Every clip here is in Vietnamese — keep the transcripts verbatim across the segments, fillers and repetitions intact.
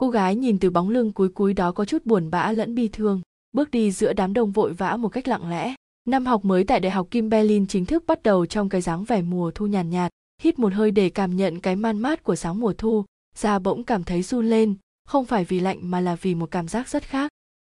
Cô gái nhìn từ bóng lưng cúi cúi đó có chút buồn bã lẫn bi thương, bước đi giữa đám đông vội vã một cách lặng lẽ. Năm học mới tại Đại học Kimberlin chính thức bắt đầu trong cái dáng vẻ mùa thu nhàn nhạt, nhạt, hít một hơi để cảm nhận cái man mát của sáng mùa thu, da bỗng cảm thấy run lên, không phải vì lạnh mà là vì một cảm giác rất khác.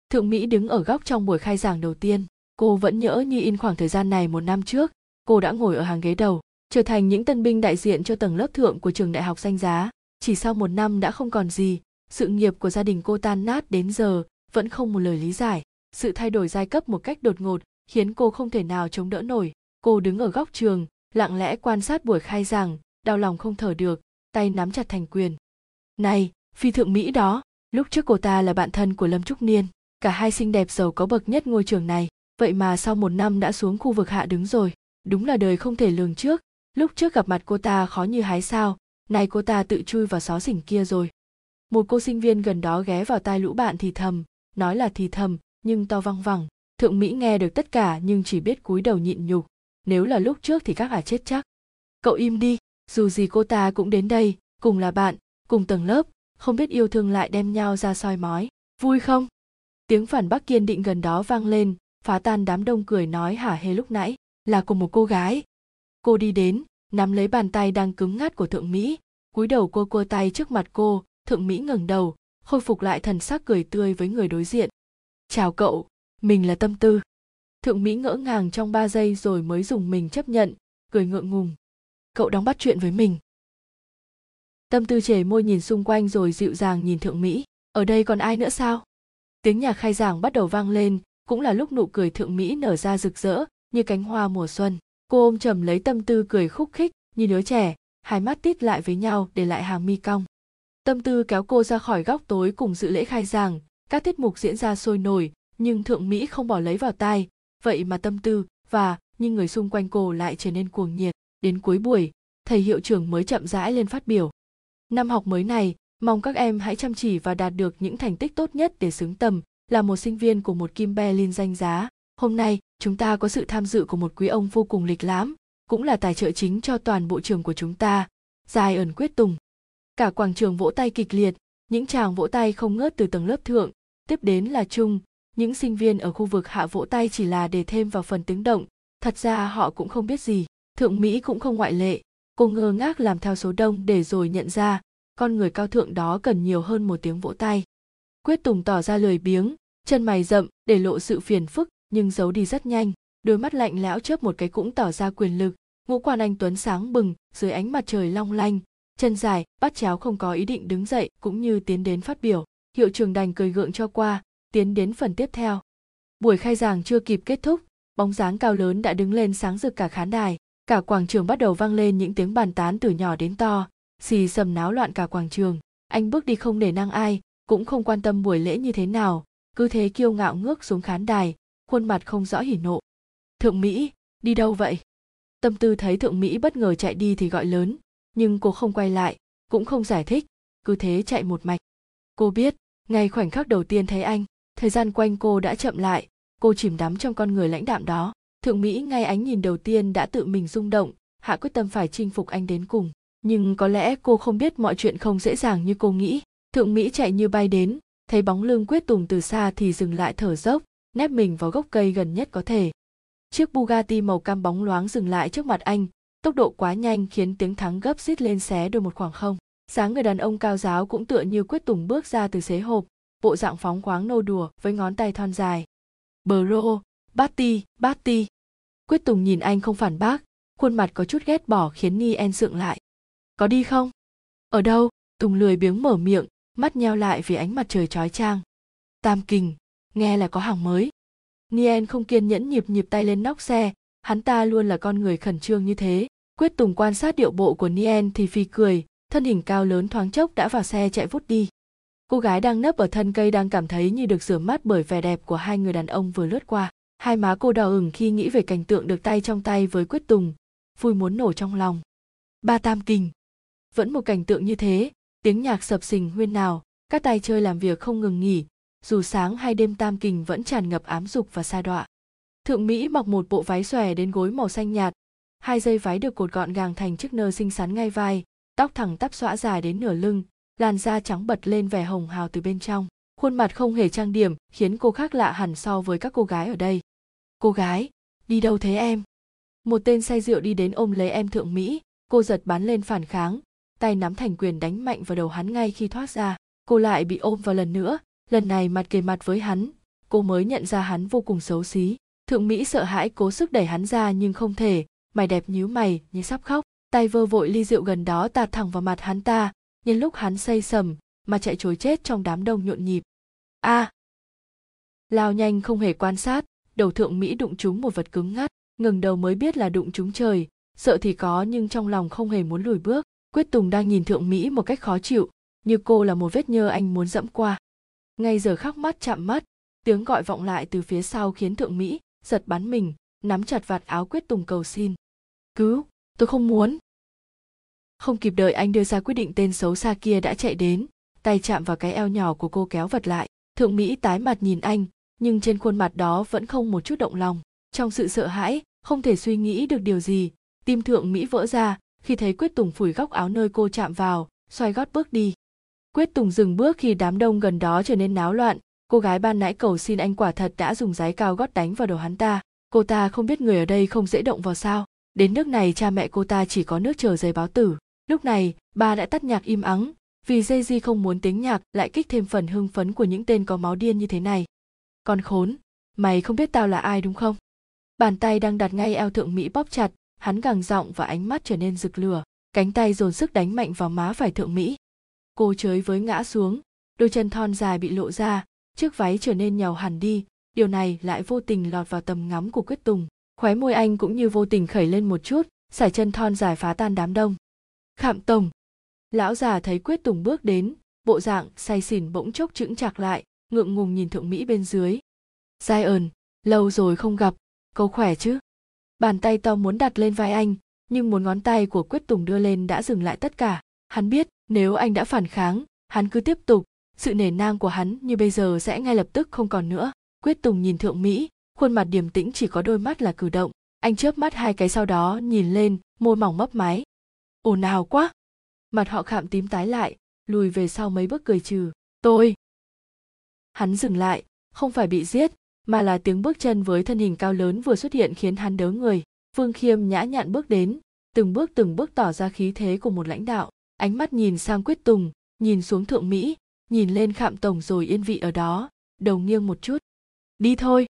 Thượng Mỹ đứng ở góc trong buổi khai giảng đầu tiên, cô vẫn nhớ như in khoảng thời gian này một năm trước, cô đã ngồi ở hàng ghế đầu, trở thành những tân binh đại diện cho tầng lớp thượng của trường đại học danh giá, chỉ sau một năm đã không còn gì, sự nghiệp của gia đình cô tan nát đến giờ, vẫn không một lời lý giải, sự thay đổi giai cấp một cách đột ngột khiến cô không thể nào chống đỡ nổi. Cô đứng ở góc trường, lặng lẽ quan sát buổi khai giảng, đau lòng không thở được, tay nắm chặt thành quyền. Này, Phi Thượng Mỹ đó, lúc trước cô ta là bạn thân của Lâm Trúc Nien, cả hai xinh đẹp giàu có bậc nhất ngôi trường này, vậy mà sau một năm đã xuống khu vực hạ đứng rồi, đúng là đời không thể lường trước, lúc trước gặp mặt cô ta khó như hái sao, nay cô ta tự chui vào xó xỉnh kia rồi. Một cô sinh viên gần đó ghé vào tai lũ bạn thì thầm, nói là thì thầm, nhưng to văng vẳng. Thượng Mỹ nghe được tất cả nhưng chỉ biết cúi đầu nhịn nhục, nếu là lúc trước thì các ả chết chắc. Cậu im đi, dù gì cô ta cũng đến đây, cùng là bạn, cùng tầng lớp, không biết yêu thương lại đem nhau ra soi mói, vui không? Tiếng phản bác kiên định gần đó vang lên, phá tan đám đông cười nói hả hê lúc nãy, là cùng một cô gái. Cô đi đến, nắm lấy bàn tay đang cứng ngắt của Thượng Mỹ, cúi đầu cô cua tay trước mặt cô, Thượng Mỹ ngẩng đầu, khôi phục lại thần sắc cười tươi với người đối diện. Chào cậu. Mình là Tâm Tư. Thượng Mỹ ngỡ ngàng trong ba giây rồi mới dùng mình chấp nhận, cười ngượng ngùng. Cậu đóng bắt chuyện với mình. Tâm Tư chề môi nhìn xung quanh rồi dịu dàng nhìn Thượng Mỹ. Ở đây còn ai nữa sao? Tiếng nhạc khai giảng bắt đầu vang lên, cũng là lúc nụ cười Thượng Mỹ nở ra rực rỡ như cánh hoa mùa xuân. Cô ôm chầm lấy Tâm Tư cười khúc khích như đứa trẻ, hai mắt tít lại với nhau để lại hàng mi cong. Tâm Tư kéo cô ra khỏi góc tối cùng dự lễ khai giảng, các tiết mục diễn ra sôi nổi. Nhưng Thượng Mỹ không bỏ lấy vào tai, vậy mà Tâm Tư và những người xung quanh cô lại trở nên cuồng nhiệt. Đến cuối buổi, thầy hiệu trưởng mới chậm rãi lên phát biểu. Năm học mới này, mong các em hãy chăm chỉ và đạt được những thành tích tốt nhất để xứng tầm là một sinh viên của một Kimberlin danh giá. Hôm nay, chúng ta có sự tham dự của một quý ông vô cùng lịch lãm, cũng là tài trợ chính cho toàn bộ trường của chúng ta, Ryan Quyết Tùng. Cả quảng trường vỗ tay kịch liệt, những tràng vỗ tay không ngớt từ tầng lớp thượng, tiếp đến là trung. Những sinh viên ở khu vực hạ vỗ tay chỉ là để thêm vào phần tiếng động, thật ra họ cũng không biết gì, Thượng Mỹ cũng không ngoại lệ, cô ngơ ngác làm theo số đông để rồi nhận ra, con người cao thượng đó cần nhiều hơn một tiếng vỗ tay. Quyết Tùng tỏ ra lười biếng, chân mày rậm để lộ sự phiền phức nhưng giấu đi rất nhanh, đôi mắt lạnh lẽo chớp một cái cũng tỏ ra quyền lực, ngũ quan anh tuấn sáng bừng dưới ánh mặt trời long lanh, chân dài, bắt chéo không có ý định đứng dậy cũng như tiến đến phát biểu, hiệu trưởng đành cười gượng cho qua. Tiến đến phần tiếp theo. Buổi khai giảng chưa kịp kết thúc, bóng dáng cao lớn đã đứng lên sáng rực cả khán đài, cả quảng trường bắt đầu vang lên những tiếng bàn tán từ nhỏ đến to, xì xầm náo loạn cả quảng trường. Anh bước đi không nể nang ai, cũng không quan tâm buổi lễ như thế nào, cứ thế kiêu ngạo ngước xuống khán đài, khuôn mặt không rõ hỉ nộ. Thượng Mỹ, đi đâu vậy? Tâm Tư thấy Thượng Mỹ bất ngờ chạy đi thì gọi lớn, nhưng cô không quay lại, cũng không giải thích, cứ thế chạy một mạch. Cô biết, ngay khoảnh khắc đầu tiên thấy anh, thời gian quanh cô đã chậm lại, cô chìm đắm trong con người lãnh đạm đó. Thượng Mỹ ngay ánh nhìn đầu tiên đã tự mình rung động, hạ quyết tâm phải chinh phục anh đến cùng. Nhưng có lẽ cô không biết mọi chuyện không dễ dàng như cô nghĩ. Thượng Mỹ chạy như bay đến, thấy bóng lưng Quyết Tùng từ xa thì dừng lại thở dốc, nép mình vào gốc cây gần nhất có thể. Chiếc Bugatti màu cam bóng loáng dừng lại trước mặt anh, tốc độ quá nhanh khiến tiếng thắng gấp rít lên xé đôi một khoảng không. Dáng người đàn ông cao giáo cũng tựa như Quyết Tùng bước ra từ xế hộp. Bộ dạng phóng khoáng nô đùa với ngón tay thon dài. Bro, Batti, Batti. Quyết Tùng nhìn anh không phản bác, khuôn mặt có chút ghét bỏ khiến Niel sượng lại. Có đi không? Ở đâu? Tùng lười biếng mở miệng, mắt nheo lại vì ánh mặt trời chói chang. Tam Kình, nghe là có hàng mới. Niel không kiên nhẫn nhịp nhịp tay lên nóc xe, hắn ta luôn là con người khẩn trương như thế. Quyết Tùng quan sát điệu bộ của Niel thì phì cười, thân hình cao lớn thoáng chốc đã vào xe chạy vút đi. Cô gái đang nấp ở thân cây đang cảm thấy như được rửa mát bởi vẻ đẹp của hai người đàn ông vừa lướt qua. Hai má cô đỏ ửng khi nghĩ về cảnh tượng được tay trong tay với Quyết Tùng, vui muốn nổ trong lòng. Ba Tam Kình. Vẫn một cảnh tượng như thế, tiếng nhạc sập sình huyên náo, các tay chơi làm việc không ngừng nghỉ, dù sáng hay đêm Tam Kình vẫn tràn ngập ám dục và sa đọa. Thượng Mỹ mặc một bộ váy xòe đến gối màu xanh nhạt, hai dây váy được cột gọn gàng thành chiếc nơ xinh xắn ngay vai, tóc thẳng tắp xõa dài đến nửa lưng. làn da trắng bật lên vẻ hồng hào từ bên trong. Khuôn mặt không hề trang điểm khiến cô khác lạ hẳn so với các cô gái ở đây. Cô gái, đi đâu thế em? Một tên say rượu đi đến ôm lấy em Thượng Mỹ, cô giật bắn lên phản kháng, tay nắm thành quyền đánh mạnh vào đầu hắn ngay khi thoát ra. Cô lại bị ôm vào lần nữa, lần này mặt kề mặt với hắn, cô mới nhận ra hắn vô cùng xấu xí. Thượng Mỹ sợ hãi cố sức đẩy hắn ra nhưng không thể, mày đẹp nhíu mày như sắp khóc, tay vơ vội ly rượu gần đó tạt thẳng vào mặt hắn ta, nhân lúc hắn say sầm mà chạy trối chết trong đám đông nhộn nhịp. A! À. Lao nhanh không hề quan sát, đầu Thượng Mỹ đụng trúng một vật cứng ngắt, ngẩng đầu mới biết là đụng trúng trời, sợ thì có nhưng trong lòng không hề muốn lùi bước. Quyết Tùng đang nhìn Thượng Mỹ một cách khó chịu, như cô là một vết nhơ anh muốn dẫm qua. Ngay giờ khắc mắt chạm mắt, tiếng gọi vọng lại từ phía sau khiến Thượng Mỹ giật bắn mình, nắm chặt vạt áo Quyết Tùng cầu xin. Cứu, tôi không muốn. Không kịp đợi anh đưa ra quyết định, tên xấu xa kia đã chạy đến, tay chạm vào cái eo nhỏ của cô kéo vật lại. Thượng Mỹ tái mặt nhìn anh, nhưng trên khuôn mặt đó vẫn không một chút động lòng. Trong sự sợ hãi, không thể suy nghĩ được điều gì, tim Thượng Mỹ vỡ ra khi thấy Quyết Tùng phủi góc áo nơi cô chạm vào, xoay gót bước đi. Quyết Tùng dừng bước khi đám đông gần đó trở nên náo loạn, cô gái ban nãy cầu xin anh quả thật đã dùng giấy cao gót đánh vào đầu hắn ta. Cô ta không biết người ở đây không dễ động vào sao, đến nước này cha mẹ cô ta chỉ có nước chờ giấy báo tử. Lúc này, ba đã tắt nhạc im ắng, vì Jay-Z không muốn tiếng nhạc lại kích thêm phần hưng phấn của những tên có máu điên như thế này. Con khốn, mày không biết tao là ai đúng không? Bàn tay đang đặt ngay eo Thượng Mỹ bóp chặt, hắn gằn giọng và ánh mắt trở nên rực lửa, cánh tay dồn sức đánh mạnh vào má phải Thượng Mỹ. Cô chới với ngã xuống, đôi chân thon dài bị lộ ra, chiếc váy trở nên nhàu hẳn đi, điều này lại vô tình lọt vào tầm ngắm của Quyết Tùng. Khóe môi anh cũng như vô tình khẩy lên một chút, sải chân thon dài phá tan đám đông. Khạm tổng. Lão già thấy Quyết Tùng bước đến, bộ dạng say xỉn bỗng chốc chững chạc lại, ngượng ngùng nhìn Thượng Mỹ bên dưới. Ryan, lâu rồi không gặp, cậu khỏe chứ? Bàn tay to muốn đặt lên vai anh, nhưng một ngón tay của Quyết Tùng đưa lên đã dừng lại tất cả. Hắn biết nếu anh đã phản kháng, hắn cứ tiếp tục, sự nể nang của hắn như bây giờ sẽ ngay lập tức không còn nữa. Quyết Tùng nhìn Thượng Mỹ, khuôn mặt điềm tĩnh chỉ có đôi mắt là cử động. Anh chớp mắt hai cái sau đó nhìn lên, môi mỏng mấp máy. Ồn ào quá! Mặt họ Khạm tím tái lại, lùi về sau mấy bước cười trừ. Tôi! Hắn dừng lại, không phải bị giết, mà là tiếng bước chân với thân hình cao lớn vừa xuất hiện khiến hắn đớ người. Vương Khiêm nhã nhặn bước đến, từng bước từng bước tỏ ra khí thế của một lãnh đạo. Ánh mắt nhìn sang Quyết Tùng, nhìn xuống Thượng Mỹ, nhìn lên Khạm tổng rồi yên vị ở đó, đầu nghiêng một chút. Đi thôi!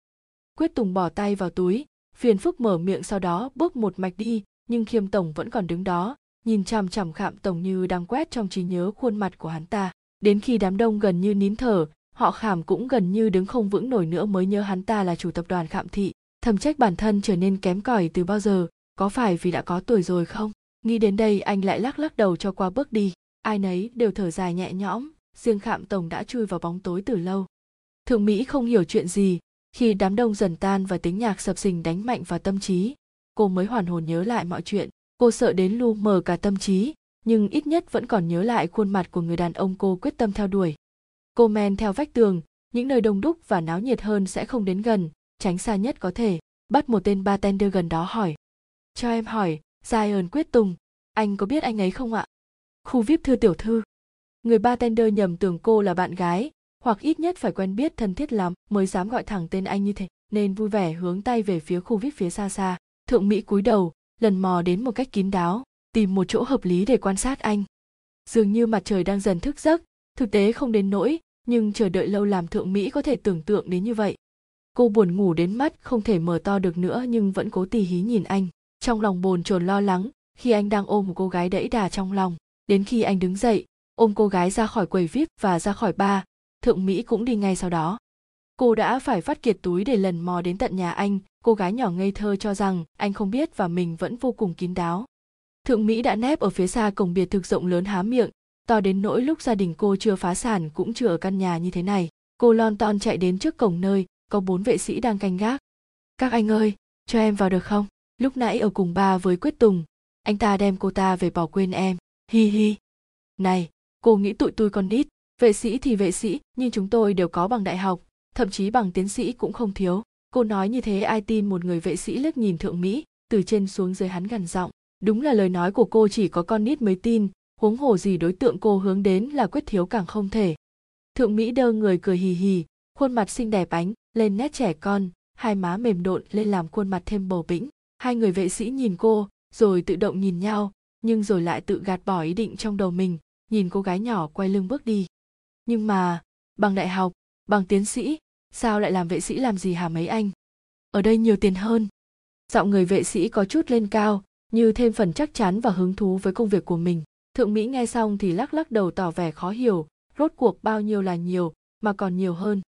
Quyết Tùng bỏ tay vào túi, phiền phức mở miệng sau đó bước một mạch đi, nhưng Khiêm tổng vẫn còn đứng đó, nhìn chằm chằm Khạm tổng như đang quét trong trí nhớ khuôn mặt của hắn ta. Đến khi đám đông gần như nín thở, họ Khảm cũng gần như đứng không vững nổi nữa mới nhớ hắn ta là chủ tập đoàn Khạm thị, thầm trách bản thân trở nên kém cỏi từ bao giờ, có phải vì đã có tuổi rồi không? Nghĩ đến đây anh lại lắc lắc đầu cho qua bước đi, ai nấy đều thở dài nhẹ nhõm, riêng Khạm tổng đã chui vào bóng tối từ lâu. Thượng Mỹ không hiểu chuyện gì, khi đám đông dần tan và tiếng nhạc sập sình đánh mạnh vào tâm trí, cô mới hoàn hồn nhớ lại mọi chuyện. Cô sợ đến lu mờ cả tâm trí, nhưng ít nhất vẫn còn nhớ lại khuôn mặt của người đàn ông cô quyết tâm theo đuổi. Cô men theo vách tường, những nơi đông đúc và náo nhiệt hơn sẽ không đến gần, tránh xa nhất có thể, bắt một tên bartender gần đó hỏi. Cho em hỏi, Ryan Quyết Tùng, anh có biết anh ấy không ạ? Khu vi ai pi thưa tiểu thư. Người bartender nhầm tưởng cô là bạn gái, hoặc ít nhất phải quen biết thân thiết lắm mới dám gọi thẳng tên anh như thế, nên vui vẻ hướng tay về phía khu vi ai pi phía xa xa. Thượng Mỹ cúi đầu, lần mò đến một cách kín đáo, tìm một chỗ hợp lý để quan sát anh. Dường như mặt trời đang dần thức giấc, thực tế không đến nỗi, nhưng chờ đợi lâu làm Thượng Mỹ có thể tưởng tượng đến như vậy. Cô buồn ngủ đến mắt không thể mở to được nữa nhưng vẫn cố tì hí nhìn anh, trong lòng bồn chồn lo lắng khi anh đang ôm một cô gái đẫy đà trong lòng. Đến khi anh đứng dậy, ôm cô gái ra khỏi quầy vi ai pi và ra khỏi bar, Thượng Mỹ cũng đi ngay sau đó. Cô đã phải phát kiệt túi để lần mò đến tận nhà anh, cô gái nhỏ ngây thơ cho rằng anh không biết và mình vẫn vô cùng kín đáo. Thượng Mỹ đã nép ở phía xa cổng biệt thự rộng lớn há miệng, to đến nỗi lúc gia đình cô chưa phá sản cũng chưa ở căn nhà như thế này. Cô lon ton chạy đến trước cổng nơi có bốn vệ sĩ đang canh gác. Các anh ơi, cho em vào được không? Lúc nãy ở cùng ba với Quyết Tùng, anh ta đem cô ta về bỏ quên em. Hi hi. Này, cô nghĩ tụi tôi còn ít, vệ sĩ thì vệ sĩ, nhưng chúng tôi đều có bằng đại học, thậm chí bằng tiến sĩ cũng không thiếu. Cô nói như thế ai tin một người vệ sĩ liếc nhìn Thượng Mỹ, từ trên xuống dưới hắn gằn giọng. Đúng là lời nói của cô chỉ có con nít mới tin, huống hồ gì đối tượng cô hướng đến là Quyết thiếu càng không thể. Thượng Mỹ đơ người cười hì hì, khuôn mặt xinh đẹp ánh lên nét trẻ con, hai má mềm độn lên làm khuôn mặt thêm bầu bĩnh. Hai người vệ sĩ nhìn cô, rồi tự động nhìn nhau, nhưng rồi lại tự gạt bỏ ý định trong đầu mình, nhìn cô gái nhỏ quay lưng bước đi. Nhưng mà, bằng đại học, bằng tiến sĩ, sao lại làm vệ sĩ làm gì hả mấy anh? Ở đây nhiều tiền hơn. Giọng người vệ sĩ có chút lên cao, như thêm phần chắc chắn và hứng thú với công việc của mình. Thượng Mỹ nghe xong thì lắc lắc đầu tỏ vẻ khó hiểu, rốt cuộc bao nhiêu là nhiều, mà còn nhiều hơn.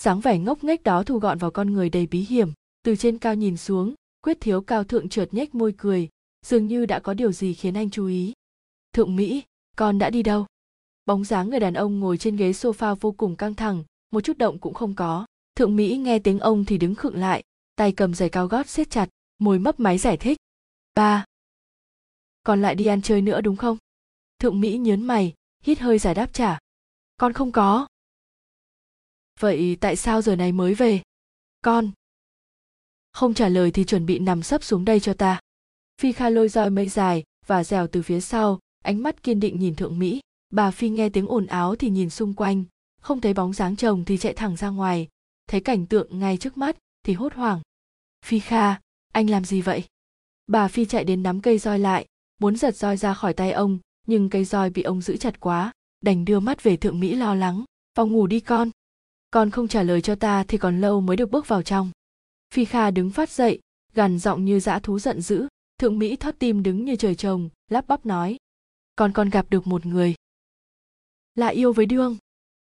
Dáng vẻ ngốc nghếch đó thu gọn vào con người đầy bí hiểm, từ trên cao nhìn xuống, Quyết thiếu cao thượng trượt nhếch môi cười, dường như đã có điều gì khiến anh chú ý. Thượng Mỹ, con đã đi đâu? Bóng dáng người đàn ông ngồi trên ghế sofa vô cùng căng thẳng, một chút động cũng không có. Thượng Mỹ nghe tiếng ông thì đứng khựng lại, tay cầm giày cao gót siết chặt, môi mấp máy giải thích. Ba, con lại đi ăn chơi nữa đúng không? Thượng Mỹ nhớn mày, hít hơi giải đáp trả. Con không có. Vậy tại sao giờ này mới về? Con không trả lời thì chuẩn bị nằm sấp xuống đây cho ta. Phi Kha lôi roi mây dài và dèo từ phía sau, ánh mắt kiên định nhìn Thượng Mỹ. Bà Phi nghe tiếng ồn áo thì nhìn xung quanh, không thấy bóng dáng chồng thì chạy thẳng ra ngoài, thấy cảnh tượng ngay trước mắt thì hốt hoảng. Phi Kha, anh làm gì vậy? Bà Phi chạy đến nắm cây roi lại, muốn giật roi ra khỏi tay ông, nhưng cây roi bị ông giữ chặt quá, đành đưa mắt về Thượng Mỹ lo lắng. Vào ngủ đi con. Con không trả lời cho ta thì còn lâu mới được bước vào trong. Phi Kha đứng phát dậy, gằn giọng như dã thú giận dữ. Thượng Mỹ thót tim đứng như trời trồng, lắp bắp nói. Con con gặp được một người. Là yêu với đương.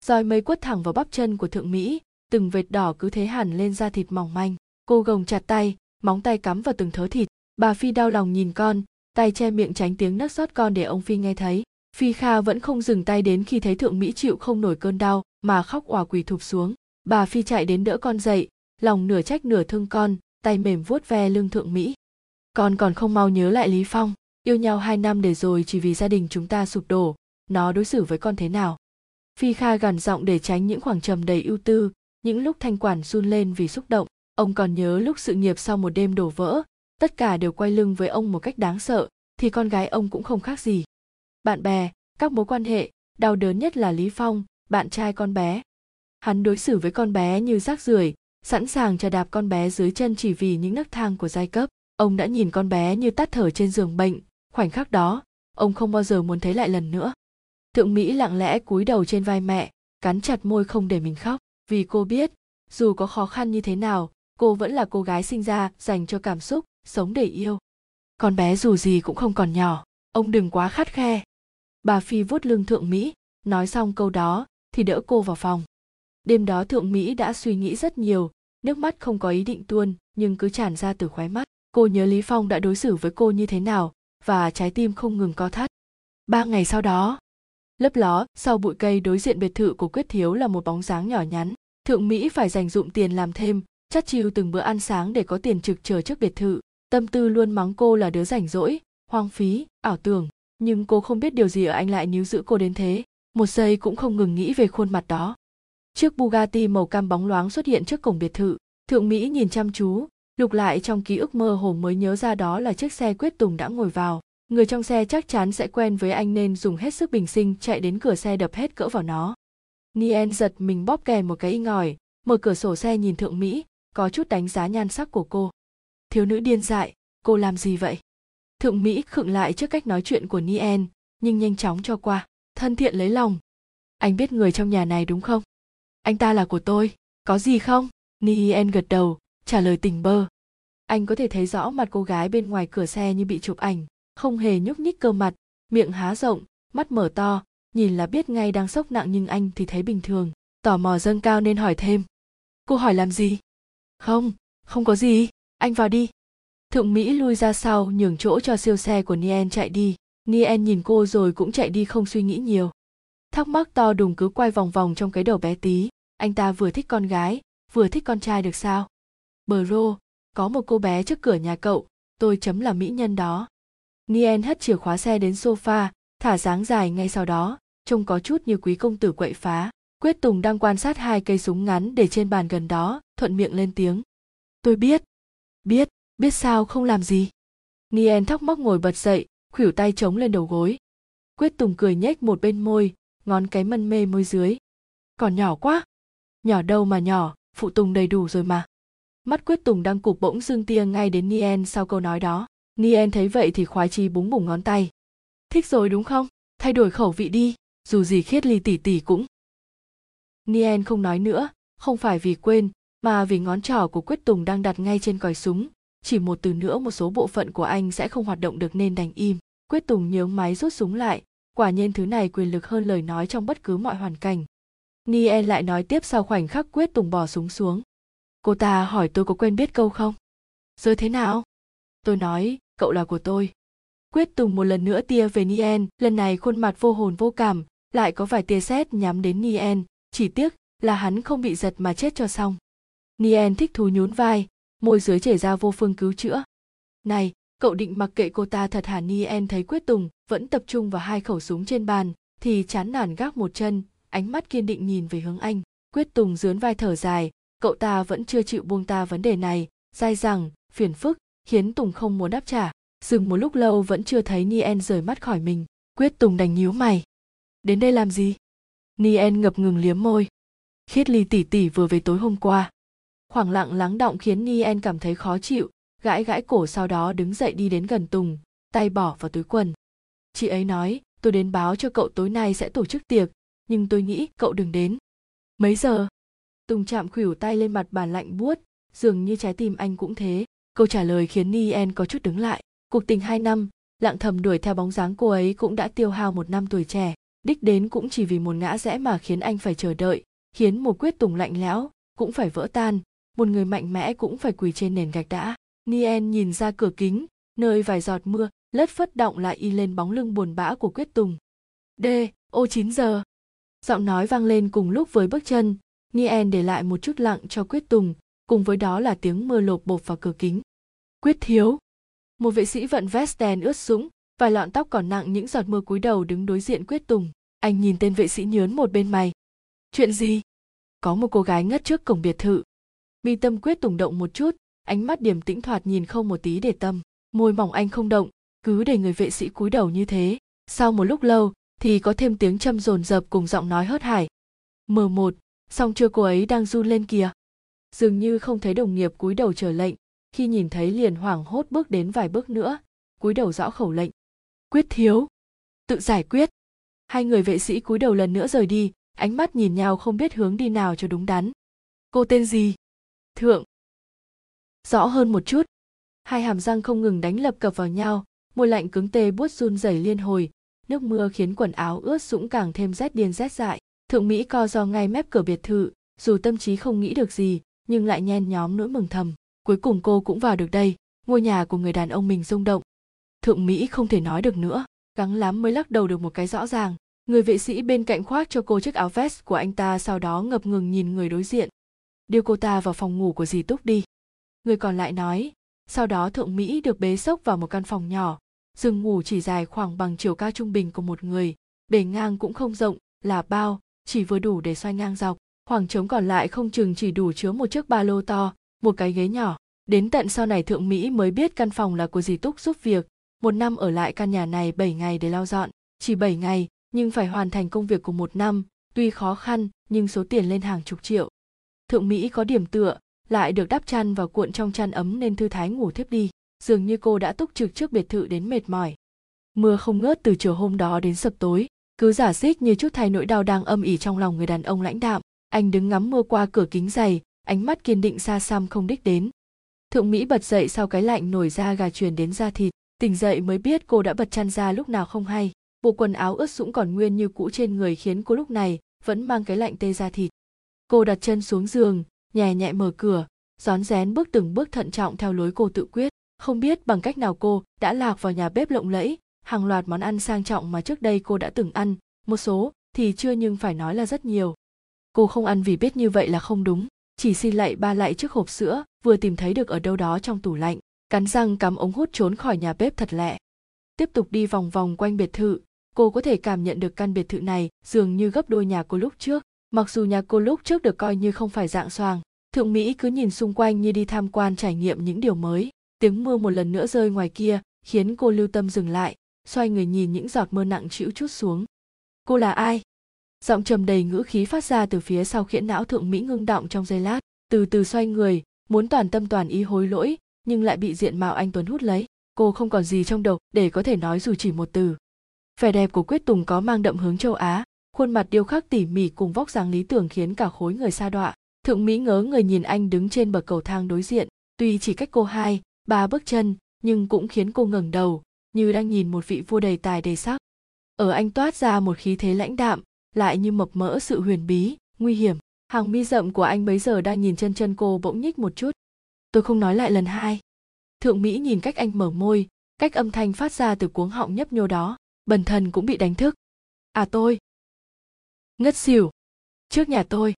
Roi mây quất thẳng vào bắp chân của Thượng Mỹ, từng vệt đỏ cứ thế hẳn lên da thịt mỏng manh. Cô gồng chặt tay, móng tay cắm vào từng thớ thịt. Bà Phi đau lòng nhìn con, tay che miệng tránh tiếng nấc xót con để ông Phi nghe thấy. Phi Kha vẫn không dừng tay đến khi thấy Thượng Mỹ chịu không nổi cơn đau mà khóc òa quỳ thụp xuống. Bà Phi chạy đến đỡ con dậy, lòng nửa trách nửa thương con, tay mềm vuốt ve lưng Thượng Mỹ. Con còn không mau nhớ lại Lý Phong, yêu nhau hai năm để rồi chỉ vì gia đình chúng ta sụp đổ, nó đối xử với con thế nào? Phi Kha gằn giọng để tránh những khoảng trầm đầy ưu tư, những lúc thanh quản run lên vì xúc động. Ông còn nhớ lúc sự nghiệp sau một đêm đổ vỡ, tất cả đều quay lưng với ông một cách đáng sợ, thì con gái ông cũng không khác gì. Bạn bè, các mối quan hệ, đau đớn nhất là Lý Phong, bạn trai con bé. Hắn đối xử với con bé như rác rưởi, sẵn sàng chà đạp con bé dưới chân chỉ vì những nấc thang của giai cấp. Ông đã nhìn con bé như tắt thở trên giường bệnh, khoảnh khắc đó, ông không bao giờ muốn thấy lại lần nữa. Thượng Mỹ lặng lẽ cúi đầu trên vai mẹ, cắn chặt môi không để mình khóc, vì cô biết, dù có khó khăn như thế nào, cô vẫn là cô gái sinh ra dành cho cảm xúc, sống để yêu. Con bé dù gì cũng không còn nhỏ, ông đừng quá khắt khe. Bà Phi vuốt lưng Thượng Mỹ, nói xong câu đó thì đỡ cô vào phòng. Đêm đó Thượng Mỹ đã suy nghĩ rất nhiều, nước mắt không có ý định tuôn nhưng cứ tràn ra từ khóe mắt. Cô nhớ Lý Phong đã đối xử với cô như thế nào và trái tim không ngừng co thắt. Ba ngày sau đó, lấp ló sau bụi cây đối diện biệt thự của Quyết thiếu là một bóng dáng nhỏ nhắn. Thượng Mỹ phải dành dụm tiền làm thêm, chắt chiu từng bữa ăn sáng để có tiền trực chờ trước biệt thự. Tâm Tư luôn mắng cô là đứa rảnh rỗi, hoang phí, ảo tưởng. Nhưng cô không biết điều gì ở anh lại níu giữ cô đến thế, một giây cũng không ngừng nghĩ về khuôn mặt đó. Chiếc Bugatti màu cam bóng loáng xuất hiện trước cổng biệt thự, Thượng Mỹ nhìn chăm chú, lục lại trong ký ức mơ hồ mới nhớ ra đó là chiếc xe Quyết Tùng đã ngồi vào. Người trong xe chắc chắn sẽ quen với anh nên dùng hết sức bình sinh chạy đến cửa xe đập hết cỡ vào nó. Niel giật mình bóp kèn một cái inh ỏi, mở cửa sổ xe nhìn Thượng Mỹ, có chút đánh giá nhan sắc của cô. Thiếu nữ điên dại, cô làm gì vậy? Thượng Mỹ khựng lại trước cách nói chuyện của Niel, nhưng nhanh chóng cho qua, thân thiện lấy lòng. Anh biết người trong nhà này đúng không? Anh ta là của tôi, có gì không? Niel gật đầu, trả lời tình bơ. Anh có thể thấy rõ mặt cô gái bên ngoài cửa xe như bị chụp ảnh, không hề nhúc nhích cơ mặt, miệng há rộng, mắt mở to, nhìn là biết ngay đang sốc nặng nhưng anh thì thấy bình thường. Tò mò dâng cao nên hỏi thêm. Cô hỏi làm gì? Không, không có gì, anh vào đi. Thượng Mỹ lui ra sau nhường chỗ cho siêu xe của Niel chạy đi. Niel nhìn cô rồi cũng chạy đi không suy nghĩ nhiều. Thắc mắc to đùng cứ quay vòng vòng trong cái đầu bé tí. Anh ta vừa thích con gái, vừa thích con trai được sao? Bờ rô, có một cô bé trước cửa nhà cậu, tôi chấm là mỹ nhân đó. Niel hất chìa khóa xe đến sofa, thả dáng dài ngay sau đó, trông có chút như quý công tử quậy phá. Quyết Tùng đang quan sát hai cây súng ngắn để trên bàn gần đó, thuận miệng lên tiếng. Tôi biết, biết. Biết sao không làm gì? Niel thắc mắc ngồi bật dậy, khuỷu tay chống lên đầu gối. Quyết Tùng cười nhếch một bên môi, ngón cái mân mê môi dưới. Còn nhỏ quá. Nhỏ đâu mà nhỏ, phụ Tùng đầy đủ rồi mà. Mắt Quyết Tùng đang cụp bỗng dưng tia ngay đến Nien sau câu nói đó. Nien thấy vậy thì khoái chí búng bủng ngón tay. Thích rồi đúng không? Thay đổi khẩu vị đi, dù gì Khiết Ly tỷ tỷ cũng. Nien không nói nữa, không phải vì quên, mà vì ngón trỏ của Quyết Tùng đang đặt ngay trên còi súng. Chỉ một từ nữa một số bộ phận của anh sẽ không hoạt động được nên đành im. Quyết Tùng nhướng máy rút súng lại, quả nhiên thứ này quyền lực hơn lời nói trong bất cứ mọi hoàn cảnh. Niel lại nói tiếp sau khoảnh khắc Quyết Tùng bỏ súng xuống. Cô ta hỏi tôi có quen biết câu không? Rồi thế nào? Tôi nói, cậu là của tôi. Quyết Tùng một lần nữa tia về Niel, lần này khuôn mặt vô hồn vô cảm, lại có vài tia sét nhắm đến Niel, chỉ tiếc là hắn không bị giật mà chết cho xong. Niel thích thú nhún vai, môi dưới chảy ra vô phương cứu chữa. Này, cậu định mặc kệ cô ta thật hả? Niel thấy Quyết Tùng vẫn tập trung vào hai khẩu súng trên bàn, thì chán nản gác một chân, ánh mắt kiên định nhìn về hướng anh. Quyết Tùng dướn vai thở dài, cậu ta vẫn chưa chịu buông ta vấn đề này, dai dẳng, phiền phức, khiến Tùng không muốn đáp trả. Dừng một lúc lâu vẫn chưa thấy Niel rời mắt khỏi mình, Quyết Tùng đành nhíu mày. Đến đây làm gì? Niel ngập ngừng liếm môi. Khiết Ly tỷ tỷ vừa về tối hôm qua. Khoảng lặng lắng động khiến Niel cảm thấy khó chịu, gãi gãi cổ sau đó đứng dậy đi đến gần Tùng, tay bỏ vào túi quần. Chị ấy nói, tôi đến báo cho cậu tối nay sẽ tổ chức tiệc, nhưng tôi nghĩ cậu đừng đến. Mấy giờ? Tùng chạm khuỷu tay lên mặt bàn lạnh buốt, dường như trái tim anh cũng thế. Câu trả lời khiến Niel có chút đứng lại. Cuộc tình hai năm, lặng thầm đuổi theo bóng dáng cô ấy cũng đã tiêu hao một năm tuổi trẻ. Đích đến cũng chỉ vì một ngã rẽ mà khiến anh phải chờ đợi, khiến một Quyết Tùng lạnh lẽo cũng phải vỡ tan, một người mạnh mẽ cũng phải quỳ trên nền gạch đã. Nien nhìn ra cửa kính, nơi vài giọt mưa lất phất đọng lại in lên bóng lưng buồn bã của Quyết Tùng. Đê, ô chín giờ. Giọng nói vang lên cùng lúc với bước chân, Nien để lại một chút lặng cho Quyết Tùng, cùng với đó là tiếng mưa lộp bộp vào cửa kính. Quyết thiếu. Một vệ sĩ vận vest đen ướt sũng, vài lọn tóc còn nặng những giọt mưa cúi đầu đứng đối diện Quyết Tùng. Anh nhìn tên vệ sĩ nhớn một bên mày. Chuyện gì? Có một cô gái ngất trước cổng biệt thự. Mi tâm Quyết Tùng động một chút, ánh mắt điềm tĩnh thoạt nhìn không một tí để tâm. Môi mỏng anh không động, cứ để người vệ sĩ cúi đầu như thế. Sau một lúc lâu thì có thêm tiếng châm dồn dập cùng giọng nói hớt hải. em một, xong chưa, cô ấy đang run lên kìa. Dường như không thấy đồng nghiệp cúi đầu chờ lệnh, khi nhìn thấy liền hoảng hốt bước đến vài bước nữa, cúi đầu rõ khẩu lệnh. Quyết thiếu, tự giải quyết. Hai người vệ sĩ cúi đầu lần nữa rời đi, ánh mắt nhìn nhau không biết hướng đi nào cho đúng đắn. Cô tên gì? Thượng. Rõ hơn một chút. Hai hàm răng không ngừng đánh lập cập vào nhau, môi lạnh cứng tê buốt run rẩy liên hồi, nước mưa khiến quần áo ướt sũng càng thêm rét điên rét dại. Thượng Mỹ co ro ngay mép cửa biệt thự, dù tâm trí không nghĩ được gì, nhưng lại nhen nhóm nỗi mừng thầm. Cuối cùng cô cũng vào được đây, ngôi nhà của người đàn ông mình rung động. Thượng Mỹ không thể nói được nữa, gắng lắm mới lắc đầu được một cái rõ ràng. Người vệ sĩ bên cạnh khoác cho cô chiếc áo vest của anh ta, sau đó ngập ngừng nhìn người đối diện. Đưa cô ta vào phòng ngủ của dì Túc đi. Người còn lại nói, sau đó Thượng Mỹ được bế xốc vào một căn phòng nhỏ. Giường ngủ chỉ dài khoảng bằng chiều cao trung bình của một người, bề ngang cũng không rộng là bao, chỉ vừa đủ để xoay ngang dọc. Khoảng trống còn lại không chừng chỉ đủ chứa một chiếc ba lô to, một cái ghế nhỏ. Đến tận sau này Thượng Mỹ mới biết căn phòng là của dì Túc giúp việc. Một năm ở lại căn nhà này bảy ngày để lau dọn. Chỉ bảy ngày, nhưng phải hoàn thành công việc của một năm. Tuy khó khăn, nhưng số tiền lên hàng chục triệu. Thượng Mỹ có điểm tựa, lại được đắp chăn và cuộn trong chăn ấm nên thư thái ngủ thiếp đi. Dường như cô đã túc trực trước biệt thự đến mệt mỏi. Mưa không ngớt từ chiều hôm đó đến sập tối, cứ giả xích như chút thay nỗi đau đang âm ỉ trong lòng người đàn ông lãnh đạm. Anh đứng ngắm mưa qua cửa kính dày, ánh mắt kiên định xa xăm không đích đến. Thượng Mỹ bật dậy sau cái lạnh nổi da gà truyền đến da thịt, tỉnh dậy mới biết cô đã bật chăn ra lúc nào không hay. Bộ quần áo ướt sũng còn nguyên như cũ trên người khiến cô lúc này vẫn mang cái lạnh tê da thịt. Cô đặt chân xuống giường, nhẹ nhẹ mở cửa, rón rén bước từng bước thận trọng theo lối cô tự quyết. Không biết bằng cách nào cô đã lạc vào nhà bếp lộng lẫy, hàng loạt món ăn sang trọng mà trước đây cô đã từng ăn, một số thì chưa nhưng phải nói là rất nhiều. Cô không ăn vì biết như vậy là không đúng, chỉ xin lạy ba lạy chiếc hộp sữa vừa tìm thấy được ở đâu đó trong tủ lạnh, cắn răng cắm ống hút trốn khỏi nhà bếp thật lẹ. Tiếp tục đi vòng vòng quanh biệt thự, cô có thể cảm nhận được căn biệt thự này dường như gấp đôi nhà cô lúc trước. Mặc dù nhà cô lúc trước được coi như không phải dạng xoàng, Thượng Mỹ cứ nhìn xung quanh như đi tham quan trải nghiệm những điều mới. Tiếng mưa một lần nữa rơi ngoài kia khiến cô lưu tâm dừng lại, xoay người nhìn những giọt mưa nặng trĩu trút xuống. Cô là ai? Giọng trầm đầy ngữ khí phát ra từ phía sau khiễn não Thượng Mỹ ngưng động trong giây lát, từ từ xoay người, muốn toàn tâm toàn ý hối lỗi, nhưng lại bị diện mạo anh tuấn hút lấy. Cô không còn gì trong đầu để có thể nói dù chỉ một từ. Vẻ đẹp của Quyết Tùng có mang đậm hướng châu Á, khuôn mặt điêu khắc tỉ mỉ cùng vóc dáng lý tưởng khiến cả khối người sa đọa. Thượng Mỹ ngớ người nhìn anh đứng trên bậc cầu thang đối diện, tuy chỉ cách cô hai, ba bước chân, nhưng cũng khiến cô ngẩng đầu, như đang nhìn một vị vua đầy tài đầy sắc. Ở anh toát ra một khí thế lãnh đạm, lại như mập mỡ sự huyền bí, nguy hiểm. Hàng mi rậm của anh bấy giờ đang nhìn chân chân cô bỗng nhích một chút. Tôi không nói lại lần hai. Thượng Mỹ nhìn cách anh mở môi, cách âm thanh phát ra từ cuống họng nhấp nhô đó, bần thần cũng bị đánh thức. À tôi. Ngất xỉu. Trước nhà tôi.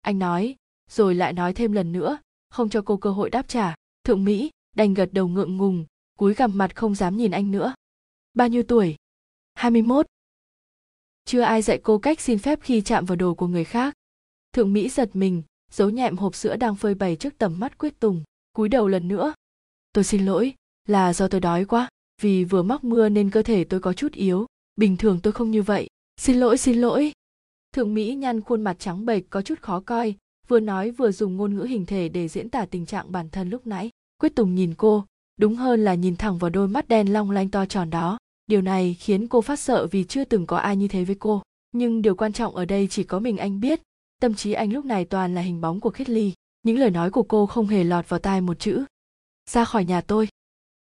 Anh nói, rồi lại nói thêm lần nữa, không cho cô cơ hội đáp trả. Thượng Mỹ đành gật đầu ngượng ngùng, cúi gằm mặt không dám nhìn anh nữa. Bao nhiêu tuổi? hai mươi mốt. Chưa ai dạy cô cách xin phép khi chạm vào đồ của người khác. Thượng Mỹ giật mình, giấu nhẹm hộp sữa đang phơi bày trước tầm mắt Quyết Tùng, cúi đầu lần nữa. Tôi xin lỗi, là do tôi đói quá, vì vừa mắc mưa nên cơ thể tôi có chút yếu, bình thường tôi không như vậy. Xin lỗi, xin lỗi. Thượng Mỹ nhăn khuôn mặt trắng bệch có chút khó coi, vừa nói vừa dùng ngôn ngữ hình thể để diễn tả tình trạng bản thân lúc nãy. Quyết Tùng nhìn cô, đúng hơn là nhìn thẳng vào đôi mắt đen long lanh to tròn đó. Điều này khiến cô phát sợ vì chưa từng có ai như thế với cô. Nhưng điều quan trọng ở đây chỉ có mình anh biết. Tâm trí anh lúc này toàn là hình bóng của Khiết Ly. Những lời nói của cô không hề lọt vào tai một chữ. Ra khỏi nhà tôi.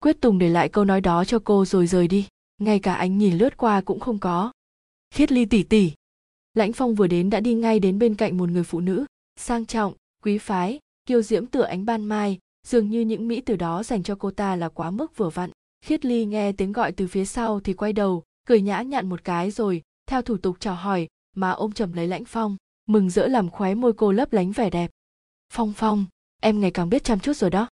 Quyết Tùng để lại câu nói đó cho cô rồi rời đi. Ngay cả anh nhìn lướt qua cũng không có. Khiết Ly tỉ tỉ. Lãnh Phong vừa đến đã đi ngay đến bên cạnh một người phụ nữ. Sang trọng, quý phái, kiêu diễm tựa ánh ban mai. Dường như những mỹ từ đó dành cho cô ta là quá mức vừa vặn. Khiết Ly nghe tiếng gọi từ phía sau thì quay đầu, cười nhã nhặn một cái rồi, theo thủ tục chào hỏi, mà ôm chầm lấy Lãnh Phong, mừng rỡ làm khóe môi cô lấp lánh vẻ đẹp. Phong Phong, em ngày càng biết chăm chút rồi đó.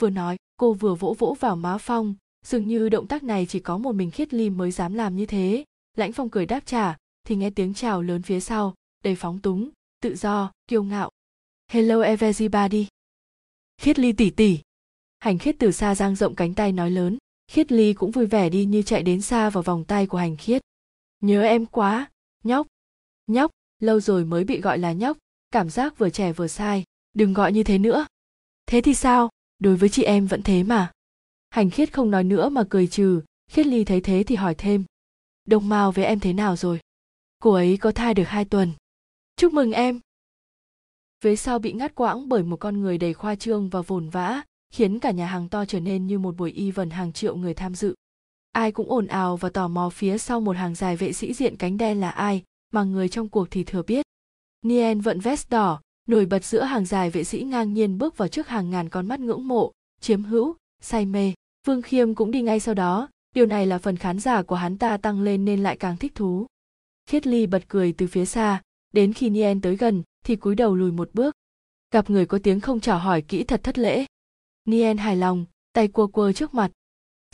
Vừa nói, cô vừa vỗ vỗ vào má Phong, dường như động tác này chỉ có một mình Khiết Ly mới dám làm như thế. Lãnh Phong cười đáp trả, thì nghe tiếng chào lớn phía sau, đầy phóng túng, tự do, kiêu ngạo. Hello everybody. Khiết Ly tỉ tỉ. Hành Khiết từ xa giang rộng cánh tay nói lớn. Khiết Ly cũng vui vẻ đi như chạy đến xa vào vòng tay của Hành Khiết. Nhớ em quá, nhóc. Nhóc, lâu rồi mới bị gọi là nhóc, cảm giác vừa trẻ vừa sai, đừng gọi như thế nữa. Thế thì sao, đối với chị em vẫn thế mà. Hành Khiết không nói nữa mà cười trừ, Khiết Ly thấy thế thì hỏi thêm. Đồng Mao với em thế nào rồi? Cô ấy có thai được hai tuần. Chúc mừng em. Vế sau bị ngắt quãng bởi một con người đầy khoa trương và vồn vã, khiến cả nhà hàng to trở nên như một buổi event hàng triệu người tham dự. Ai cũng ồn ào và tò mò phía sau một hàng dài vệ sĩ diện cánh đen là ai, mà người trong cuộc thì thừa biết. Niel vận vest đỏ, nổi bật giữa hàng dài vệ sĩ ngang nhiên bước vào trước hàng ngàn con mắt ngưỡng mộ, chiếm hữu, say mê. Vương Khiêm cũng đi ngay sau đó, điều này là phần khán giả của hắn ta tăng lên nên lại càng thích thú. Khiết Ly bật cười từ phía xa, đến khi Niel tới gần thì cúi đầu lùi một bước. Gặp người có tiếng không chào hỏi kỹ thật thất lễ. Niel hài lòng, tay cua cua trước mặt.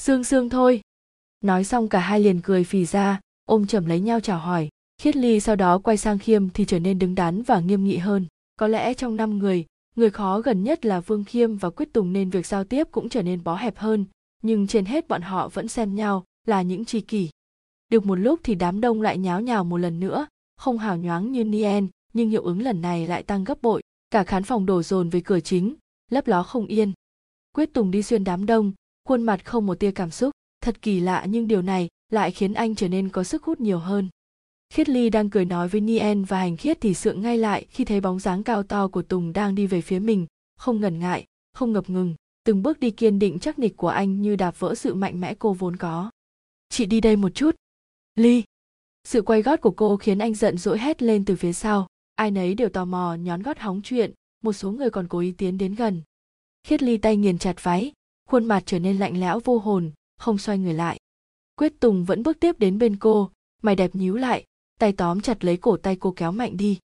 Sương sương thôi. Nói xong cả hai liền cười phì ra, ôm chầm lấy nhau chào hỏi. Khiết Ly sau đó quay sang Khiêm thì trở nên đứng đắn và nghiêm nghị hơn. Có lẽ trong năm người, người khó gần nhất là Vương Khiêm và Quyết Tùng nên việc giao tiếp cũng trở nên bó hẹp hơn. Nhưng trên hết bọn họ vẫn xem nhau là những tri kỷ. Được một lúc thì đám đông lại nháo nhào một lần nữa, không hào nhoáng như Niel, nhưng hiệu ứng lần này lại tăng gấp bội. Cả khán phòng đổ dồn về cửa chính, lấp ló không yên. Quyết Tùng đi xuyên đám đông, khuôn mặt không một tia cảm xúc, thật kỳ lạ nhưng điều này lại khiến anh trở nên có sức hút nhiều hơn. Khiết Ly đang cười nói với Niel và Hành Khiết thì sượng ngay lại khi thấy bóng dáng cao to của Tùng đang đi về phía mình, không ngần ngại, không ngập ngừng, từng bước đi kiên định chắc nịch của anh như đạp vỡ sự mạnh mẽ cô vốn có. Chị đi đây một chút. Ly. Sự quay gót của cô khiến anh giận dỗi hét lên từ phía sau, ai nấy đều tò mò nhón gót hóng chuyện, một số người còn cố ý tiến đến gần. Khiết Ly tay nghiền chặt váy, khuôn mặt trở nên lạnh lẽo vô hồn, không xoay người lại. Quyết Tùng vẫn bước tiếp đến bên cô, mày đẹp nhíu lại, tay tóm chặt lấy cổ tay cô kéo mạnh đi.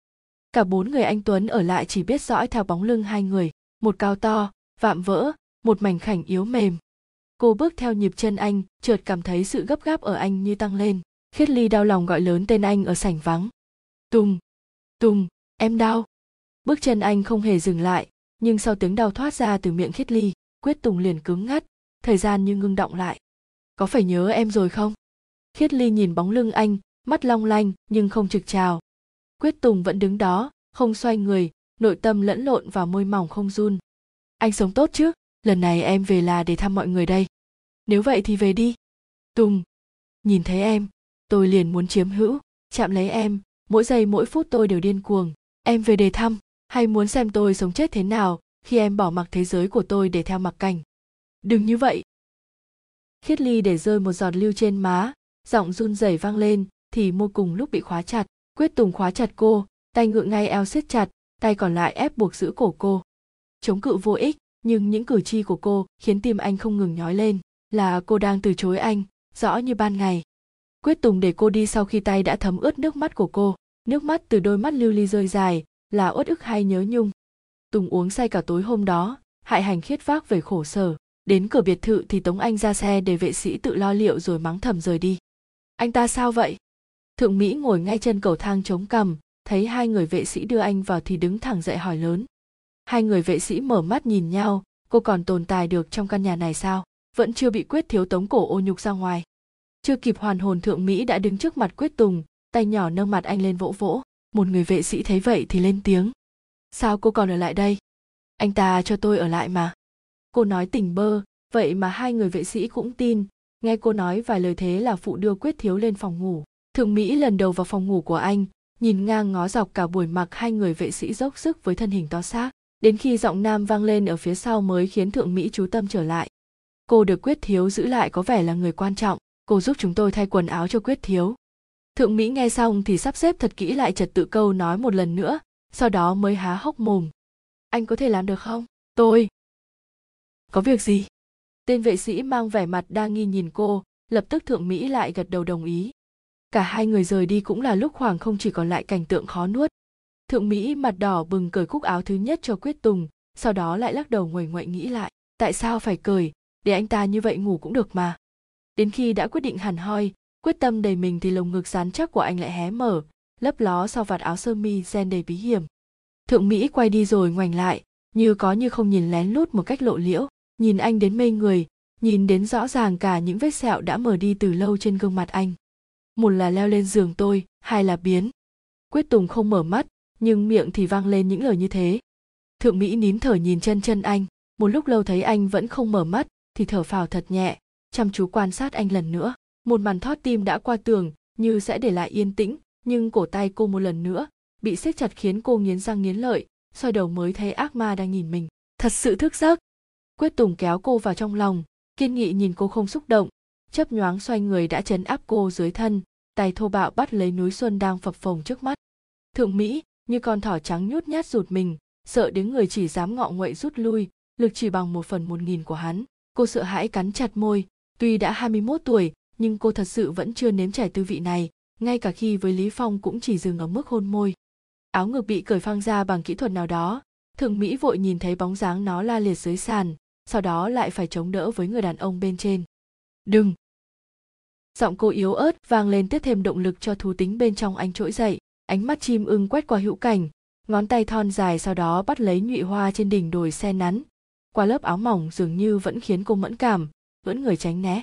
Cả bốn người anh tuấn ở lại chỉ biết dõi theo bóng lưng hai người, một cao to, vạm vỡ, một mảnh khảnh yếu mềm. Cô bước theo nhịp chân anh, chợt cảm thấy sự gấp gáp ở anh như tăng lên. Khiết Ly đau lòng gọi lớn tên anh ở sảnh vắng. Tùng, Tùng, em đau. Bước chân anh không hề dừng lại. Nhưng sau tiếng đau thoát ra từ miệng Khiết Ly, Quyết Tùng liền cứng ngắt, thời gian như ngưng đọng lại. Có phải nhớ em rồi không? Khiết Ly nhìn bóng lưng anh, mắt long lanh nhưng không trực trào. Quyết Tùng vẫn đứng đó, không xoay người, nội tâm lẫn lộn vào môi mỏng không run. Anh sống tốt chứ, lần này em về là để thăm mọi người đây. Nếu vậy thì về đi. Tùng, nhìn thấy em, tôi liền muốn chiếm hữu, chạm lấy em, mỗi giây mỗi phút tôi đều điên cuồng. Em về để thăm, hay muốn xem tôi sống chết thế nào khi em bỏ mặc thế giới của tôi để theo Mạc Cảnh. Đừng như vậy. Khiết Ly để rơi một giọt lưu trên má, giọng run rẩy vang lên, thì môi cùng lúc bị khóa chặt. Quyết Tùng khóa chặt cô, tay ngựa ngay eo siết chặt, tay còn lại ép buộc giữ cổ cô. Chống cự vô ích, nhưng những cử chỉ của cô khiến tim anh không ngừng nhói lên, là cô đang từ chối anh, rõ như ban ngày. Quyết Tùng để cô đi sau khi tay đã thấm ướt nước mắt của cô, nước mắt từ đôi mắt lưu ly rơi dài, là uất ức hay nhớ nhung. Tùng uống say cả tối hôm đó, hại Hành Khiết vác về khổ sở, đến cửa biệt thự thì tống anh ra xe để vệ sĩ tự lo liệu rồi mắng thầm rời đi. Anh ta sao vậy? Thượng Mỹ ngồi ngay chân cầu thang chống cằm, thấy hai người vệ sĩ đưa anh vào thì đứng thẳng dậy hỏi lớn. Hai người vệ sĩ mở mắt nhìn nhau, cô còn tồn tại được trong căn nhà này sao? Vẫn chưa bị Quyết thiếu tống cổ ô nhục ra ngoài. Chưa kịp hoàn hồn, Thượng Mỹ đã đứng trước mặt Quyết Tùng, tay nhỏ nâng mặt anh lên vỗ vỗ. Một người vệ sĩ thấy vậy thì lên tiếng. Sao cô còn ở lại đây? Anh ta cho tôi ở lại mà. Cô nói tỉnh bơ, vậy mà hai người vệ sĩ cũng tin, nghe cô nói vài lời thế là phụ đưa Quyết thiếu lên phòng ngủ. Thượng Mỹ lần đầu vào phòng ngủ của anh, nhìn ngang ngó dọc cả buổi mặc hai người vệ sĩ dốc sức với thân hình to xác, đến khi giọng nam vang lên ở phía sau mới khiến Thượng Mỹ chú tâm trở lại. Cô được Quyết thiếu giữ lại có vẻ là người quan trọng, cô giúp chúng tôi thay quần áo cho Quyết thiếu. Thượng Mỹ nghe xong thì sắp xếp thật kỹ lại trật tự câu nói một lần nữa, sau đó mới há hốc mồm. Anh có thể làm được không? Tôi. Có việc gì? Tên vệ sĩ mang vẻ mặt đa nghi nhìn cô, lập tức Thượng Mỹ lại gật đầu đồng ý. Cả hai người rời đi cũng là lúc khoảng không chỉ còn lại cảnh tượng khó nuốt. Thượng Mỹ mặt đỏ bừng cởi cúc áo thứ nhất cho Quyết Tùng, sau đó lại lắc đầu nguẩy nguậy nghĩ lại, tại sao phải cởi, để anh ta như vậy ngủ cũng được mà. Đến khi đã quyết định hẳn hoi, quyết tâm đầy mình thì lồng ngực rắn chắc của anh lại hé mở, lấp ló sau vạt áo sơ mi ren đầy bí hiểm. Thượng Mỹ quay đi rồi ngoảnh lại, như có như không nhìn lén lút một cách lộ liễu, nhìn anh đến mê người, nhìn đến rõ ràng cả những vết sẹo đã mờ đi từ lâu trên gương mặt anh. Một là leo lên giường tôi, hai là biến. Quyết Tùng không mở mắt, nhưng miệng thì vang lên những lời như thế. Thượng Mỹ nín thở nhìn chân chân anh, một lúc lâu thấy anh vẫn không mở mắt, thì thở phào thật nhẹ, chăm chú quan sát anh lần nữa. Một màn thót tim đã qua tường, như sẽ để lại yên tĩnh, nhưng cổ tay cô một lần nữa, bị siết chặt khiến cô nghiến răng nghiến lợi, xoay đầu mới thấy ác ma đang nhìn mình. Thật sự thức giấc. Quyết Tùng kéo cô vào trong lòng, kiên nghị nhìn cô không xúc động, chớp nhoáng xoay người đã trấn áp cô dưới thân, tay thô bạo bắt lấy núi xuân đang phập phồng trước mắt. Thượng Mỹ như con thỏ trắng nhút nhát rụt mình, sợ đến người chỉ dám ngọ nguậy rút lui, lực chỉ bằng một phần một nghìn của hắn. Cô sợ hãi cắn chặt môi, tuy đã hai mươi mốt tuổi nhưng cô thật sự vẫn chưa nếm trải tư vị này, ngay cả khi với Lý Phong cũng chỉ dừng ở mức hôn môi. Áo ngực bị cởi phăng ra bằng kỹ thuật nào đó, Thượng Mỹ vội nhìn thấy bóng dáng nó la liệt dưới sàn, sau đó lại phải chống đỡ với người đàn ông bên trên. Đừng! Giọng cô yếu ớt vang lên tiếp thêm động lực cho thú tính bên trong anh trỗi dậy, ánh mắt chim ưng quét qua hữu cảnh, ngón tay thon dài sau đó bắt lấy nhụy hoa trên đỉnh đồi xe nắn. Qua lớp áo mỏng dường như vẫn khiến cô mẫn cảm, vẫn người tránh né.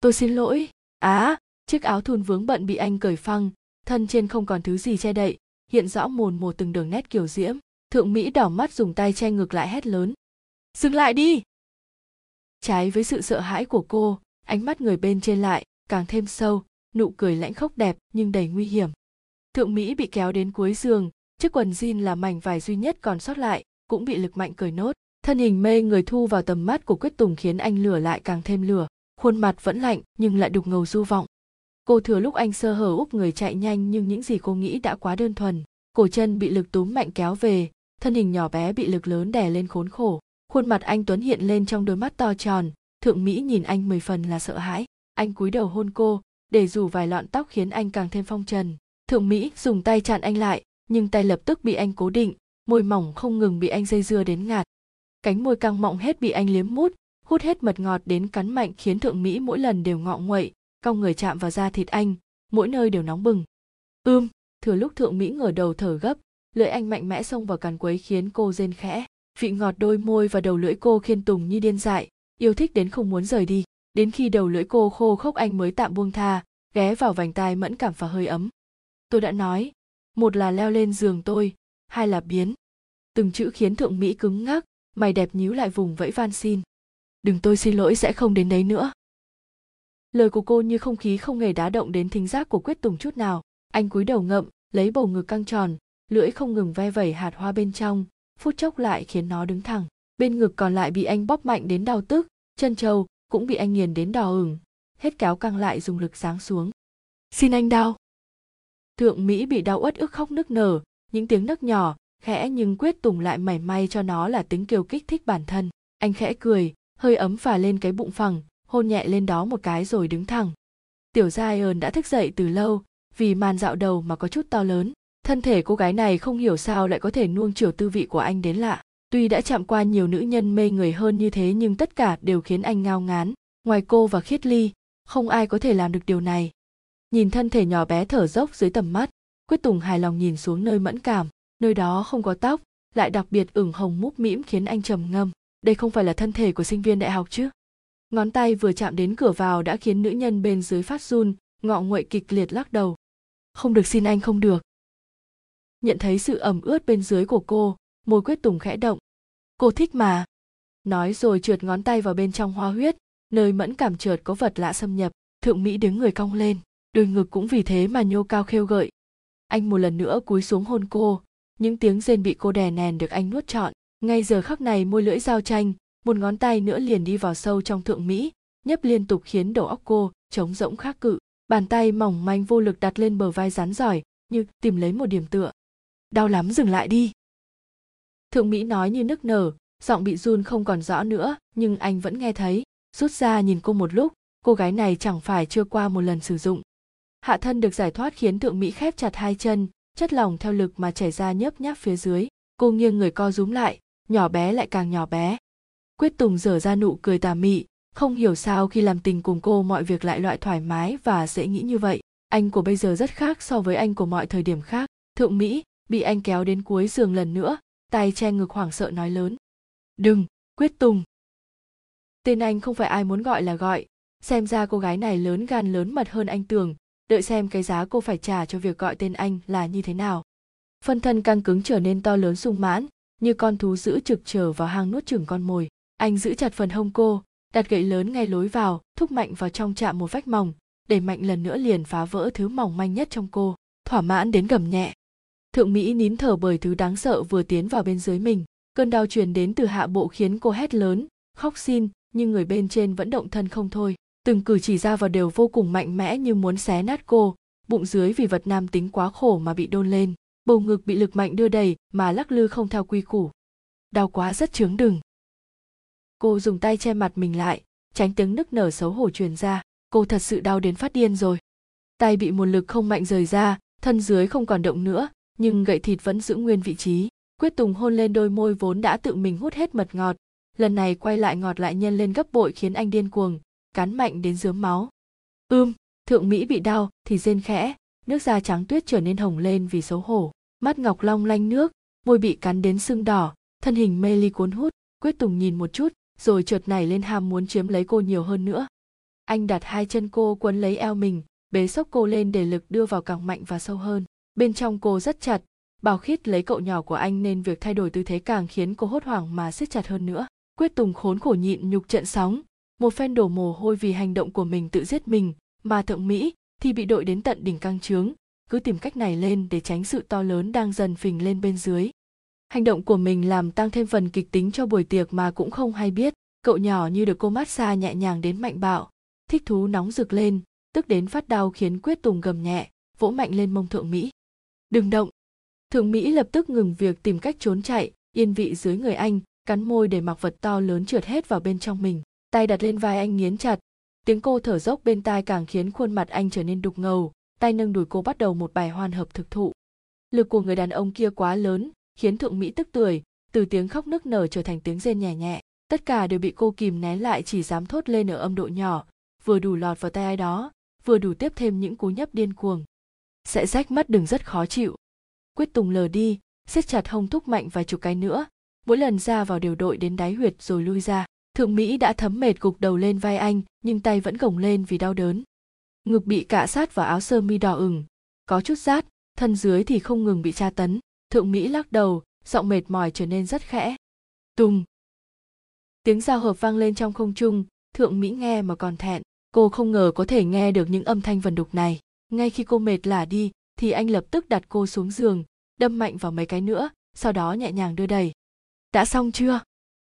Tôi xin lỗi. Á, à, chiếc áo thun vướng bận bị anh cởi phăng, thân trên không còn thứ gì che đậy, hiện rõ mồn một từng đường nét kiều diễm. Thượng Mỹ đỏ mắt dùng tay che ngược lại hét lớn. Dừng lại đi! Trái với sự sợ hãi của cô, ánh mắt người bên trên lại, càng thêm sâu, nụ cười lãnh khốc đẹp nhưng đầy nguy hiểm. Thượng Mỹ bị kéo đến cuối giường, chiếc quần jean là mảnh vải duy nhất còn sót lại, cũng bị lực mạnh cởi nốt. Thân hình mê người thu vào tầm mắt của Quyết Tùng khiến anh lửa lại càng thêm lửa, khuôn mặt vẫn lạnh nhưng lại đục ngầu du vọng. Cô thừa lúc anh sơ hở úp người chạy nhanh nhưng những gì cô nghĩ đã quá đơn thuần. Cổ chân bị lực túm mạnh kéo về, thân hình nhỏ bé bị lực lớn đè lên khốn khổ. Khuôn mặt anh tuấn hiện lên trong đôi mắt to tròn, Thượng Mỹ nhìn anh mười phần là sợ hãi. Anh cúi đầu hôn cô, để rủ vài lọn tóc khiến anh càng thêm phong trần. Thượng Mỹ dùng tay chặn anh lại, nhưng tay lập tức bị anh cố định, môi mỏng không ngừng bị anh dây dưa đến ngạt. Cánh môi căng mọng hết bị anh liếm mút, hút hết mật ngọt đến cắn mạnh khiến Thượng Mỹ mỗi lần đều ngọ nguậy, cong người chạm vào da thịt anh, mỗi nơi đều nóng bừng. Ưm, thừa lúc Thượng Mỹ ngửa đầu thở gấp, lưỡi anh mạnh mẽ xông vào càn quấy khiến cô rên khẽ. Vị ngọt đôi môi và đầu lưỡi cô khiến Tùng như điên dại, yêu thích đến không muốn rời đi. đến khi đầu lưỡi cô khô khốc anh mới tạm buông tha, ghé vào vành tai mẫn cảm và hơi ấm. Tôi đã nói, một là leo lên giường tôi, hai là biến. Từng chữ khiến Thượng Mỹ cứng ngắc, mày đẹp nhíu lại vùng vẫy van xin. Đừng, tôi xin lỗi sẽ không đến đấy nữa. Lời của cô như không khí không hề đá động đến thính giác của Quyết Tùng chút nào. Anh cúi đầu ngậm, lấy bầu ngực căng tròn, lưỡi không ngừng ve vẩy hạt hoa bên trong, phút chốc lại khiến nó đứng thẳng. Bên ngực còn lại bị anh bóp mạnh đến đau tức, chân trâu cũng bị anh nghiền đến đỏ ửng, hết kéo căng lại dùng lực giáng xuống. Xin anh đau. Thượng Mỹ bị đau uất ức khóc nức nở, những tiếng nấc nhỏ, khẽ nhưng Quyết Tùng lại mảy may cho nó là tiếng kêu kích thích bản thân. Anh khẽ cười, hơi ấm phả lên cái bụng phẳng, hôn nhẹ lên đó một cái rồi đứng thẳng. Tiểu Ryan đã thức dậy từ lâu, vì màn dạo đầu mà có chút to lớn. Thân thể cô gái này không hiểu sao lại có thể nuông chiều tư vị của anh đến lạ. Tuy đã chạm qua nhiều nữ nhân mê người hơn như thế nhưng tất cả đều khiến anh ngao ngán. Ngoài cô và Khiết Ly, không ai có thể làm được điều này. Nhìn thân thể nhỏ bé thở dốc dưới tầm mắt, Quyết Tùng hài lòng nhìn xuống nơi mẫn cảm. Nơi đó không có tóc, lại đặc biệt ửng hồng múp mĩm khiến anh trầm ngâm. Đây không phải là thân thể của sinh viên đại học chứ? Ngón tay vừa chạm đến cửa vào đã khiến nữ nhân bên dưới phát run, ngọ nguậy kịch liệt lắc đầu. Không được, xin anh không được. Nhận thấy sự ẩm ướt bên dưới của cô, môi Quyết Tùng khẽ động. Cô thích mà. Nói rồi trượt ngón tay vào bên trong hoa huyết, nơi mẫn cảm trượt có vật lạ xâm nhập. Thượng Mỹ đứng người cong lên, đôi ngực cũng vì thế mà nhô cao khêu gợi. Anh một lần nữa cúi xuống hôn cô, những tiếng rên bị cô đè nén được anh nuốt trọn. Ngay giờ khắc này môi lưỡi giao tranh, một ngón tay nữa liền đi vào sâu trong Thượng Mỹ, nhấp liên tục khiến đầu óc cô trống rỗng khắc cự. Bàn tay mỏng manh vô lực đặt lên bờ vai rắn giỏi, như tìm lấy một điểm tựa. Đau lắm, dừng lại đi. Thượng Mỹ nói như nức nở, giọng bị run không còn rõ nữa, nhưng anh vẫn nghe thấy. Rút ra nhìn cô một lúc, cô gái này chẳng phải chưa qua một lần sử dụng. Hạ thân được giải thoát khiến Thượng Mỹ khép chặt hai chân, chất lỏng theo lực mà chảy ra nhớp nháp phía dưới. Cô nghiêng người co rúm lại, nhỏ bé lại càng nhỏ bé. Quyết Tùng dở ra nụ cười tà mị, không hiểu sao khi làm tình cùng cô mọi việc lại loại thoải mái và dễ nghĩ như vậy. Anh của bây giờ rất khác so với anh của mọi thời điểm khác. Thượng Mỹ bị anh kéo đến cuối giường lần nữa, tay che ngực hoảng sợ nói lớn. Đừng, Quyết Tùng. Tên anh không phải ai muốn gọi là gọi, xem ra cô gái này lớn gan lớn mật hơn anh tưởng, đợi xem cái giá cô phải trả cho việc gọi tên anh là như thế nào. Phân thân căng cứng trở nên to lớn sung mãn, như con thú dữ trực chờ vào hang nuốt chửng con mồi. Anh giữ chặt phần hông cô, đặt gậy lớn ngay lối vào, thúc mạnh vào trong chạm một vách mỏng, đẩy mạnh lần nữa liền phá vỡ thứ mỏng manh nhất trong cô, thỏa mãn đến gầm nhẹ. Thượng Mỹ nín thở bởi thứ đáng sợ vừa tiến vào bên dưới mình, cơn đau truyền đến từ hạ bộ khiến cô hét lớn, khóc xin, nhưng người bên trên vẫn động thân không thôi. Từng cử chỉ ra vào đều vô cùng mạnh mẽ như muốn xé nát cô, bụng dưới vì vật nam tính quá khổ mà bị đôn lên, bầu ngực bị lực mạnh đưa đẩy mà lắc lư không theo quy củ. Đau quá rất chướng đừng. Cô dùng tay che mặt mình lại, tránh tiếng nức nở xấu hổ truyền ra. Cô thật sự đau đến phát điên rồi. Tay bị một lực không mạnh rời ra, thân dưới không còn động nữa, nhưng gậy thịt vẫn giữ nguyên vị trí. Quyết Tùng hôn lên đôi môi vốn đã tự mình hút hết mật ngọt, lần này quay lại ngọt lại nhân lên gấp bội khiến anh điên cuồng, cắn mạnh đến rớm máu. Ưm, Thượng Mỹ bị đau thì rên khẽ, nước da trắng tuyết trở nên hồng lên vì xấu hổ, mắt ngọc long lanh nước, môi bị cắn đến sưng đỏ, thân hình mê ly cuốn hút. Quyết Tùng nhìn một chút, rồi chợt nảy lên ham muốn chiếm lấy cô nhiều hơn nữa. Anh đặt hai chân cô quấn lấy eo mình, bế xốc cô lên để lực đưa vào càng mạnh và sâu hơn. Bên trong cô rất chặt, bảo Khiết lấy cậu nhỏ của anh nên việc thay đổi tư thế càng khiến cô hốt hoảng mà siết chặt hơn nữa. Quyết Tùng khốn khổ nhịn nhục trận sóng, một phen đổ mồ hôi vì hành động của mình tự giết mình, mà Thượng Mỹ thì bị đội đến tận đỉnh căng trướng, cứ tìm cách này lên để tránh sự to lớn đang dần phình lên bên dưới. Hành động của mình làm tăng thêm phần kịch tính cho buổi tiệc mà cũng không hay biết. Cậu nhỏ như được cô mát xa nhẹ nhàng đến mạnh bạo, thích thú nóng rực lên, tức đến phát đau khiến Quyết Tùng gầm nhẹ, vỗ mạnh lên mông Thượng Mỹ. Đừng động. Thượng Mỹ lập tức ngừng việc tìm cách trốn chạy, yên vị dưới người anh, cắn môi để mặc vật to lớn trượt hết vào bên trong mình. Tay đặt lên vai anh nghiến chặt, tiếng cô thở dốc bên tai càng khiến khuôn mặt anh trở nên đục ngầu. Tay nâng đùi cô bắt đầu một bài hoàn hợp thực thụ. Lực của người đàn ông kia quá lớn, khiến Thượng Mỹ tức tưởi, từ tiếng khóc nức nở trở thành tiếng rên nhẹ nhẹ. Tất cả đều bị cô kìm nén lại, chỉ dám thốt lên ở âm độ nhỏ, vừa đủ lọt vào tay ai đó, vừa đủ tiếp thêm những cú nhấp điên cuồng. Sẽ rách mất đừng, rất khó chịu. Quyết Tùng lờ đi, siết chặt hông thúc mạnh vài chục cái nữa, mỗi lần ra vào đều đội đến đáy huyệt rồi lui ra. Thượng Mỹ đã thấm mệt gục đầu lên vai anh, nhưng tay vẫn gồng lên vì đau đớn. Ngực bị cạ sát vào áo sơ mi đỏ ửng, có chút rát, thân dưới thì không ngừng bị tra tấn. Thượng Mỹ lắc đầu, giọng mệt mỏi trở nên rất khẽ. Tùng! Tiếng dao hợp vang lên trong không trung, Thượng Mỹ nghe mà còn thẹn. Cô không ngờ có thể nghe được những âm thanh vần đục này. Ngay khi cô mệt lả đi, thì anh lập tức đặt cô xuống giường, đâm mạnh vào mấy cái nữa, sau đó nhẹ nhàng đưa đẩy. Đã xong chưa?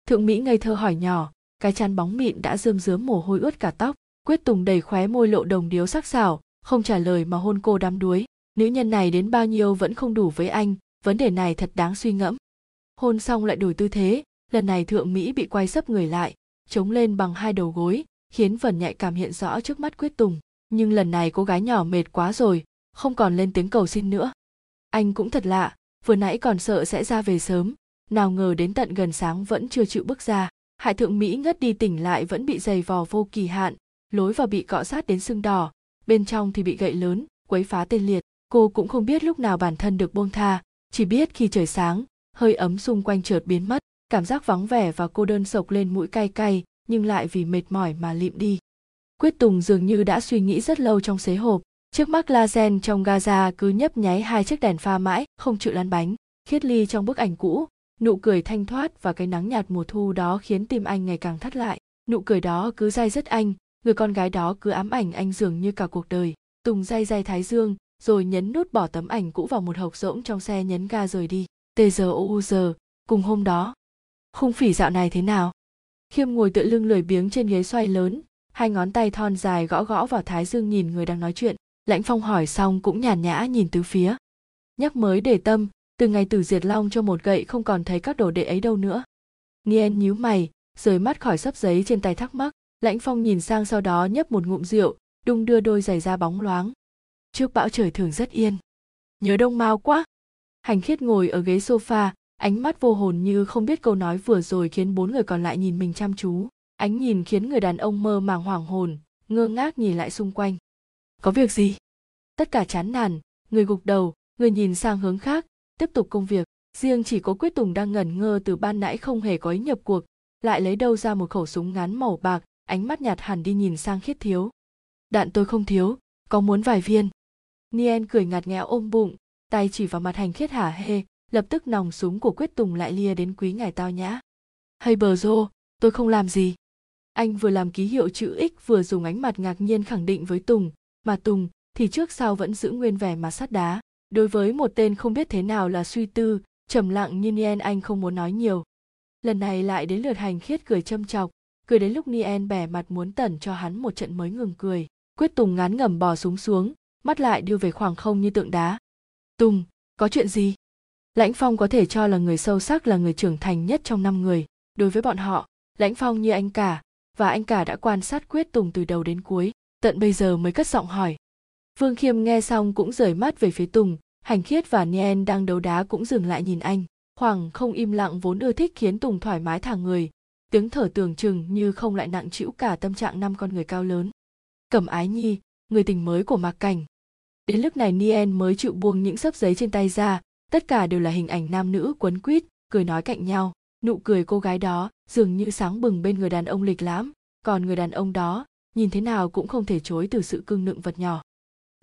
Thượng Mỹ ngây thơ hỏi nhỏ, cái trán bóng mịn đã rơm rớm mồ hôi ướt cả tóc. Quyết Tùng đầy khóe môi lộ đồng điếu sắc sảo, không trả lời mà hôn cô đắm đuối. Nữ nhân này đến bao nhiêu vẫn không đủ với anh, vấn đề này thật đáng suy ngẫm. Hôn xong lại đổi tư thế, lần này Thượng Mỹ bị quay sấp người lại, chống lên bằng hai đầu gối, khiến vần nhạy cảm hiện rõ trước mắt Quyết Tùng. Nhưng lần này cô gái nhỏ mệt quá rồi, không còn lên tiếng cầu xin nữa. Anh cũng thật lạ, vừa nãy còn sợ sẽ ra về sớm, nào ngờ đến tận gần sáng vẫn chưa chịu bước ra. Hại Thượng Mỹ ngất đi tỉnh lại vẫn bị giày vò vô kỳ hạn, lối vào bị cọ sát đến sưng đỏ, bên trong thì bị gậy lớn quấy phá tê liệt. Cô cũng không biết lúc nào bản thân được buông tha, chỉ biết khi trời sáng, hơi ấm xung quanh chợt biến mất, cảm giác vắng vẻ và cô đơn sộc lên mũi cay cay, nhưng lại vì mệt mỏi mà lịm đi. Quyết Tùng dường như đã suy nghĩ rất lâu trong xế hộp, chiếc McLaren trong gaza cứ nhấp nháy hai chiếc đèn pha mãi, không chịu lăn bánh. Khiết Ly trong bức ảnh cũ, nụ cười thanh thoát và cái nắng nhạt mùa thu đó khiến tim anh ngày càng thắt lại. Nụ cười đó cứ day dứt anh, người con gái đó cứ ám ảnh anh dường như cả cuộc đời. Tùng day day thái dương, rồi nhấn nút bỏ tấm ảnh cũ vào một hộc rỗng trong xe, nhấn ga rời đi. Tê giờ ô giờ, cùng hôm đó. Khung phỉ dạo này thế nào? Khiêm ngồi tựa lưng lười biếng trên ghế xoay lớn, hai ngón tay thon dài gõ gõ vào thái dương nhìn người đang nói chuyện. Lãnh Phong hỏi xong cũng nhàn nhã nhìn tứ phía. Nhắc mới để tâm, từ ngày Tử Diệt Long cho một gậy không còn thấy các đồ đệ ấy đâu nữa. Niel nhíu mày, rời mắt khỏi xấp giấy trên tay thắc mắc. Lãnh Phong nhìn sang sau đó nhấp một ngụm rượu, đung đưa đôi giày da bóng loáng. Trước bão trời thường rất yên. Nhớ Đông Mao quá. Hành Khiết ngồi ở ghế sofa, ánh mắt vô hồn như không biết câu nói vừa rồi khiến bốn người còn lại nhìn mình chăm chú. Ánh nhìn khiến người đàn ông mơ màng hoảng hồn, ngơ ngác nhìn lại xung quanh. Có việc gì? Tất cả chán nản, người gục đầu, người nhìn sang hướng khác, tiếp tục công việc. Riêng chỉ có Quyết Tùng đang ngẩn ngơ từ ban nãy không hề có ý nhập cuộc, lại lấy đâu ra một khẩu súng ngắn màu bạc, ánh mắt nhạt hẳn đi nhìn sang Khiết thiếu. Đạn tôi không thiếu, có muốn vài viên? Niel cười ngặt nghẽo ôm bụng, tay chỉ vào mặt Hành Khiết hả hê, lập tức nòng súng của Quyết Tùng lại lia đến quý ngài tao nhã. Hay bờ rô, tôi không làm gì. Anh vừa làm ký hiệu chữ X vừa dùng ánh mặt ngạc nhiên khẳng định với Tùng, mà Tùng thì trước sau vẫn giữ nguyên vẻ mà sắt đá. Đối với một tên không biết thế nào là suy tư, trầm lặng như Niel anh không muốn nói nhiều. Lần này lại đến lượt Hành Khiết cười châm chọc, cười đến lúc Niel bẻ mặt muốn tẩn cho hắn một trận mới ngừng cười. Quyết Tùng ngán ngẩm bỏ súng xuống, mắt lại đưa về khoảng không như tượng đá. Tùng, có chuyện gì? Lãnh Phong có thể cho là người sâu sắc, là người trưởng thành nhất trong năm người. Đối với bọn họ, Lãnh Phong như anh cả, và anh cả đã quan sát Quyết Tùng từ đầu đến cuối, tận bây giờ mới cất giọng hỏi. Vương Khiêm nghe xong cũng rời mắt về phía Tùng, Hành Khiết và Niel đang đấu đá cũng dừng lại nhìn anh. Khoảng không im lặng vốn ưa thích khiến Tùng thoải mái thả người, tiếng thở tưởng chừng như không lại nặng trĩu cả tâm trạng năm con người cao lớn. Cẩm Ái Nhi, người tình mới của Mạc Cảnh. Đến lúc này Niel mới chịu buông những xấp giấy trên tay ra, tất cả đều là hình ảnh nam nữ quấn quýt, cười nói cạnh nhau. Nụ cười cô gái đó dường như sáng bừng bên người đàn ông lịch lãm, còn người đàn ông đó nhìn thế nào cũng không thể chối từ sự cương nựng vật nhỏ.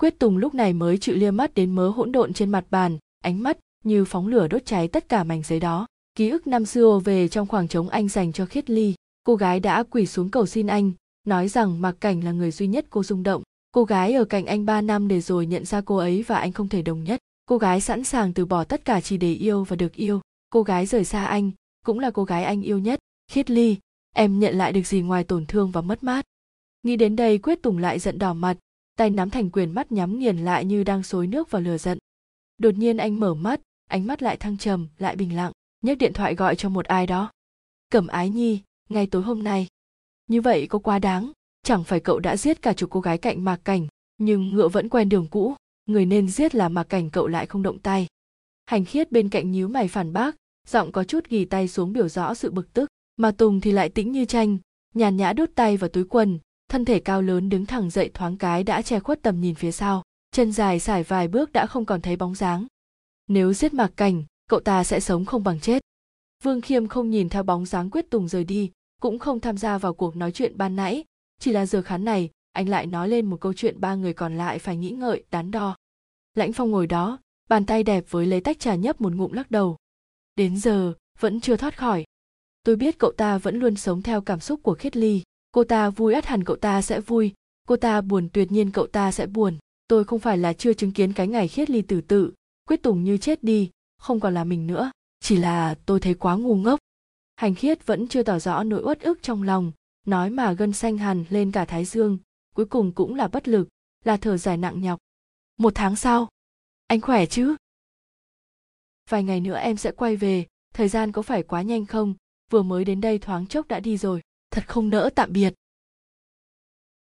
Quyết Tùng lúc này mới chịu lia mắt đến mớ hỗn độn trên mặt bàn, ánh mắt như phóng lửa đốt cháy tất cả mảnh giấy đó. Ký ức năm xưa ùa về trong khoảng trống anh dành cho Khiết Ly, cô gái đã quỳ xuống cầu xin anh, nói rằng Mạc Cảnh là người duy nhất cô rung động. Cô gái ở cạnh anh ba năm để rồi nhận ra cô ấy và anh không thể đồng nhất. Cô gái sẵn sàng từ bỏ tất cả chỉ để yêu và được yêu. Cô gái rời xa anh, cũng là cô gái anh yêu nhất. Khiết Ly, em nhận lại được gì ngoài tổn thương và mất mát? Nghĩ đến đây Quyết Tùng lại giận đỏ mặt, tay nắm thành quyền, mắt nhắm nghiền lại như đang xối nước vào lửa giận. Đột nhiên anh mở mắt, ánh mắt lại thăng trầm, lại bình lặng, nhấc điện thoại gọi cho một ai đó. Cẩm Ái Nhi, ngay tối hôm nay. Như vậy có quá đáng, chẳng phải cậu đã giết cả chục cô gái cạnh Mạc Cảnh, nhưng ngựa vẫn quen đường cũ, người nên giết là Mạc Cảnh, cậu lại không động tay. Hành Khiết bên cạnh nhíu mày phản bác, giọng có chút ghì tay xuống biểu rõ sự bực tức, mà Tùng thì lại tĩnh như tranh, nhàn nhã đút tay vào túi quần, thân thể cao lớn đứng thẳng dậy thoáng cái đã che khuất tầm nhìn phía sau, chân dài sải vài bước đã không còn thấy bóng dáng. Nếu giết Mạc Cảnh, cậu ta sẽ sống không bằng chết. Vương Khiêm không nhìn theo bóng dáng Quyết Tùng rời đi, cũng không tham gia vào cuộc nói chuyện ban nãy, chỉ là giờ khán này, anh lại nói lên một câu chuyện ba người còn lại phải nghĩ ngợi, đắn đo. Lãnh Phong ngồi đó, bàn tay đẹp với lấy tách trà nhấp một ngụm lắc đầu. Đến giờ, vẫn chưa thoát khỏi. Tôi biết cậu ta vẫn luôn sống theo cảm xúc của Khiết Ly. Cô ta vui ắt hẳn cậu ta sẽ vui, cô ta buồn tuyệt nhiên cậu ta sẽ buồn. Tôi không phải là chưa chứng kiến cái ngày Khiết Ly tử tự, Quyết Tùng như chết đi, không còn là mình nữa. Chỉ là tôi thấy quá ngu ngốc. Hành Khiết vẫn chưa tỏ rõ nỗi uất ức trong lòng, nói mà gân xanh hằn lên cả thái dương, cuối cùng cũng là bất lực, là thở dài nặng nhọc. Một tháng sau, anh khỏe chứ? Vài ngày nữa em sẽ quay về, thời gian có phải quá nhanh không? Vừa mới đến đây thoáng chốc đã đi rồi, thật không nỡ tạm biệt.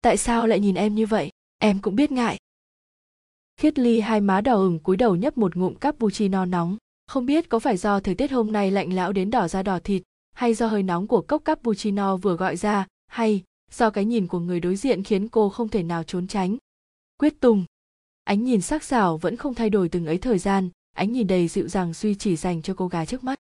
Tại sao lại nhìn em như vậy? Em cũng biết ngại. Khiết Ly hai má đỏ ửng cúi đầu nhấp một ngụm cappuccino nóng. Không biết có phải do thời tiết hôm nay lạnh lẽo đến đỏ da đỏ thịt, hay do hơi nóng của cốc cappuccino vừa gọi ra, hay do cái nhìn của người đối diện khiến cô không thể nào trốn tránh. Quyết Tùng. Ánh nhìn sắc sảo vẫn không thay đổi từng ấy thời gian, ánh nhìn đầy dịu dàng duy chỉ dành cho cô gái trước mắt.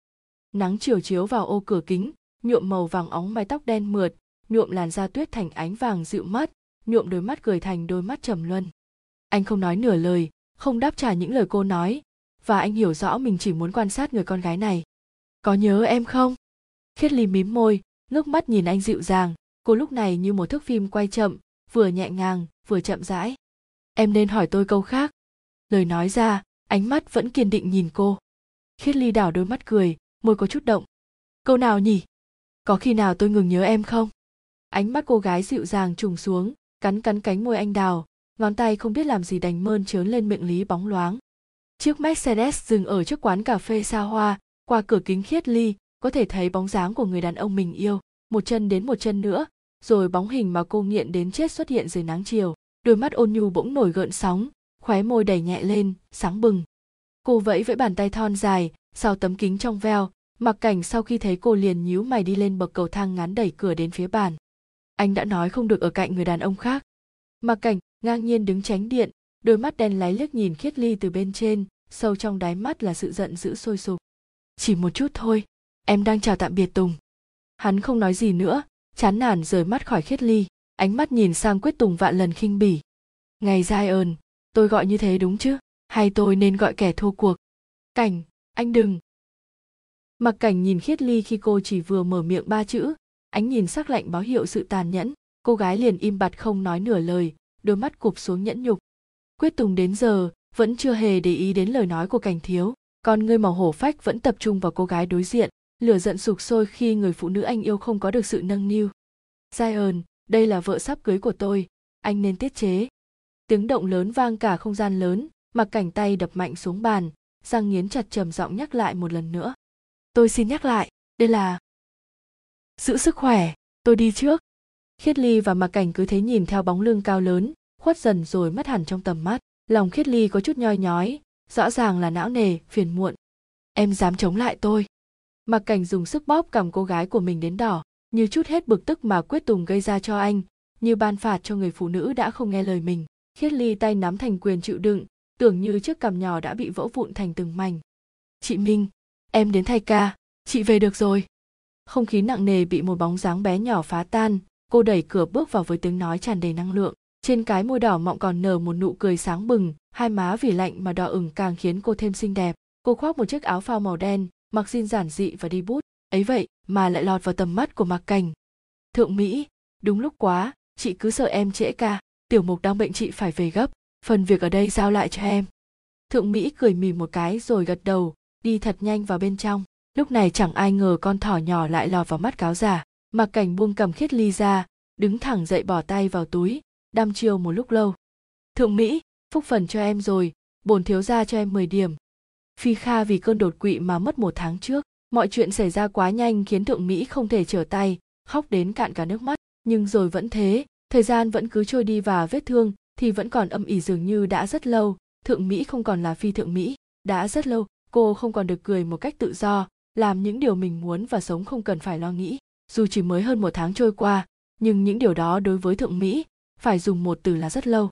Nắng chiều chiếu vào ô cửa kính, nhuộm màu vàng óng mái tóc đen mượt, nhuộm làn da tuyết thành ánh vàng dịu mắt, nhuộm đôi mắt cười thành đôi mắt trầm luân. Anh không nói nửa lời, không đáp trả những lời cô nói, và anh hiểu rõ mình chỉ muốn quan sát người con gái này. Có nhớ em không? Khiết Ly mím môi, nước mắt nhìn anh dịu dàng, cô lúc này như một thước phim quay chậm, vừa nhẹ nhàng, vừa chậm rãi. Em nên hỏi tôi câu khác. Lời nói ra, ánh mắt vẫn kiên định nhìn cô. Khiết Ly đảo đôi mắt cười, môi có chút động. Câu nào nhỉ? Có khi nào tôi ngừng nhớ em không? Ánh mắt cô gái dịu dàng trùng xuống, cắn cắn cánh môi anh đào, ngón tay không biết làm gì đành mơn trớn lên miệng Lý bóng loáng. Chiếc Mercedes dừng ở trước quán cà phê xa hoa, qua cửa kính Khiết Ly, có thể thấy bóng dáng của người đàn ông mình yêu, một chân đến một chân nữa, rồi bóng hình mà cô nghiện đến chết xuất hiện dưới nắng chiều. Đôi mắt ôn nhu bỗng nổi gợn sóng, khóe môi đẩy nhẹ lên, sáng bừng. Cô vẫy vẫy bàn tay thon dài, sau tấm kính trong veo, Mạc Cảnh sau khi thấy cô liền nhíu mày đi lên bậc cầu thang ngắn đẩy cửa đến phía bàn. Anh đã nói không được ở cạnh người đàn ông khác. Mạc Cảnh ngang nhiên đứng tránh điện, đôi mắt đen láy liếc nhìn Khiết Ly từ bên trên, sâu trong đáy mắt là sự giận dữ sôi sục. Chỉ một chút thôi, em đang chào tạm biệt Tùng. Hắn không nói gì nữa, chán nản rời mắt khỏi Khiết Ly, ánh mắt nhìn sang Quyết Tùng vạn lần khinh bỉ. Ngày Ryan, tôi gọi như thế đúng chứ? Hay tôi nên gọi kẻ thua cuộc? Cảnh, anh đừng. Mạc Cảnh nhìn Khiết Ly khi cô chỉ vừa mở miệng ba chữ, ánh nhìn sắc lạnh báo hiệu sự tàn nhẫn, cô gái liền im bặt không nói nửa lời, đôi mắt cụp xuống nhẫn nhục. Quyết Tùng đến giờ vẫn chưa hề để ý đến lời nói của Cảnh thiếu, còn người màu hổ phách vẫn tập trung vào cô gái đối diện, lửa giận sục sôi khi người phụ nữ anh yêu không có được sự nâng niu. Ryan, đây là vợ sắp cưới của tôi, anh nên tiết chế. Tiếng động lớn vang cả không gian lớn, Mạc Cảnh tay đập mạnh xuống bàn, răng nghiến chặt trầm giọng nhắc lại một lần nữa. Tôi xin nhắc lại, đây là... Giữ sức khỏe, tôi đi trước. Khiết Ly và Mạc Cảnh cứ thế nhìn theo bóng lưng cao lớn, khuất dần rồi mất hẳn trong tầm mắt. Lòng Khiết Ly có chút nhoi nhói, rõ ràng là não nề, phiền muộn. Em dám chống lại tôi. Mạc Cảnh dùng sức bóp cằm cô gái của mình đến đỏ, như chút hết bực tức mà Quyết Tùng gây ra cho anh, như ban phạt cho người phụ nữ đã không nghe lời mình. Khiết Ly tay nắm thành quyền chịu đựng, tưởng như chiếc cằm nhỏ đã bị vỡ vụn thành từng mảnh. Chị Minh, em đến thay ca, chị về được rồi. Không khí nặng nề bị một bóng dáng bé nhỏ phá tan, cô đẩy cửa bước vào với tiếng nói tràn đầy năng lượng. Trên cái môi đỏ mọng còn nở một nụ cười sáng bừng, hai má vì lạnh mà đỏ ửng càng khiến cô thêm xinh đẹp. Cô khoác một chiếc áo phao màu đen, mặc jean giản dị và đi bút, ấy vậy mà lại lọt vào tầm mắt của Mạc Cảnh. Thượng Mỹ, đúng lúc quá, chị cứ sợ em trễ ca, Tiểu Mục đang bệnh chị phải về gấp, phần việc ở đây giao lại cho em. Thượng Mỹ cười mỉm một cái rồi gật đầu, đi thật nhanh vào bên trong. Lúc này chẳng ai ngờ con thỏ nhỏ lại lọt vào mắt cáo già. Mạc Cảnh buông cầm Khiết Ly ra, đứng thẳng dậy bỏ tay vào túi, đăm chiêu một lúc lâu. Thượng Mỹ, phúc phần cho em rồi, bổn thiếu gia cho em mười điểm. Phi Kha vì cơn đột quỵ mà mất một tháng trước, mọi chuyện xảy ra quá nhanh khiến Thượng Mỹ không thể trở tay, khóc đến cạn cả nước mắt. Nhưng rồi vẫn thế, thời gian vẫn cứ trôi đi và vết thương thì vẫn còn âm ỉ dường như đã rất lâu. Thượng Mỹ không còn là Phi Thượng Mỹ, đã rất lâu cô không còn được cười một cách tự do, làm những điều mình muốn và sống không cần phải lo nghĩ. Dù chỉ mới hơn một tháng trôi qua, nhưng những điều đó đối với Thượng Mỹ phải dùng một từ là rất lâu.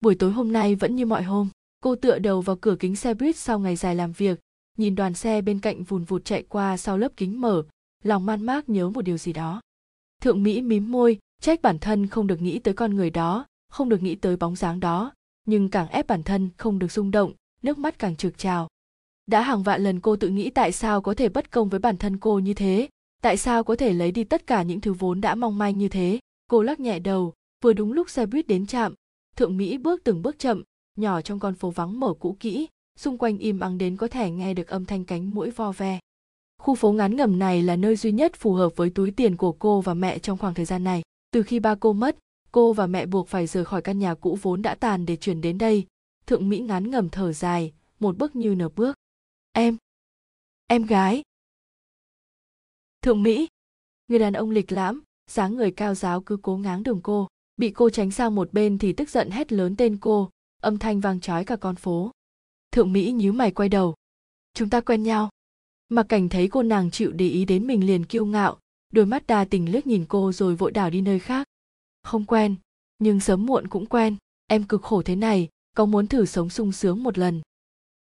Buổi tối hôm nay vẫn như mọi hôm, cô tựa đầu vào cửa kính xe buýt sau ngày dài làm việc, nhìn đoàn xe bên cạnh vùn vụt chạy qua sau lớp kính mở, lòng man mác nhớ một điều gì đó. Thượng Mỹ mím môi, trách bản thân không được nghĩ tới con người đó, không được nghĩ tới bóng dáng đó, nhưng càng ép bản thân không được rung động, nước mắt càng trực trào. Đã hàng vạn lần cô tự nghĩ tại sao có thể bất công với bản thân cô như thế, tại sao có thể lấy đi tất cả những thứ vốn đã mong manh như thế. Cô lắc nhẹ đầu, vừa đúng lúc xe buýt đến trạm, Thượng Mỹ bước từng bước chậm, nhỏ trong con phố vắng mở cũ kỹ, xung quanh im ắng đến có thể nghe được âm thanh cánh muỗi vo ve. Khu phố ngán ngẩm này là nơi duy nhất phù hợp với túi tiền của cô và mẹ trong khoảng thời gian này. Từ khi ba cô mất, cô và mẹ buộc phải rời khỏi căn nhà cũ vốn đã tàn để chuyển đến đây. Thượng Mỹ ngán ngẩm thở dài, một bước như nửa bước. Em. Em gái. Thượng Mỹ. Người đàn ông lịch lãm, dáng người cao ráo cứ cố ngáng đường cô. Bị cô tránh sang một bên thì tức giận hét lớn tên cô, âm thanh vang chói cả con phố. Thượng Mỹ nhíu mày quay đầu. Chúng ta quen nhau. Mạc Cảnh thấy cô nàng chịu để ý đến mình liền kiêu ngạo, đôi mắt đa tình liếc nhìn cô rồi vội đảo đi nơi khác. Không quen, nhưng sớm muộn cũng quen. Em cực khổ thế này, có muốn thử sống sung sướng một lần?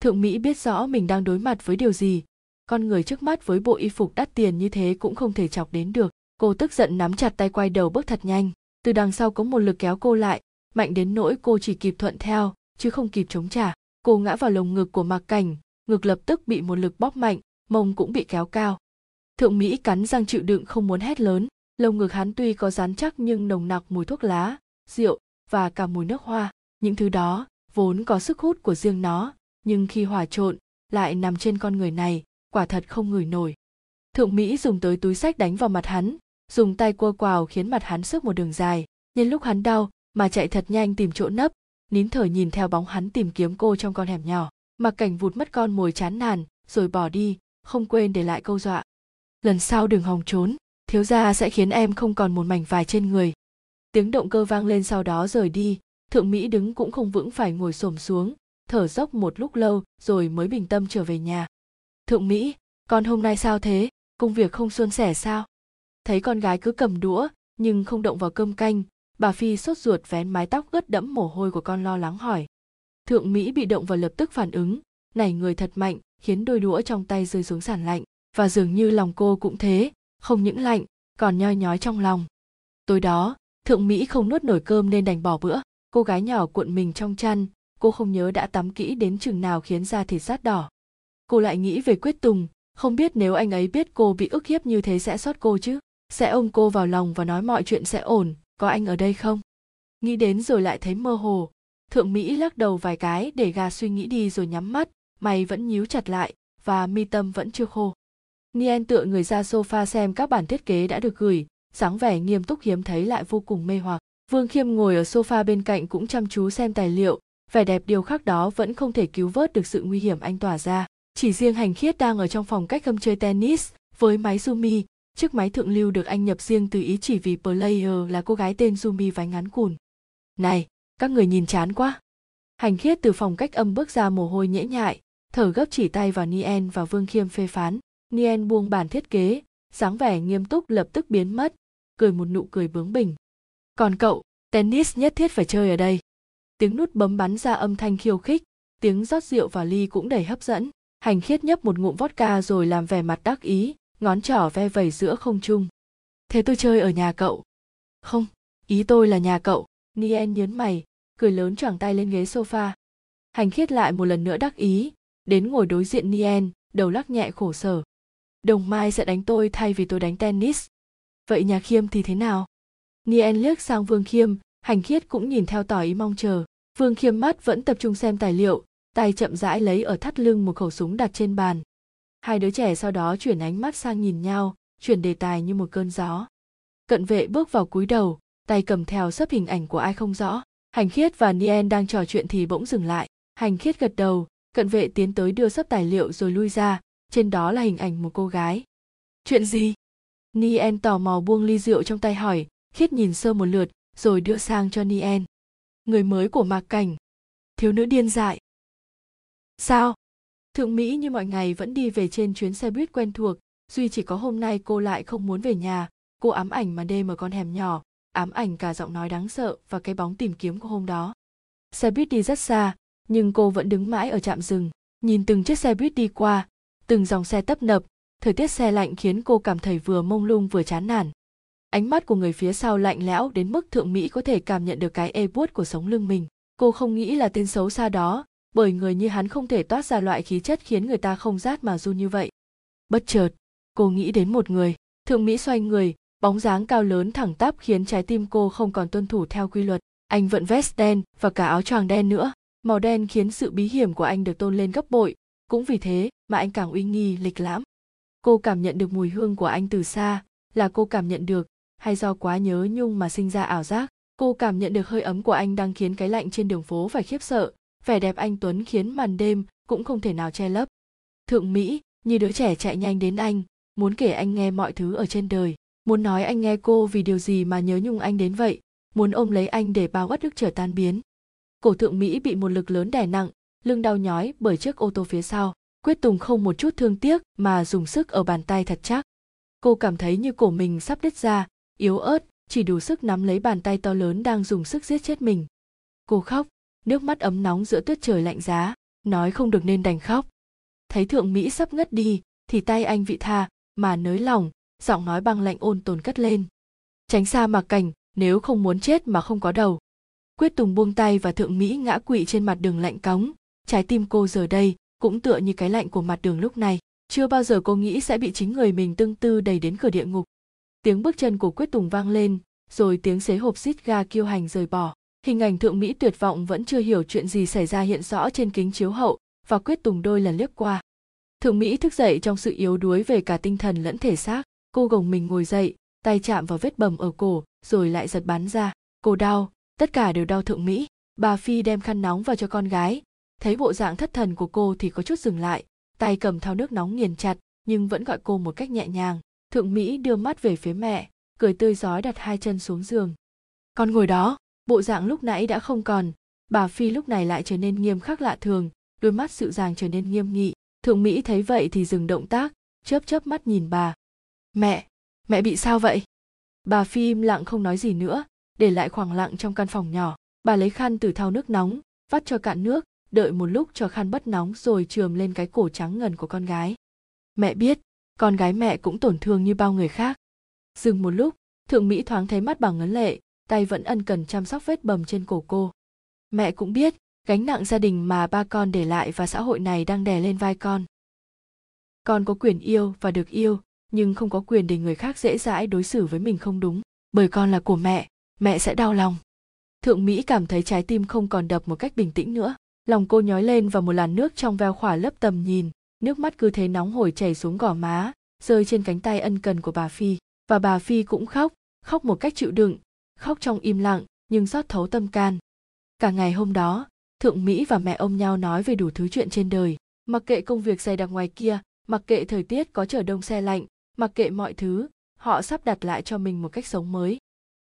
Thượng Mỹ biết rõ mình đang đối mặt với điều gì. Con người trước mắt với bộ y phục đắt tiền như thế cũng không thể chọc đến được. Cô tức giận nắm chặt tay quay đầu bước thật nhanh. Từ đằng sau có một lực kéo cô lại, mạnh đến nỗi cô chỉ kịp thuận theo, chứ không kịp chống trả. Cô ngã vào lồng ngực của Mạc Cảnh, ngực lập tức bị một lực bóp mạnh, mông cũng bị kéo cao. Thượng Mỹ cắn răng chịu đựng không muốn hét lớn, lồng ngực hắn tuy có rắn chắc nhưng nồng nặc mùi thuốc lá, rượu và cả mùi nước hoa. Những thứ đó vốn có sức hút của riêng nó, nhưng khi hòa trộn lại nằm trên con người này, quả thật không ngửi nổi. Thượng Mỹ dùng tới túi xách đánh vào mặt hắn, dùng tay quơ quào khiến mặt hắn xước một đường dài. Nhân lúc hắn đau mà chạy thật nhanh tìm chỗ nấp, nín thở nhìn theo bóng hắn tìm kiếm cô trong con hẻm nhỏ. Mạc Cảnh vụt mất con mồi chán nản rồi bỏ đi, không quên để lại câu dọa. Lần sau đừng hòng trốn, thiếu gia sẽ khiến em không còn một mảnh vải trên người. Tiếng động cơ vang lên sau đó rời đi. Thượng Mỹ đứng cũng không vững phải ngồi xổm xuống, thở dốc một lúc lâu rồi mới bình tâm trở về nhà. Thượng Mỹ, con hôm nay sao thế, công việc không suôn sẻ sao? Thấy con gái cứ cầm đũa nhưng không động vào cơm canh, bà Phi sốt ruột vén mái tóc ướt đẫm mồ hôi của con lo lắng hỏi. Thượng Mỹ bị động và lập tức phản ứng, nảy người thật mạnh, khiến đôi đũa trong tay rơi xuống sàn lạnh, và dường như lòng cô cũng thế, không những lạnh, còn nhoi nhói trong lòng. Tối đó, Thượng Mỹ không nuốt nổi cơm nên đành bỏ bữa. Cô gái nhỏ cuộn mình trong chăn, cô không nhớ đã tắm kỹ đến chừng nào khiến da thịt rát đỏ. Cô lại nghĩ về Quyết Tùng, không biết nếu anh ấy biết cô bị ức hiếp như thế sẽ xót cô chứ, sẽ ôm cô vào lòng và nói mọi chuyện sẽ ổn, có anh ở đây không? Nghĩ đến rồi lại thấy mơ hồ. Thượng Mỹ lắc đầu vài cái để gạt suy nghĩ đi rồi nhắm mắt, mày vẫn nhíu chặt lại và mi tâm vẫn chưa khô. Niel tựa người ra sofa xem các bản thiết kế đã được gửi, dáng vẻ nghiêm túc hiếm thấy lại vô cùng mê hoặc. Vương Khiêm ngồi ở sofa bên cạnh cũng chăm chú xem tài liệu, vẻ đẹp điều khắc đó vẫn không thể cứu vớt được sự nguy hiểm anh tỏa ra. Chỉ riêng Hành Khiết đang ở trong phòng cách âm chơi tennis với máy Zumi, chiếc máy thượng lưu được anh nhập riêng từ Ý chỉ vì player là cô gái tên Zumi váy ngắn cùn. Này, các người nhìn chán quá. Hành Khiết từ phòng cách âm bước ra mồ hôi nhễ nhại, thở gấp chỉ tay vào Niel và Vương Khiêm phê phán. Niel buông bản thiết kế, dáng vẻ nghiêm túc lập tức biến mất, cười một nụ cười bướng bỉnh. Còn cậu, tennis nhất thiết phải chơi ở đây. Tiếng nút bấm bắn ra âm thanh khiêu khích, tiếng rót rượu vào ly cũng đầy hấp dẫn. Hành Khiết nhấp một ngụm vodka rồi làm vẻ mặt đắc ý, ngón trỏ ve vẩy giữa không trung. Thế tôi chơi ở nhà cậu. Không, ý tôi là nhà cậu. Niel nhớn mày, cười lớn choàng tay lên ghế sofa. Hành Khiết lại một lần nữa đắc ý, đến ngồi đối diện Niel, đầu lắc nhẹ khổ sở. Đồng Mai sẽ đánh tôi thay vì tôi đánh tennis. Vậy nhà Khiêm thì thế nào? Niel liếc sang Vương Khiêm, Hành Khiết cũng nhìn theo tỏ ý mong chờ. Vương Khiêm mắt vẫn tập trung xem tài liệu, tay chậm rãi lấy ở thắt lưng một khẩu súng đặt trên bàn. Hai đứa trẻ sau đó chuyển ánh mắt sang nhìn nhau, chuyển đề tài như một cơn gió. Cận vệ bước vào cúi đầu, tay cầm theo sấp hình ảnh của ai không rõ. Hành Khiết và Niel đang trò chuyện thì bỗng dừng lại. Hành Khiết gật đầu, cận vệ tiến tới đưa sấp tài liệu rồi lui ra, trên đó là hình ảnh một cô gái. Chuyện gì? Niel tò mò buông ly rượu trong tay hỏi. Khiết nhìn sơ một lượt rồi đưa sang cho Niel. Người mới của Mạc Cảnh. Thiếu nữ điên dại. Sao? Thượng Mỹ như mọi ngày vẫn đi về trên chuyến xe buýt quen thuộc, duy chỉ có hôm nay cô lại không muốn về nhà. Cô ám ảnh màn đêm ở con hẻm nhỏ, ám ảnh cả giọng nói đáng sợ và cái bóng tìm kiếm của hôm đó. Xe buýt đi rất xa, nhưng cô vẫn đứng mãi ở trạm dừng, nhìn từng chiếc xe buýt đi qua, từng dòng xe tấp nập. Thời tiết xe lạnh khiến cô cảm thấy vừa mông lung vừa chán nản. Ánh mắt của người phía sau lạnh lẽo đến mức Thượng Mỹ có thể cảm nhận được cái ê buốt của sống lưng mình. Cô không nghĩ là tên xấu xa đó, bởi người như hắn không thể toát ra loại khí chất khiến người ta không rát mà run như vậy. Bất chợt, cô nghĩ đến một người. Thượng Mỹ xoay người, bóng dáng cao lớn thẳng tắp khiến trái tim cô không còn tuân thủ theo quy luật. Anh vận vest đen và cả áo choàng đen nữa. Màu đen khiến sự bí hiểm của anh được tôn lên gấp bội, cũng vì thế mà anh càng uy nghi lịch lãm. Cô cảm nhận được mùi hương của anh từ xa, là cô cảm nhận được, hay do quá nhớ nhung mà sinh ra ảo giác. Cô cảm nhận được hơi ấm của anh đang khiến cái lạnh trên đường phố phải khiếp sợ, vẻ đẹp anh tuấn khiến màn đêm cũng không thể nào che lấp. Thượng Mỹ như đứa trẻ chạy nhanh đến anh, muốn kể anh nghe mọi thứ ở trên đời, muốn nói anh nghe cô vì điều gì mà nhớ nhung anh đến vậy, muốn ôm lấy anh để bao uất ức trở tan biến. Cổ Thượng Mỹ bị một lực lớn đè nặng, lưng đau nhói bởi chiếc ô tô phía sau. Quyết Tùng không một chút thương tiếc mà dùng sức ở bàn tay thật chắc. Cô cảm thấy như cổ mình sắp đứt ra, yếu ớt, chỉ đủ sức nắm lấy bàn tay to lớn đang dùng sức giết chết mình. Cô khóc, nước mắt ấm nóng giữa tuyết trời lạnh giá, nói không được nên đành khóc. Thấy Thượng Mỹ sắp ngất đi, thì tay anh vị tha, mà nới lỏng, giọng nói băng lạnh ôn tồn cất lên. Tránh xa Mạc Cảnh, nếu không muốn chết mà không có đầu. Quyết Tùng buông tay và Thượng Mỹ ngã quỵ trên mặt đường lạnh cóng, trái tim cô giờ đây cũng tựa như cái lạnh của mặt đường lúc này. Chưa bao giờ cô nghĩ sẽ bị chính người mình tương tư đẩy đến cửa địa ngục. Tiếng bước chân của Quyết Tùng vang lên, rồi tiếng xế hộp xít ga kiêu hành rời bỏ. Hình ảnh Thượng Mỹ tuyệt vọng vẫn chưa hiểu chuyện gì xảy ra hiện rõ trên kính chiếu hậu, và Quyết Tùng đôi lần liếc qua. Thượng Mỹ thức dậy trong sự yếu đuối về cả tinh thần lẫn thể xác. Cô gồng mình ngồi dậy, tay chạm vào vết bầm ở cổ, rồi lại giật bắn ra. Cô đau, tất cả đều đau Thượng Mỹ. Bà Phi đem khăn nóng vào cho con gái. Thấy bộ dạng thất thần của cô thì có chút dừng lại, tay cầm thau nước nóng nghiền chặt, nhưng vẫn gọi cô một cách nhẹ nhàng. Thượng Mỹ đưa mắt về phía mẹ, cười tươi rói đặt hai chân xuống giường. Con ngồi đó, bộ dạng lúc nãy đã không còn. Bà Phi lúc này lại trở nên nghiêm khắc lạ thường, đôi mắt dịu dàng trở nên nghiêm nghị. Thượng Mỹ thấy vậy thì dừng động tác, chớp chớp mắt nhìn bà. Mẹ, mẹ bị sao vậy? Bà Phi im lặng không nói gì nữa, để lại khoảng lặng trong căn phòng nhỏ. Bà lấy khăn từ thau nước nóng, vắt cho cạn nước, đợi một lúc cho khăn bất nóng rồi chườm lên cái cổ trắng ngần của con gái. Mẹ biết, con gái mẹ cũng tổn thương như bao người khác. Dừng một lúc, Thượng Mỹ thoáng thấy mắt bà ngấn lệ, tay vẫn ân cần chăm sóc vết bầm trên cổ cô. Mẹ cũng biết, gánh nặng gia đình mà ba con để lại và xã hội này đang đè lên vai con. Con có quyền yêu và được yêu, nhưng không có quyền để người khác dễ dãi đối xử với mình không đúng. Bởi con là của mẹ, mẹ sẽ đau lòng. Thượng Mỹ cảm thấy trái tim không còn đập một cách bình tĩnh nữa. Lòng cô nhói lên và một làn nước trong veo khỏa lấp tầm nhìn, nước mắt cứ thế nóng hổi chảy xuống gò má, rơi trên cánh tay ân cần của bà Phi. Và bà Phi cũng khóc, khóc một cách chịu đựng, khóc trong im lặng nhưng xót thấu tâm can. Cả ngày hôm đó, Thượng Mỹ và mẹ ôm nhau nói về đủ thứ chuyện trên đời, mặc kệ công việc dày đặc ngoài kia, mặc kệ thời tiết có trở đông xe lạnh, mặc kệ mọi thứ, họ sắp đặt lại cho mình một cách sống mới.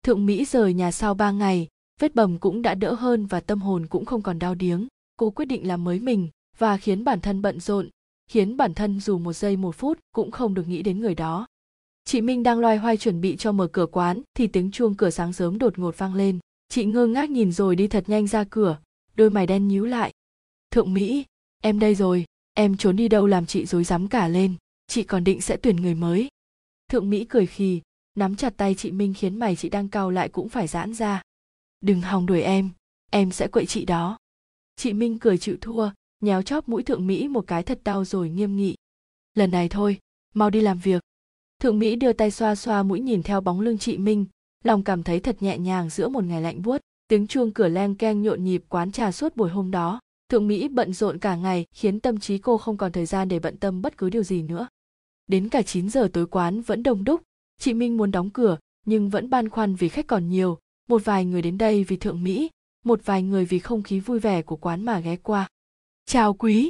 Thượng Mỹ rời nhà sau ba ngày, vết bầm cũng đã đỡ hơn và tâm hồn cũng không còn đau điếng. Cô quyết định làm mới mình và khiến bản thân bận rộn, khiến bản thân dù một giây một phút cũng không được nghĩ đến người đó. Chị Minh đang loay hoay chuẩn bị cho mở cửa quán thì tiếng chuông cửa sáng sớm đột ngột vang lên. Chị ngơ ngác nhìn rồi đi thật nhanh ra cửa, đôi mày đen nhíu lại. Thượng Mỹ, em đây rồi, em trốn đi đâu làm chị rối rắm cả lên, chị còn định sẽ tuyển người mới. Thượng Mỹ cười khì, nắm chặt tay chị Minh khiến mày chị đang cau lại cũng phải giãn ra. Đừng hòng đuổi em, em sẽ quậy chị đó. Chị Minh cười chịu thua, nhéo chóp mũi Thượng Mỹ một cái thật đau rồi nghiêm nghị. Lần này thôi, mau đi làm việc. Thượng Mỹ đưa tay xoa xoa mũi nhìn theo bóng lưng chị Minh, lòng cảm thấy thật nhẹ nhàng giữa một ngày lạnh buốt. Tiếng chuông cửa leng keng nhộn nhịp quán trà suốt buổi hôm đó. Thượng Mỹ bận rộn cả ngày khiến tâm trí cô không còn thời gian để bận tâm bất cứ điều gì nữa. Đến cả chín giờ tối quán vẫn đông đúc, chị Minh muốn đóng cửa nhưng vẫn băn khoăn vì khách còn nhiều. Một vài người đến đây vì Thượng Mỹ, một vài người vì không khí vui vẻ của quán mà ghé qua. Chào quý.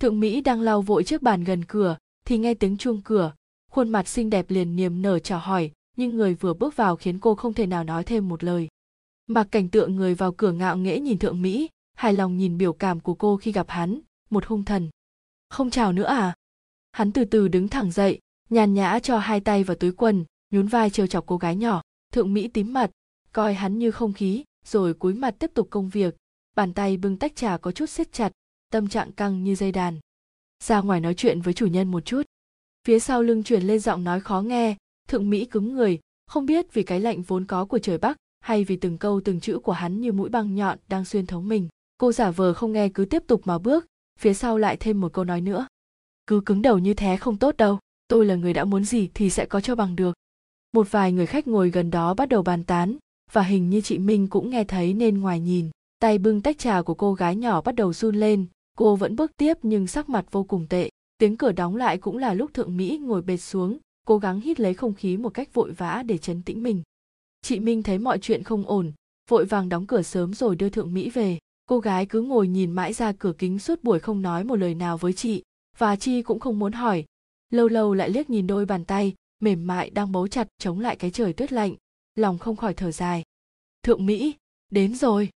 Thượng Mỹ đang lau vội chiếc bàn gần cửa thì nghe tiếng chuông cửa, khuôn mặt xinh đẹp liền niềm nở chào hỏi, nhưng người vừa bước vào khiến cô không thể nào nói thêm một lời. Mạc Cảnh tựa người vào cửa ngạo nghễ nhìn Thượng Mỹ, hài lòng nhìn biểu cảm của cô khi gặp hắn, một hung thần. Không chào nữa à? Hắn từ từ đứng thẳng dậy, nhàn nhã cho hai tay vào túi quần, nhún vai trêu chọc cô gái nhỏ. Thượng Mỹ tím mặt, coi hắn như không khí, rồi cúi mặt tiếp tục công việc, bàn tay bưng tách trà có chút siết chặt, tâm trạng căng như dây đàn. Ra ngoài nói chuyện với chủ nhân một chút. Phía sau lưng truyền lên giọng nói khó nghe, Thượng Mỹ cứng người, không biết vì cái lạnh vốn có của trời Bắc hay vì từng câu từng chữ của hắn như mũi băng nhọn đang xuyên thấu mình. Cô giả vờ không nghe, cứ tiếp tục mà bước, phía sau lại thêm một câu nói nữa. Cứ cứng đầu như thế không tốt đâu, tôi là người đã muốn gì thì sẽ có cho bằng được. Một vài người khách ngồi gần đó bắt đầu bàn tán, và hình như chị Minh cũng nghe thấy nên ngoài nhìn. Tay bưng tách trà của cô gái nhỏ bắt đầu run lên, cô vẫn bước tiếp nhưng sắc mặt vô cùng tệ. Tiếng cửa đóng lại cũng là lúc Thượng Mỹ ngồi bệt xuống, cố gắng hít lấy không khí một cách vội vã để trấn tĩnh mình. Chị Minh thấy mọi chuyện không ổn, vội vàng đóng cửa sớm rồi đưa Thượng Mỹ về. Cô gái cứ ngồi nhìn mãi ra cửa kính suốt buổi, không nói một lời nào với chị, và chị cũng không muốn hỏi. Lâu lâu lại liếc nhìn đôi bàn tay mềm mại đang bấu chặt chống lại cái trời tuyết lạnh, lòng không khỏi thở dài. Thượng Mỹ, đến rồi.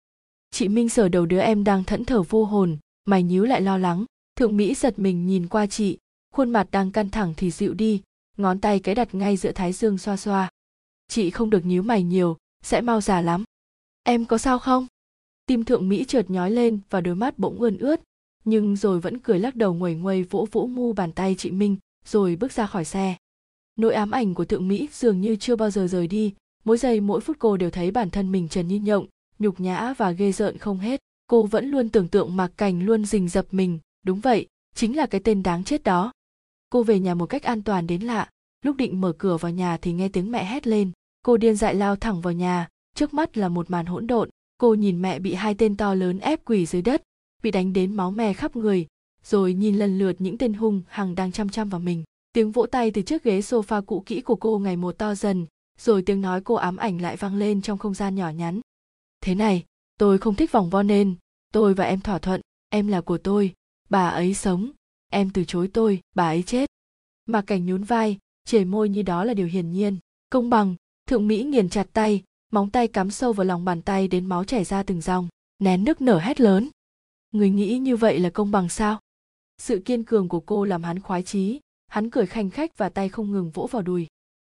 Chị Minh sờ đầu đứa em đang thẫn thờ vô hồn, mày nhíu lại lo lắng. Thượng Mỹ giật mình nhìn qua chị, khuôn mặt đang căng thẳng thì dịu đi, ngón tay cái đặt ngay giữa thái dương xoa xoa. Chị không được nhíu mày nhiều, sẽ mau già lắm. Em có sao không? Tim Thượng Mỹ chợt nhói lên và đôi mắt bỗng ươn ướt, nhưng rồi vẫn cười lắc đầu nguẩy nguẩy vỗ vỗ mu bàn tay chị Minh, rồi bước ra khỏi xe. Nỗi ám ảnh của Thượng Mỹ dường như chưa bao giờ rời đi, mỗi giây mỗi phút cô đều thấy bản thân mình trần như nhộng, nhục nhã và ghê rợn không hết. Cô vẫn luôn tưởng tượng Mạc Cảnh luôn rình rập mình, đúng vậy, chính là cái tên đáng chết đó. Cô về nhà một cách an toàn đến lạ, lúc định mở cửa vào nhà thì nghe tiếng mẹ hét lên. Cô điên dại lao thẳng vào nhà, trước mắt là một màn hỗn độn. Cô nhìn mẹ bị hai tên to lớn ép quỳ dưới đất, bị đánh đến máu me khắp người, rồi nhìn lần lượt những tên hung hăng đang chăm chăm vào mình. Tiếng vỗ tay từ chiếc ghế sofa cũ kỹ của cô ngày một to dần, rồi tiếng nói cô ám ảnh lại vang lên trong không gian nhỏ nhắn. Thế này, tôi không thích vòng vo nên, tôi và em thỏa thuận, em là của tôi, bà ấy sống, em từ chối tôi, bà ấy chết. Mạc Cảnh nhún vai, trề môi như đó là điều hiển nhiên. Công bằng, Thượng Mỹ nghiền chặt tay, móng tay cắm sâu vào lòng bàn tay đến máu chảy ra từng dòng, nén nức nở hét lớn. Người nghĩ như vậy là công bằng sao? Sự kiên cường của cô làm hắn khoái chí, hắn cười khanh khách và tay không ngừng vỗ vào đùi.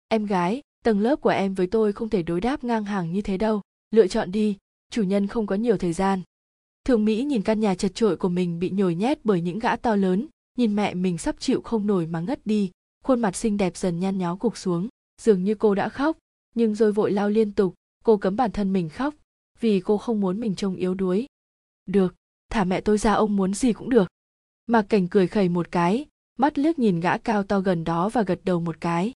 Em gái, tầng lớp của em với tôi không thể đối đáp ngang hàng như thế đâu, lựa chọn đi, chủ nhân không có nhiều thời gian. Thượng Mỹ nhìn căn nhà chật chội của mình bị nhồi nhét bởi những gã to lớn, nhìn mẹ mình sắp chịu không nổi mà ngất đi, khuôn mặt xinh đẹp dần nhăn nhó gục xuống, dường như cô đã khóc, nhưng rồi vội lao liên tục. Cô cấm bản thân mình khóc, vì cô không muốn mình trông yếu đuối. Được, thả mẹ tôi ra, ông muốn gì cũng được. Mạc Cảnh cười khẩy một cái, mắt liếc nhìn gã cao to gần đó và gật đầu một cái.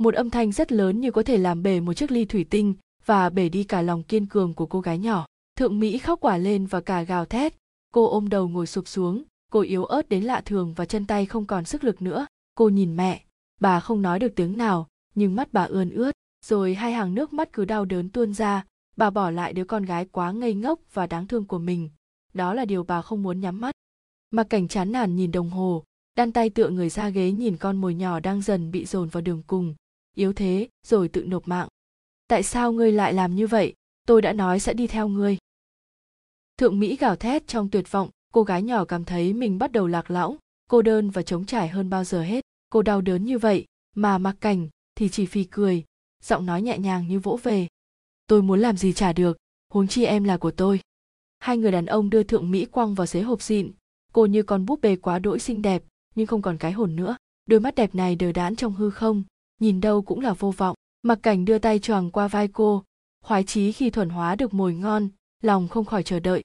Một âm thanh rất lớn như có thể làm bể một chiếc ly thủy tinh và bể đi cả lòng kiên cường của cô gái nhỏ. Thượng Mỹ khóc òa lên và cả gào thét. Cô ôm đầu ngồi sụp xuống, cô yếu ớt đến lạ thường và chân tay không còn sức lực nữa. Cô nhìn mẹ, bà không nói được tiếng nào, nhưng mắt bà ươn ướt. Rồi hai hàng nước mắt cứ đau đớn tuôn ra, bà bỏ lại đứa con gái quá ngây ngốc và đáng thương của mình. Đó là điều bà không muốn nhắm mắt. Mạc Cảnh chán nản nhìn đồng hồ, đan tay tựa người ra ghế nhìn con mồi nhỏ đang dần bị dồn vào đường cùng, yếu thế rồi tự nộp mạng. Tại sao ngươi lại làm như vậy? Tôi đã nói sẽ đi theo ngươi. Thượng Mỹ gào thét trong tuyệt vọng, cô gái nhỏ cảm thấy mình bắt đầu lạc lõng, cô đơn và trống trải hơn bao giờ hết. Cô đau đớn như vậy, mà Mạc Cảnh thì chỉ phì cười. Giọng nói nhẹ nhàng như vỗ về. Tôi muốn làm gì chả được, huống chi em là của tôi. Hai người đàn ông đưa Thượng Mỹ quăng vào xế hộp xịn. Cô như con búp bê quá đỗi xinh đẹp, nhưng không còn cái hồn nữa. Đôi mắt đẹp này đờ đẫn trong hư không, nhìn đâu cũng là vô vọng. Mạc Cảnh đưa tay choàng qua vai cô, khoái chí khi thuần hóa được mồi ngon, lòng không khỏi chờ đợi.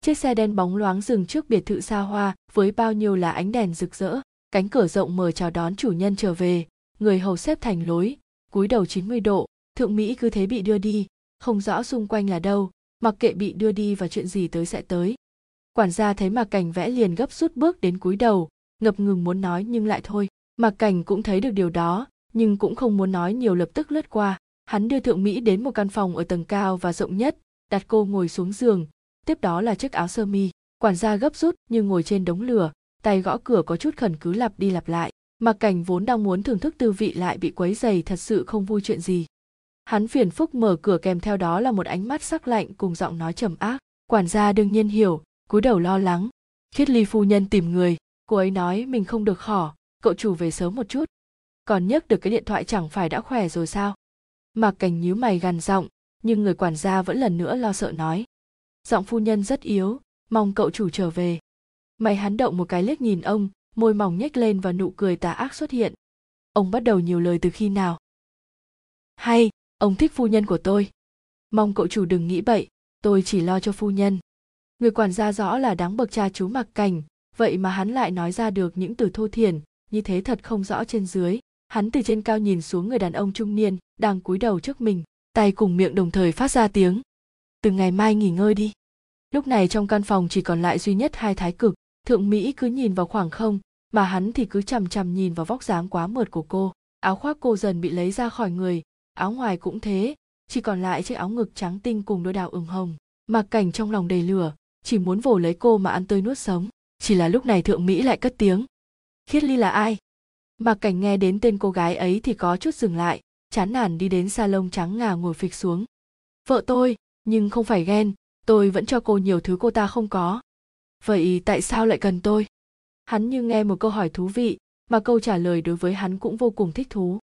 Chiếc xe đen bóng loáng dừng trước biệt thự xa hoa với bao nhiêu là ánh đèn rực rỡ. Cánh cửa rộng mở chào đón chủ nhân trở về, người hầu xếp thành lối. Cúi đầu chín mươi độ, Thượng Mỹ cứ thế bị đưa đi, không rõ xung quanh là đâu, mặc kệ bị đưa đi và chuyện gì tới sẽ tới. Quản gia thấy Mạc Cảnh vẽ liền gấp rút bước đến cúi đầu, ngập ngừng muốn nói nhưng lại thôi. Mạc Cảnh cũng thấy được điều đó, nhưng cũng không muốn nói nhiều, lập tức lướt qua. Hắn đưa Thượng Mỹ đến một căn phòng ở tầng cao và rộng nhất, đặt cô ngồi xuống giường, tiếp đó là chiếc áo sơ mi. Quản gia gấp rút như ngồi trên đống lửa, tay gõ cửa có chút khẩn cứ lặp đi lặp lại. Mạc Cảnh vốn đang muốn thưởng thức tư vị lại bị quấy rầy, thật sự không vui chuyện gì. Hắn phiền phức mở cửa, kèm theo đó là một ánh mắt sắc lạnh cùng giọng nói trầm ác. Quản gia đương nhiên hiểu, cúi đầu lo lắng. Khiết Ly phu nhân tìm người, cô ấy nói mình không được khỏe, cậu chủ về sớm một chút. Còn nhấc được cái điện thoại chẳng phải đã khỏe rồi sao? Mạc Cảnh nhíu mày gằn giọng, nhưng người quản gia vẫn lần nữa lo sợ nói. Giọng phu nhân rất yếu, mong cậu chủ trở về. Mày hắn động một cái liếc nhìn ông, môi mỏng nhếch lên và nụ cười tà ác xuất hiện. Ông bắt đầu nhiều lời từ khi nào? Hay, ông thích phu nhân của tôi. Mong cậu chủ đừng nghĩ bậy, tôi chỉ lo cho phu nhân. Người quản gia rõ là đáng bậc cha chú Mạc Cảnh, vậy mà hắn lại nói ra được những từ thô thiển, như thế thật không rõ trên dưới. Hắn từ trên cao nhìn xuống người đàn ông trung niên đang cúi đầu trước mình, tay cùng miệng đồng thời phát ra tiếng. Từ ngày mai nghỉ ngơi đi. Lúc này trong căn phòng chỉ còn lại duy nhất hai thái cực, Thượng Mỹ cứ nhìn vào khoảng không, mà hắn thì cứ chằm chằm nhìn vào vóc dáng quá mượt của cô. Áo khoác cô dần bị lấy ra khỏi người, áo ngoài cũng thế, chỉ còn lại chiếc áo ngực trắng tinh cùng đôi đào ửng hồng. Mạc Cảnh trong lòng đầy lửa, chỉ muốn vồ lấy cô mà ăn tươi nuốt sống. Chỉ là lúc này Thượng Mỹ lại cất tiếng. Khiết Ly là ai? Mạc Cảnh nghe đến tên cô gái ấy thì có chút dừng lại, chán nản đi đến salon trắng ngà ngồi phịch xuống. Vợ tôi, nhưng không phải ghen, tôi vẫn cho cô nhiều thứ cô ta không có. Vậy tại sao lại cần tôi? Hắn như nghe một câu hỏi thú vị, mà câu trả lời đối với hắn cũng vô cùng thích thú.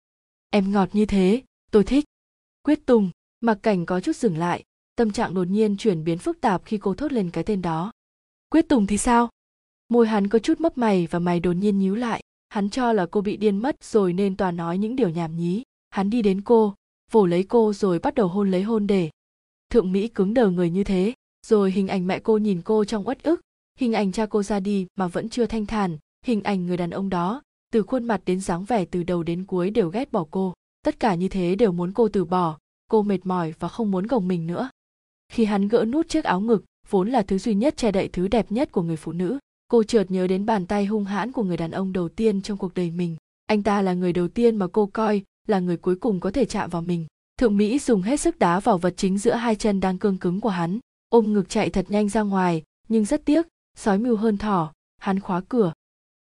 Em ngọt như thế, tôi thích. Quyết Tùng, Mạc Cảnh có chút dừng lại, tâm trạng đột nhiên chuyển biến phức tạp khi cô thốt lên cái tên đó. Quyết Tùng thì sao? Môi hắn có chút mấp mày và mày đột nhiên nhíu lại. Hắn cho là cô bị điên mất rồi nên toàn nói những điều nhảm nhí. Hắn đi đến cô, vồ lấy cô rồi bắt đầu hôn lấy hôn để. Thượng Mỹ cứng đờ người như thế, rồi hình ảnh mẹ cô nhìn cô trong uất ức, hình ảnh cha cô ra đi mà vẫn chưa thanh thản, hình ảnh người đàn ông đó, từ khuôn mặt đến dáng vẻ từ đầu đến cuối đều ghét bỏ cô. Tất cả như thế đều muốn cô từ bỏ, cô mệt mỏi và không muốn gồng mình nữa. Khi hắn gỡ nút chiếc áo ngực, vốn là thứ duy nhất che đậy thứ đẹp nhất của người phụ nữ, cô chợt nhớ đến bàn tay hung hãn của người đàn ông đầu tiên trong cuộc đời mình. Anh ta là người đầu tiên mà cô coi là người cuối cùng có thể chạm vào mình. Thượng Mỹ dùng hết sức đá vào vật chính giữa hai chân đang cương cứng của hắn, ôm ngực chạy thật nhanh ra ngoài, nhưng rất tiếc, sói mưu hơn thỏ, hắn khóa cửa.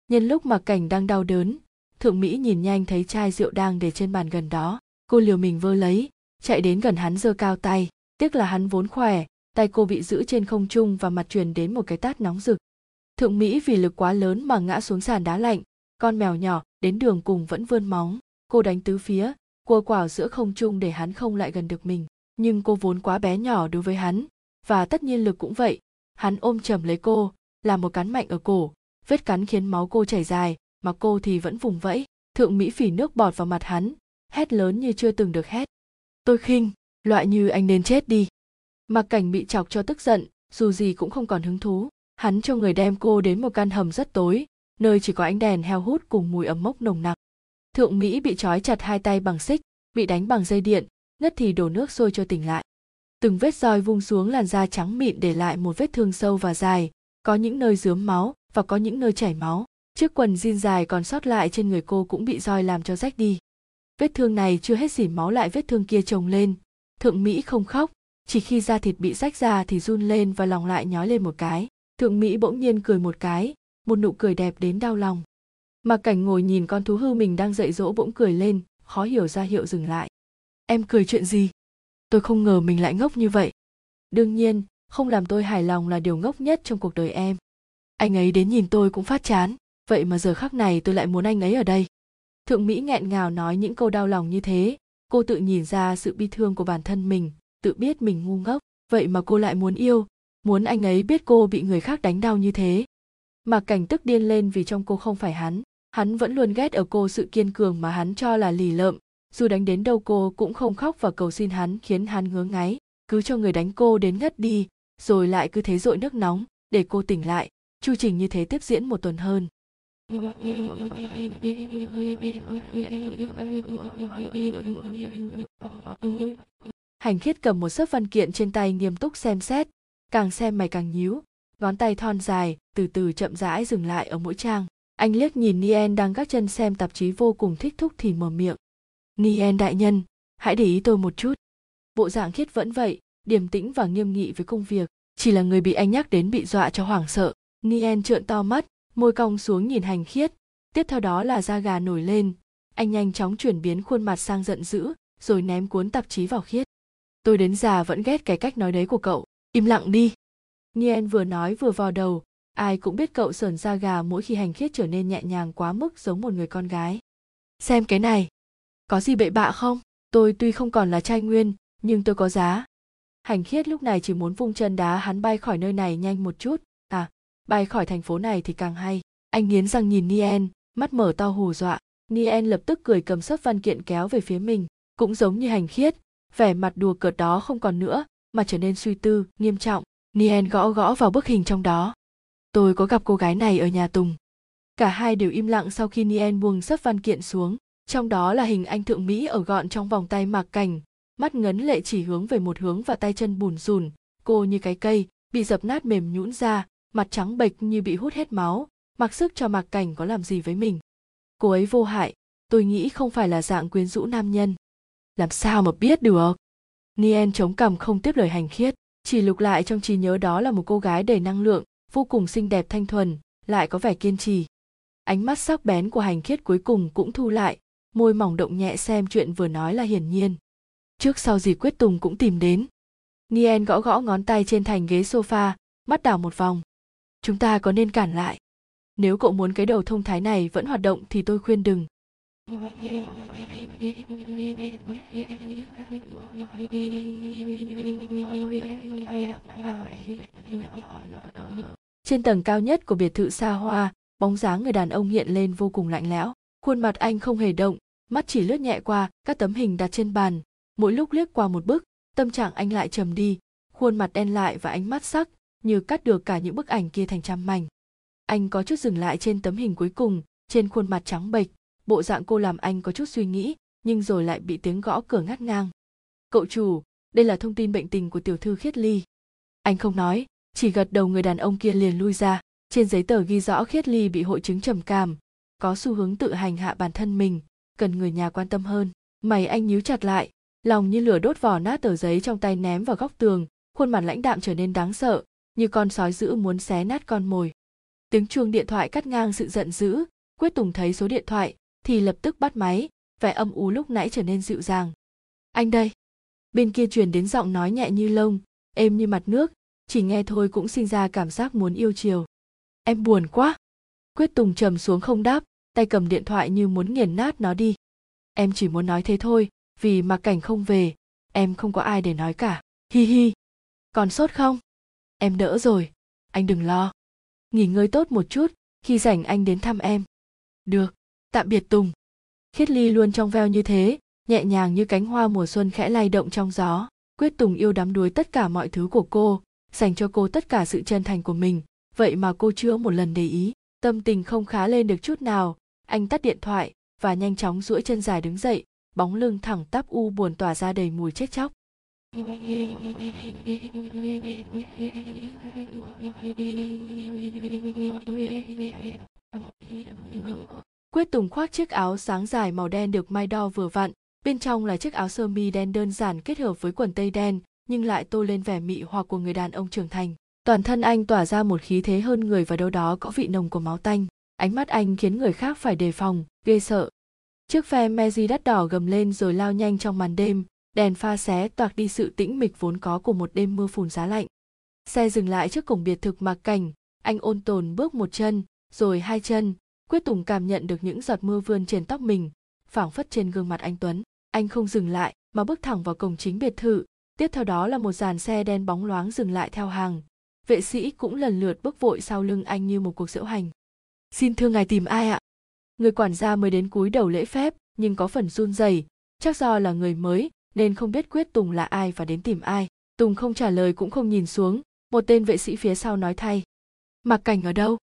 Nhân lúc Mạc Cảnh đang đau đớn, Thượng Mỹ nhìn nhanh thấy chai rượu đang để trên bàn gần đó, cô liều mình vơ lấy, chạy đến gần hắn giơ cao tay, tiếc là hắn vốn khỏe, tay cô bị giữ trên không trung và mặt truyền đến một cái tát nóng rực. Thượng Mỹ vì lực quá lớn mà ngã xuống sàn đá lạnh, con mèo nhỏ đến đường cùng vẫn vươn móng, cô đánh tứ phía, cô quảo giữa không trung để hắn không lại gần được mình, nhưng cô vốn quá bé nhỏ đối với hắn, và tất nhiên lực cũng vậy, hắn ôm chầm lấy cô, làm một cắn mạnh ở cổ, vết cắn khiến máu cô chảy dài, mà cô thì vẫn vùng vẫy. Thượng Mỹ phỉ nước bọt vào mặt hắn, hét lớn như chưa từng được hét. Tôi khinh, loại như anh nên chết đi. Mạc Cảnh bị chọc cho tức giận, dù gì cũng không còn hứng thú. Hắn cho người đem cô đến một căn hầm rất tối, nơi chỉ có ánh đèn heo hút cùng mùi ẩm mốc nồng nặc. Thượng Mỹ bị trói chặt hai tay bằng xích, bị đánh bằng dây điện, ngất thì đổ nước sôi cho tỉnh lại. Từng vết roi vung xuống làn da trắng mịn để lại một vết thương sâu và dài, có những nơi rướm máu và có những nơi chảy máu. Chiếc quần jean dài còn sót lại trên người cô cũng bị roi làm cho rách đi. Vết thương này chưa hết xỉn máu lại vết thương kia chồng lên. Thượng Mỹ không khóc, chỉ khi da thịt bị rách ra thì run lên và lòng lại nhói lên một cái. Thượng Mỹ bỗng nhiên cười một cái, một nụ cười đẹp đến đau lòng. Mạc Cảnh ngồi nhìn con thú hư mình đang dạy dỗ bỗng cười lên, khó hiểu ra hiệu dừng lại. Em cười chuyện gì? Tôi không ngờ mình lại ngốc như vậy. Đương nhiên, không làm tôi hài lòng là điều ngốc nhất trong cuộc đời em. Anh ấy đến nhìn tôi cũng phát chán, vậy mà giờ khắc này tôi lại muốn anh ấy ở đây. Thượng Mỹ nghẹn ngào nói những câu đau lòng như thế, cô tự nhìn ra sự bi thương của bản thân mình, tự biết mình ngu ngốc, vậy mà cô lại muốn yêu. Muốn anh ấy biết cô bị người khác đánh đau như thế. Mạc Cảnh tức điên lên vì trong cô không phải hắn. Hắn vẫn luôn ghét ở cô sự kiên cường mà hắn cho là lì lợm. Dù đánh đến đâu cô cũng không khóc và cầu xin hắn khiến hắn ngứa ngáy. Cứ cho người đánh cô đến ngất đi, rồi lại cứ thế dội nước nóng, để cô tỉnh lại. Chu trình như thế tiếp diễn một tuần hơn. Hành Khiết cầm một xấp văn kiện trên tay nghiêm túc xem xét. Càng xem mày càng nhíu, ngón tay thon dài, từ từ chậm rãi dừng lại ở mỗi trang. Anh liếc nhìn Niel đang gác chân xem tạp chí vô cùng thích thú thì mở miệng. Niel đại nhân, hãy để ý tôi một chút. Bộ dạng Khiết vẫn vậy, điềm tĩnh và nghiêm nghị với công việc. Chỉ là người bị anh nhắc đến bị dọa cho hoảng sợ. Niel trợn to mắt, môi cong xuống nhìn Hành Khiết. Tiếp theo đó là da gà nổi lên. Anh nhanh chóng chuyển biến khuôn mặt sang giận dữ, rồi ném cuốn tạp chí vào Khiết. Tôi đến già vẫn ghét cái cách nói đấy của cậu. Im lặng đi. Nien vừa nói vừa vò đầu, ai cũng biết cậu sởn da gà mỗi khi Hành Khiết trở nên nhẹ nhàng quá mức giống một người con gái. Xem cái này. Có gì bậy bạ không? Tôi tuy không còn là trai nguyên, nhưng tôi có giá. Hành Khiết lúc này chỉ muốn vung chân đá hắn bay khỏi nơi này nhanh một chút. À, bay khỏi thành phố này thì càng hay. Anh nghiến răng nhìn Nien, mắt mở to hù dọa. Nien lập tức cười cầm xấp văn kiện kéo về phía mình. Cũng giống như Hành Khiết, vẻ mặt đùa cợt đó không còn nữa mà trở nên suy tư, nghiêm trọng. Nien gõ gõ vào bức hình trong đó. Tôi có gặp cô gái này ở nhà Tùng. Cả hai đều im lặng sau khi Nien buông sấp văn kiện xuống, trong đó là hình anh Thượng Mỹ ở gọn trong vòng tay Mạc Cảnh, mắt ngấn lệ chỉ hướng về một hướng và tay chân bùn rùn, cô như cái cây, bị dập nát mềm nhũn ra, mặt trắng bệch như bị hút hết máu, mặc sức cho Mạc Cảnh có làm gì với mình. Cô ấy vô hại, tôi nghĩ không phải là dạng quyến rũ nam nhân. Làm sao mà biết được? Nien chống cằm không tiếp lời Hành Khiết, chỉ lục lại trong trí nhớ đó là một cô gái đầy năng lượng, vô cùng xinh đẹp thanh thuần, lại có vẻ kiên trì. Ánh mắt sắc bén của Hành Khiết cuối cùng cũng thu lại, môi mỏng động nhẹ xem chuyện vừa nói là hiển nhiên. Trước sau gì Quyết Tùng cũng tìm đến. Nien gõ gõ ngón tay trên thành ghế sofa, mắt đảo một vòng. Chúng ta có nên cản lại? Nếu cậu muốn cái đầu thông thái này vẫn hoạt động thì tôi khuyên đừng. Trên tầng cao nhất của biệt thự xa hoa, bóng dáng người đàn ông hiện lên vô cùng lạnh lẽo. Khuôn mặt anh không hề động, mắt chỉ lướt nhẹ qua các tấm hình đặt trên bàn. Mỗi lúc liếc qua một bức, tâm trạng anh lại trầm đi, khuôn mặt đen lại và ánh mắt sắc như cắt được cả những bức ảnh kia thành trăm mảnh. Anh có chút dừng lại trên tấm hình cuối cùng, trên khuôn mặt trắng bệch, bộ dạng cô làm anh có chút suy nghĩ, nhưng rồi lại bị tiếng gõ cửa ngắt ngang. Cậu chủ, đây là thông tin bệnh tình của tiểu thư Khiết Ly. Anh không nói, chỉ gật đầu, người đàn ông kia liền lui ra. Trên giấy tờ ghi rõ Khiết Ly bị hội chứng trầm cảm, có xu hướng tự hành hạ bản thân mình, cần người nhà quan tâm hơn. Mày anh nhíu chặt lại, lòng như lửa đốt, vò nát tờ giấy trong tay ném vào góc tường, khuôn mặt lãnh đạm trở nên đáng sợ, như con sói dữ muốn xé nát con mồi. Tiếng chuông điện thoại cắt ngang sự giận dữ, Quyết Tùng thấy số điện thoại thì lập tức bắt máy, vẻ âm u lúc nãy trở nên dịu dàng. Anh đây. Bên kia truyền đến giọng nói nhẹ như lông, êm như mặt nước, chỉ nghe thôi cũng sinh ra cảm giác muốn yêu chiều. Em buồn quá. Quyết Tùng trầm xuống không đáp, tay cầm điện thoại như muốn nghiền nát nó đi. Em chỉ muốn nói thế thôi, vì Mạc Cảnh không về, em không có ai để nói cả. Hi hi. Còn sốt không? Em đỡ rồi, anh đừng lo. Nghỉ ngơi tốt một chút, khi rảnh anh đến thăm em. Được, tạm biệt Tùng. Khiết Ly luôn trong veo như thế, nhẹ nhàng như cánh hoa mùa xuân khẽ lay động trong gió. Quyết Tùng yêu đắm đuối tất cả mọi thứ của cô, dành cho cô tất cả sự chân thành của mình, vậy mà cô chưa một lần để ý. Tâm tình không khá lên được chút nào, anh tắt điện thoại và nhanh chóng duỗi chân dài đứng dậy, bóng lưng thẳng tắp u buồn tỏa ra đầy mùi chết chóc. Quyết Tùng khoác chiếc áo sáng dài màu đen được may đo vừa vặn, bên trong là chiếc áo sơ mi đen đơn giản kết hợp với quần tây đen, nhưng lại tô lên vẻ mị hoặc của người đàn ông trưởng thành. Toàn thân anh tỏa ra một khí thế hơn người và đâu đó có vị nồng của máu tanh, ánh mắt anh khiến người khác phải đề phòng, ghê sợ. Chiếc phe Mercedes đắt đỏ gầm lên rồi lao nhanh trong màn đêm, đèn pha xé toạc đi sự tĩnh mịch vốn có của một đêm mưa phùn giá lạnh. Xe dừng lại trước cổng biệt thự Mạc Cảnh, anh ôn tồn bước một chân, rồi hai chân. Quyết Tùng cảm nhận được những giọt mưa vươn trên tóc mình, phảng phất trên gương mặt anh tuấn. Anh không dừng lại mà bước thẳng vào cổng chính biệt thự, tiếp theo đó là một dàn xe đen bóng loáng dừng lại theo hàng. Vệ sĩ cũng lần lượt bước vội sau lưng anh như một cuộc diễu hành. Xin thưa ngài tìm ai ạ? Người quản gia mới đến cúi đầu lễ phép, nhưng có phần run rẩy, chắc do là người mới nên không biết Quyết Tùng là ai và đến tìm ai. Tùng không trả lời cũng không nhìn xuống, một tên vệ sĩ phía sau nói thay. Mạc Cảnh ở đâu?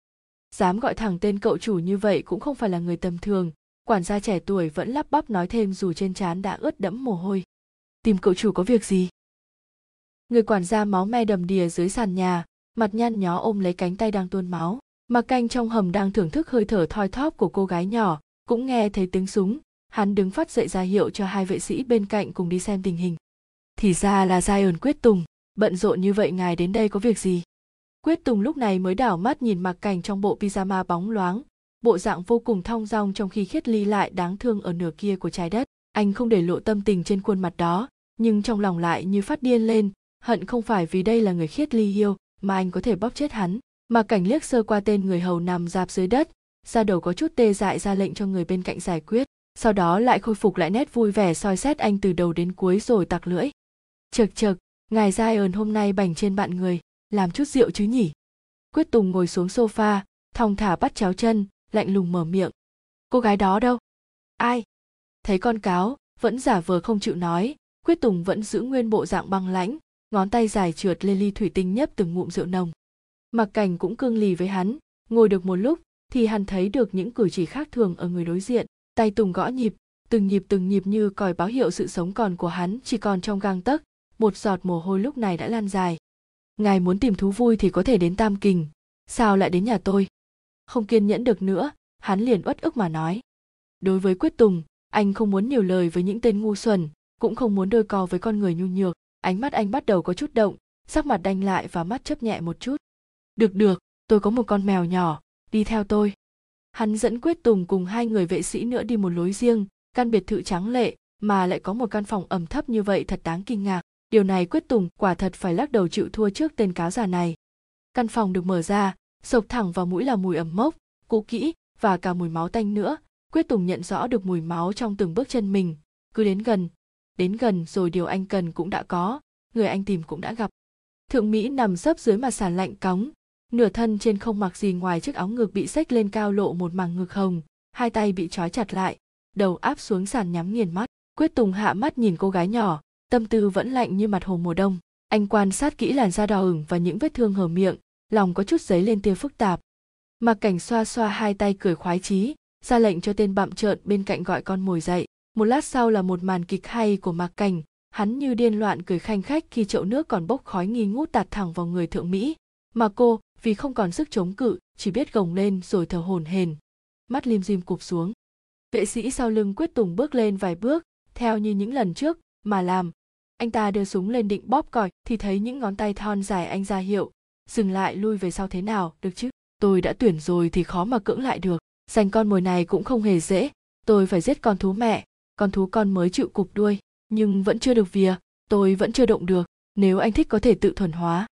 Dám gọi thẳng tên cậu chủ như vậy cũng không phải là người tầm thường, quản gia trẻ tuổi vẫn lắp bắp nói thêm dù trên trán đã ướt đẫm mồ hôi. Tìm cậu chủ có việc gì? Người quản gia máu me đầm đìa dưới sàn nhà, mặt nhăn nhó ôm lấy cánh tay đang tuôn máu. Mạc Cảnh trong hầm đang thưởng thức hơi thở thoi thóp của cô gái nhỏ, cũng nghe thấy tiếng súng, hắn đứng phát dậy ra hiệu cho hai vệ sĩ bên cạnh cùng đi xem tình hình. Thì ra là Ryan Quyết Tùng, bận rộn như vậy ngài đến đây có việc gì? Quyết Tùng lúc này mới đảo mắt nhìn Mạc Cảnh trong bộ pyjama bóng loáng, bộ dạng vô cùng thong dong trong khi Khiết Ly lại đáng thương ở nửa kia của trái đất. Anh không để lộ tâm tình trên khuôn mặt đó, nhưng trong lòng lại như phát điên lên, hận không phải vì đây là người Khiết Ly yêu mà anh có thể bóp chết hắn. Mạc Cảnh liếc sơ qua tên người hầu nằm rạp dưới đất, da đầu có chút tê dại, ra lệnh cho người bên cạnh giải quyết, sau đó lại khôi phục lại nét vui vẻ soi xét anh từ đầu đến cuối rồi tặc lưỡi. Chực chực, ngài Ryan hôm nay bành trên bạn người. Làm chút rượu chứ nhỉ? Quyết Tùng ngồi xuống sofa, thong thả bắt chéo chân, lạnh lùng mở miệng. Cô gái đó đâu? Ai? Thấy con cáo, vẫn giả vờ không chịu nói. Quyết Tùng vẫn giữ nguyên bộ dạng băng lãnh, ngón tay dài trượt lên ly thủy tinh nhấp từng ngụm rượu nồng. Mạc Cảnh cũng cương lì với hắn, ngồi được một lúc thì hắn thấy được những cử chỉ khác thường ở người đối diện. Tay Tùng gõ nhịp, từng nhịp từng nhịp như còi báo hiệu sự sống còn của hắn chỉ còn trong gang tấc. Một giọt mồ hôi lúc này đã lan dài. Ngài muốn tìm thú vui thì có thể đến Tam Kình, sao lại đến nhà tôi? Không kiên nhẫn được nữa, hắn liền uất ức mà nói. Đối với Quyết Tùng, anh không muốn nhiều lời với những tên ngu xuẩn, cũng không muốn đôi co với con người nhu nhược. Ánh mắt anh bắt đầu có chút động, sắc mặt đanh lại và mắt chớp nhẹ một chút. Được được, tôi có một con mèo nhỏ, đi theo tôi. Hắn dẫn Quyết Tùng cùng hai người vệ sĩ nữa đi một lối riêng, căn biệt thự tráng lệ mà lại có một căn phòng ẩm thấp như vậy thật đáng kinh ngạc. Điều này Quyết Tùng quả thật phải lắc đầu chịu thua trước tên cáo già này. Căn phòng được mở ra, sộc thẳng vào mũi là mùi ẩm mốc, cũ kỹ và cả mùi máu tanh nữa. Quyết Tùng nhận rõ được mùi máu trong từng bước chân mình, cứ đến gần, đến gần rồi điều anh cần cũng đã có, người anh tìm cũng đã gặp. Thượng Mỹ nằm sấp dưới mặt sàn lạnh cóng, nửa thân trên không mặc gì ngoài chiếc áo ngực bị xếch lên cao lộ một màng ngực hồng, hai tay bị trói chặt lại, đầu áp xuống sàn nhắm nghiền mắt. Quyết Tùng hạ mắt nhìn cô gái nhỏ, tâm tư vẫn lạnh như mặt hồ mùa đông. Anh quan sát kỹ làn da đỏ ửng và những vết thương hở miệng, lòng có chút dấy lên tia phức tạp. Mạc Cảnh xoa xoa hai tay cười khoái chí, ra lệnh cho tên bặm trợn bên cạnh gọi con mồi dậy. Một lát sau là một màn kịch hay của Mạc Cảnh, hắn như điên loạn cười khanh khách khi chậu nước còn bốc khói nghi ngút tạt thẳng vào người Thượng Mỹ, mà cô vì không còn sức chống cự chỉ biết gồng lên rồi thở hổn hển, mắt lim dim cụp xuống. Vệ sĩ sau lưng Quyết Tùng bước lên vài bước, theo như những lần trước mà làm. Anh ta đưa súng lên định bóp còi thì thấy những ngón tay thon dài anh ra hiệu, dừng lại lui về sau. Thế nào, được chứ? Tôi đã tuyển rồi thì khó mà cưỡng lại được. Giành con mồi này cũng không hề dễ, tôi phải giết con thú mẹ, con thú con mới chịu cụp đuôi, nhưng vẫn chưa được vía, tôi vẫn chưa động được, nếu anh thích có thể tự thuần hóa.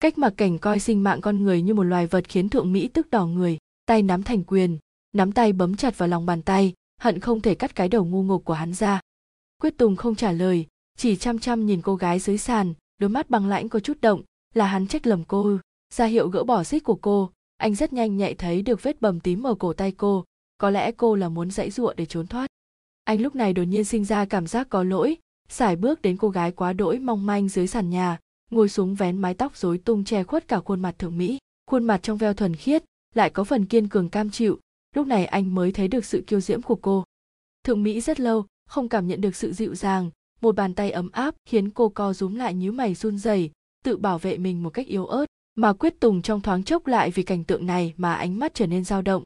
Cách Mạc Cảnh coi sinh mạng con người như một loài vật khiến Thượng Mỹ tức đỏ người, tay nắm thành quyền, nắm tay bấm chặt vào lòng bàn tay, hận không thể cắt cái đầu ngu ngốc của hắn ra. Quyết Tùng không trả lời, chỉ chăm chăm nhìn cô gái dưới sàn, đôi mắt băng lãnh có chút động, là hắn trách lầm cô ư? Ra hiệu gỡ bỏ xích của cô, anh rất nhanh nhạy thấy được vết bầm tím ở cổ tay cô, có lẽ cô là muốn giãy giụa để trốn thoát. Anh lúc này đột nhiên sinh ra cảm giác có lỗi, sải bước đến cô gái quá đỗi mong manh dưới sàn nhà, ngồi xuống vén mái tóc rối tung che khuất cả khuôn mặt Thượng Mỹ. Khuôn mặt trong veo thuần khiết, lại có phần kiên cường cam chịu, lúc này anh mới thấy được sự kiêu diễm của cô. Thượng Mỹ rất lâu không cảm nhận được sự dịu dàng, một bàn tay ấm áp khiến cô co rúm lại nhíu mày run rẩy, tự bảo vệ mình một cách yếu ớt. Mà Quyết Tùng trong thoáng chốc lại vì cảnh tượng này mà ánh mắt trở nên dao động.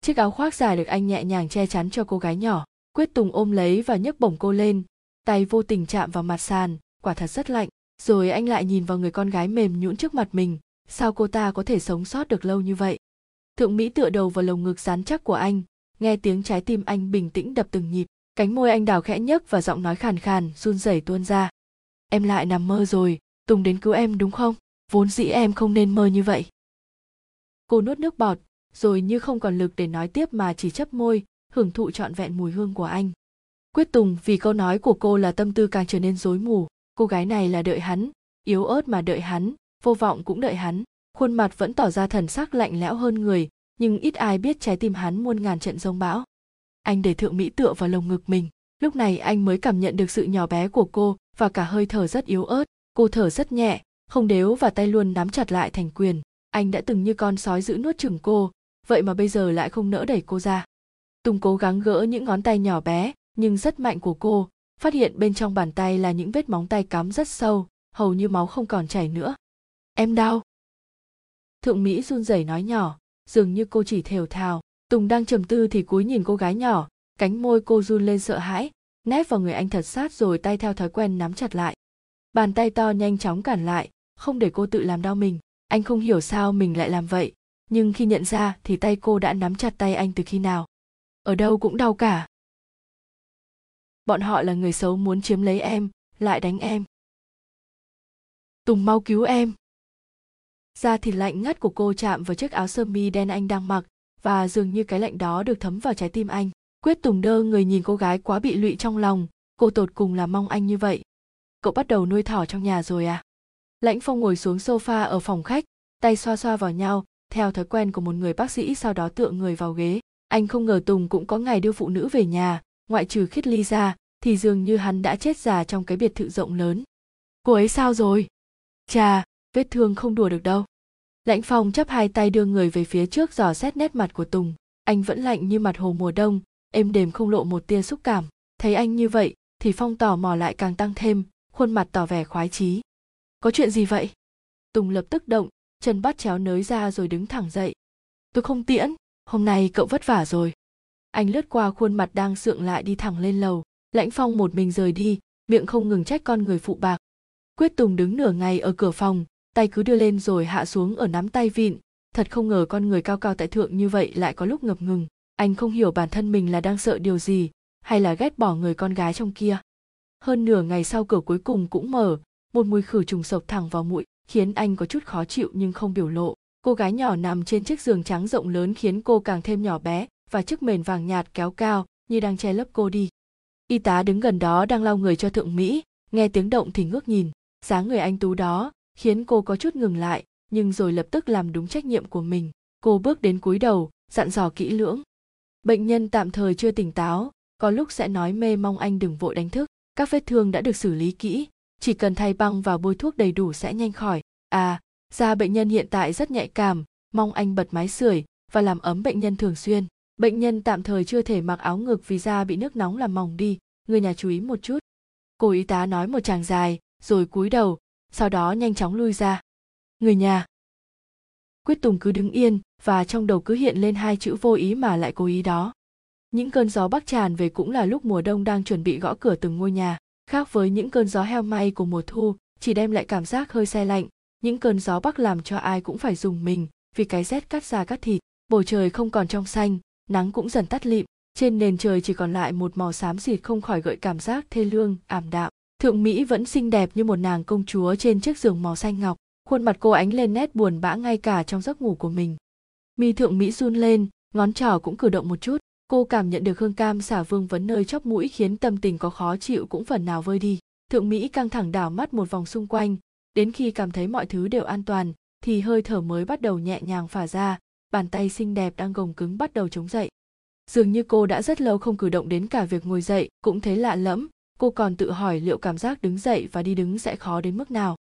Chiếc áo khoác dài được anh nhẹ nhàng che chắn cho cô gái nhỏ. Quyết Tùng ôm lấy và nhấc bổng cô lên, tay vô tình chạm vào mặt sàn, quả thật rất lạnh. Rồi anh lại nhìn vào người con gái mềm nhũn trước mặt mình, sao cô ta có thể sống sót được lâu như vậy? Thượng Mỹ tựa đầu vào lồng ngực rắn chắc của anh, nghe tiếng trái tim anh bình tĩnh đập từng nhịp. Cánh môi anh đào khẽ nhấc và giọng nói khàn khàn run rẩy tuôn ra. Em lại nằm mơ rồi, Tùng đến cứu em đúng không? Vốn dĩ em không nên mơ như vậy. Cô nuốt nước bọt, rồi như không còn lực để nói tiếp mà chỉ chắp môi, hưởng thụ trọn vẹn mùi hương của anh. Quyết Tùng vì câu nói của cô là tâm tư càng trở nên rối mù. Cô gái này là đợi hắn, yếu ớt mà đợi hắn, vô vọng cũng đợi hắn. Khuôn mặt vẫn tỏ ra thần sắc lạnh lẽo hơn người, nhưng ít ai biết trái tim hắn muôn ngàn trận giông bão. Anh để Thượng Mỹ tựa vào lồng ngực mình, lúc này anh mới cảm nhận được sự nhỏ bé của cô và cả hơi thở rất yếu ớt. Cô thở rất nhẹ, không đếu và tay luôn nắm chặt lại thành quyền. Anh đã từng như con sói giữ nuốt chửng cô, vậy mà bây giờ lại không nỡ đẩy cô ra. Tùng cố gắng gỡ những ngón tay nhỏ bé nhưng rất mạnh của cô, phát hiện bên trong bàn tay là những vết móng tay cắm rất sâu, hầu như máu không còn chảy nữa. Em đau. Thượng Mỹ run rẩy nói nhỏ, dường như cô chỉ thều thào. Tùng đang trầm tư thì cúi nhìn cô gái nhỏ, cánh môi cô run lên sợ hãi, nép vào người anh thật sát rồi tay theo thói quen nắm chặt lại. Bàn tay to nhanh chóng cản lại, không để cô tự làm đau mình. Anh không hiểu sao mình lại làm vậy, nhưng khi nhận ra thì tay cô đã nắm chặt tay anh từ khi nào. Ở đâu cũng đau cả. Bọn họ là người xấu muốn chiếm lấy em, lại đánh em. Tùng mau cứu em. Da thịt lạnh ngắt của cô chạm vào chiếc áo sơ mi đen anh đang mặc, và dường như cái lạnh đó được thấm vào trái tim anh. Quyết Tùng đơ người nhìn cô gái quá bị lụy trong lòng, cô tột cùng là mong anh như vậy. Cậu bắt đầu nuôi thỏ trong nhà rồi à? Lãnh Phong ngồi xuống sofa ở phòng khách, tay xoa xoa vào nhau, theo thói quen của một người bác sĩ, sau đó tựa người vào ghế. Anh không ngờ Tùng cũng có ngày đưa phụ nữ về nhà, ngoại trừ Khiết Ly ra, thì dường như hắn đã chết già trong cái biệt thự rộng lớn. Cô ấy sao rồi? Chà, vết thương không đùa được đâu. Lãnh Phong chắp hai tay đưa người về phía trước dò xét nét mặt của Tùng. Anh vẫn lạnh như mặt hồ mùa đông, êm đềm không lộ một tia xúc cảm. Thấy anh như vậy thì Phong tò mò lại càng tăng thêm, khuôn mặt tỏ vẻ khoái chí. Có chuyện gì vậy? Tùng lập tức động, chân bắt chéo nới ra rồi đứng thẳng dậy. Tôi không tiễn, hôm nay cậu vất vả rồi. Anh lướt qua khuôn mặt đang sượng lại đi thẳng lên lầu. Lãnh Phong một mình rời đi, miệng không ngừng trách con người phụ bạc. Quyết Tùng đứng nửa ngày ở cửa phòng, tay cứ đưa lên rồi hạ xuống ở nắm tay vịn. Thật không ngờ con người cao cao tại thượng như vậy lại có lúc ngập ngừng. Anh không hiểu bản thân mình là đang sợ điều gì, hay là ghét bỏ người con gái trong kia. Hơn nửa ngày sau cửa cuối cùng cũng mở, một mùi khử trùng sộc thẳng vào mũi, khiến anh có chút khó chịu nhưng không biểu lộ. Cô gái nhỏ nằm trên chiếc giường trắng rộng lớn khiến cô càng thêm nhỏ bé, và chiếc mền vàng nhạt kéo cao như đang che lấp cô đi. Y tá đứng gần đó đang lau người cho Thượng Mỹ, nghe tiếng động thì ngước nhìn. Dáng người anh tú đó khiến cô có chút ngừng lại, nhưng rồi lập tức làm đúng trách nhiệm của mình. Cô bước đến cúi đầu, dặn dò kỹ lưỡng. Bệnh nhân tạm thời chưa tỉnh táo, có lúc sẽ nói mê, mong anh đừng vội đánh thức. Các vết thương đã được xử lý kỹ, chỉ cần thay băng và bôi thuốc đầy đủ sẽ nhanh khỏi. À, da bệnh nhân hiện tại rất nhạy cảm, mong anh bật máy sưởi và làm ấm bệnh nhân thường xuyên. Bệnh nhân tạm thời chưa thể mặc áo ngực vì da bị nước nóng làm mỏng đi, người nhà chú ý một chút. Cô y tá nói một tràng dài, rồi cúi đầu, sau đó nhanh chóng lui ra. Người nhà. Quyết Tùng cứ đứng yên, và trong đầu cứ hiện lên hai chữ vô ý mà lại cố ý đó. Những cơn gió bắc tràn về cũng là lúc mùa đông đang chuẩn bị gõ cửa từng ngôi nhà. Khác với những cơn gió heo may của mùa thu, chỉ đem lại cảm giác hơi se lạnh. Những cơn gió bắc làm cho ai cũng phải rùng mình, vì cái rét cắt da cắt thịt. Bầu trời không còn trong xanh, nắng cũng dần tắt lịm, trên nền trời chỉ còn lại một màu xám xịt không khỏi gợi cảm giác thê lương, ảm đạm. Thượng Mỹ vẫn xinh đẹp như một nàng công chúa trên chiếc giường màu xanh ngọc, khuôn mặt cô ánh lên nét buồn bã ngay cả trong giấc ngủ của mình. Mi Thượng Mỹ run lên, ngón trỏ cũng cử động một chút, cô cảm nhận được hương cam xả vương vấn nơi chóp mũi khiến tâm tình có khó chịu cũng phần nào vơi đi. Thượng Mỹ căng thẳng đảo mắt một vòng xung quanh, đến khi cảm thấy mọi thứ đều an toàn thì hơi thở mới bắt đầu nhẹ nhàng phả ra, bàn tay xinh đẹp đang gồng cứng bắt đầu chống dậy. Dường như cô đã rất lâu không cử động, đến cả việc ngồi dậy cũng thấy lạ lẫm. Cô còn tự hỏi liệu cảm giác đứng dậy và đi đứng sẽ khó đến mức nào.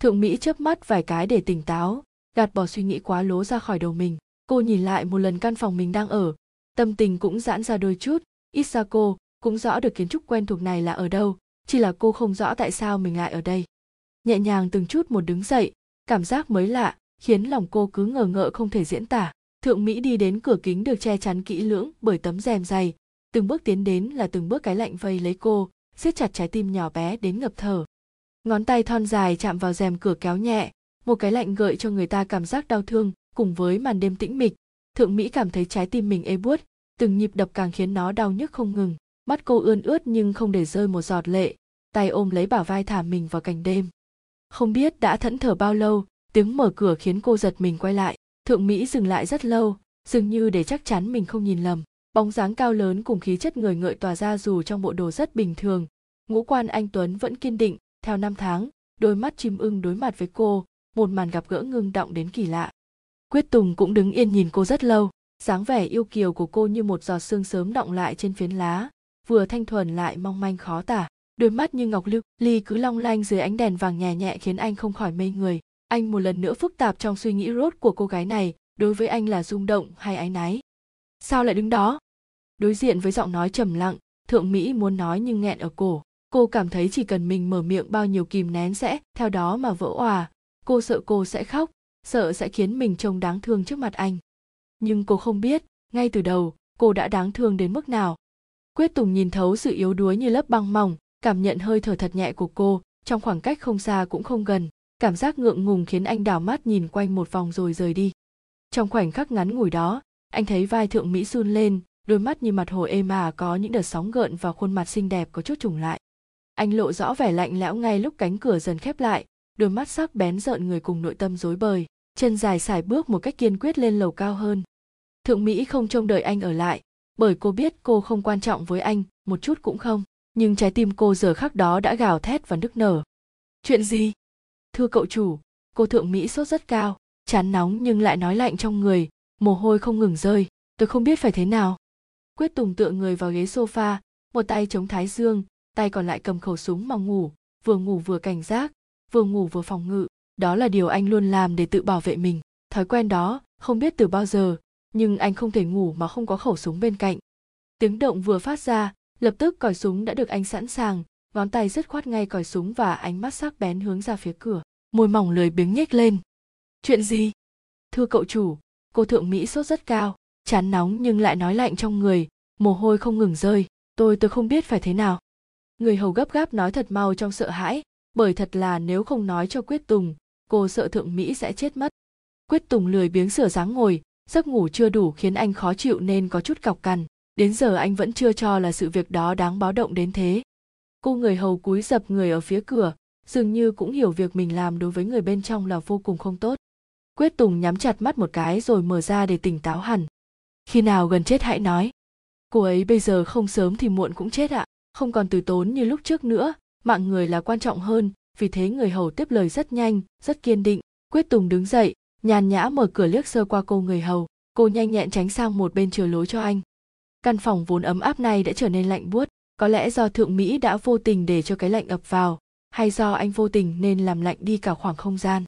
Thượng Mỹ chớp mắt vài cái để tỉnh táo, gạt bỏ suy nghĩ quá lố ra khỏi đầu mình. Cô nhìn lại một lần căn phòng mình đang ở, tâm tình cũng giãn ra đôi chút. Ít ra cô cũng rõ được kiến trúc quen thuộc này là ở đâu, chỉ là cô không rõ tại sao mình lại ở đây. Nhẹ nhàng từng chút một đứng dậy, cảm giác mới lạ khiến lòng cô cứ ngờ ngợ không thể diễn tả. Thượng Mỹ đi đến cửa kính được che chắn kỹ lưỡng bởi tấm rèm dày, từng bước tiến đến là từng bước cái lạnh vây lấy cô, siết chặt trái tim nhỏ bé đến ngập thở. Ngón tay thon dài chạm vào rèm cửa kéo nhẹ, một cái lạnh gợi cho người ta cảm giác đau thương. Cùng với màn đêm tĩnh mịch, Thượng Mỹ cảm thấy trái tim mình ê buốt, từng nhịp đập càng khiến nó đau nhức không ngừng. Mắt cô ươn ướt nhưng không để rơi một giọt lệ, tay ôm lấy bả vai thả mình vào cảnh đêm. Không biết đã thẫn thờ bao lâu, tiếng mở cửa khiến cô giật mình quay lại. Thượng Mỹ dừng lại rất lâu, dường như để chắc chắn mình không nhìn lầm. Bóng dáng cao lớn cùng khí chất người ngợi tỏa ra dù trong bộ đồ rất bình thường. Ngũ quan anh tuấn vẫn kiên định, theo năm tháng, đôi mắt chim ưng đối mặt với cô, một màn gặp gỡ ngưng đọng đến kỳ lạ. Quyết Tùng cũng đứng yên nhìn cô rất lâu, dáng vẻ yêu kiều của cô như một giọt sương sớm đọng lại trên phiến lá, vừa thanh thuần lại mong manh khó tả. Đôi mắt như ngọc lưu ly cứ long lanh dưới ánh đèn vàng nhẹ nhẹ khiến anh không khỏi mê người. Anh một lần nữa phức tạp trong suy nghĩ rốt của cô gái này, đối với anh là rung động hay áy náy. Sao lại đứng đó? Đối diện với giọng nói trầm lặng, Thượng Mỹ muốn nói nhưng nghẹn ở cổ. Cô cảm thấy chỉ cần mình mở miệng bao nhiêu kìm nén sẽ theo đó mà vỡ òa. Cô sợ cô sẽ khóc, sợ sẽ khiến mình trông đáng thương trước mặt anh. Nhưng cô không biết, ngay từ đầu, cô đã đáng thương đến mức nào. Quyết Tùng nhìn thấu sự yếu đuối như lớp băng mỏng, cảm nhận hơi thở thật nhẹ của cô, trong khoảng cách không xa cũng không gần. Cảm giác ngượng ngùng khiến anh đảo mắt nhìn quanh một vòng rồi rời đi. Trong khoảnh khắc ngắn ngủi đó, anh thấy vai Thượng Mỹ run lên, đôi mắt như mặt hồ êm à có những đợt sóng gợn và khuôn mặt xinh đẹp có chút trùng lại. Anh lộ rõ vẻ lạnh lẽo ngay lúc cánh cửa dần khép lại, đôi mắt sắc bén rợn người cùng nội tâm rối bời, chân dài sải bước một cách kiên quyết lên lầu cao hơn. Thượng Mỹ không trông đợi anh ở lại, bởi cô biết cô không quan trọng với anh, một chút cũng không. Nhưng trái tim cô giờ khắc đó đã gào thét và nức nở. Chuyện gì? Thưa cậu chủ, cô Thượng Mỹ sốt rất cao, chán nóng nhưng lại nói lạnh trong người, mồ hôi không ngừng rơi, tôi không biết phải thế nào. Quyết Tùng tựa người vào ghế sofa, một tay chống thái dương, tay còn lại cầm khẩu súng mà ngủ, vừa ngủ vừa cảnh giác, vừa ngủ vừa phòng ngự. Đó là điều anh luôn làm để tự bảo vệ mình. Thói quen đó không biết từ bao giờ, nhưng anh không thể ngủ mà không có khẩu súng bên cạnh. Tiếng động vừa phát ra, lập tức còi súng đã được anh sẵn sàng, ngón tay dứt khoát ngay còi súng và ánh mắt sắc bén hướng ra phía cửa. Môi mỏng lười biếng nhếch lên. Chuyện gì? Thưa cậu chủ, cô Thượng Mỹ sốt rất cao, chán nóng nhưng lại nói lạnh trong người, mồ hôi không ngừng rơi. Tôi tôi không biết phải thế nào. Người hầu gấp gáp nói thật mau trong sợ hãi, bởi thật là nếu không nói cho Quyết Tùng, cô sợ Thượng Mỹ sẽ chết mất. Quyết Tùng lười biếng sửa dáng ngồi, giấc ngủ chưa đủ khiến anh khó chịu nên có chút cọc cằn. Đến giờ anh vẫn chưa cho là sự việc đó đáng báo động đến thế. Cô người hầu cúi dập người ở phía cửa, dường như cũng hiểu việc mình làm đối với người bên trong là vô cùng không tốt. Quyết Tùng nhắm chặt mắt một cái rồi mở ra để tỉnh táo hẳn. Khi nào gần chết hãy nói. Cô ấy bây giờ không sớm thì muộn cũng chết ạ, à. Không còn từ tốn như lúc trước nữa, mạng người là quan trọng hơn, vì thế người hầu tiếp lời rất nhanh, rất kiên định. Quyết Tùng đứng dậy, nhàn nhã mở cửa liếc sơ qua cô người hầu, cô nhanh nhẹn tránh sang một bên chừa lối cho anh. Căn phòng vốn ấm áp này đã trở nên lạnh buốt, có lẽ do Thượng Mỹ đã vô tình để cho cái lạnh ập vào, hay do anh vô tình nên làm lạnh đi cả khoảng không gian.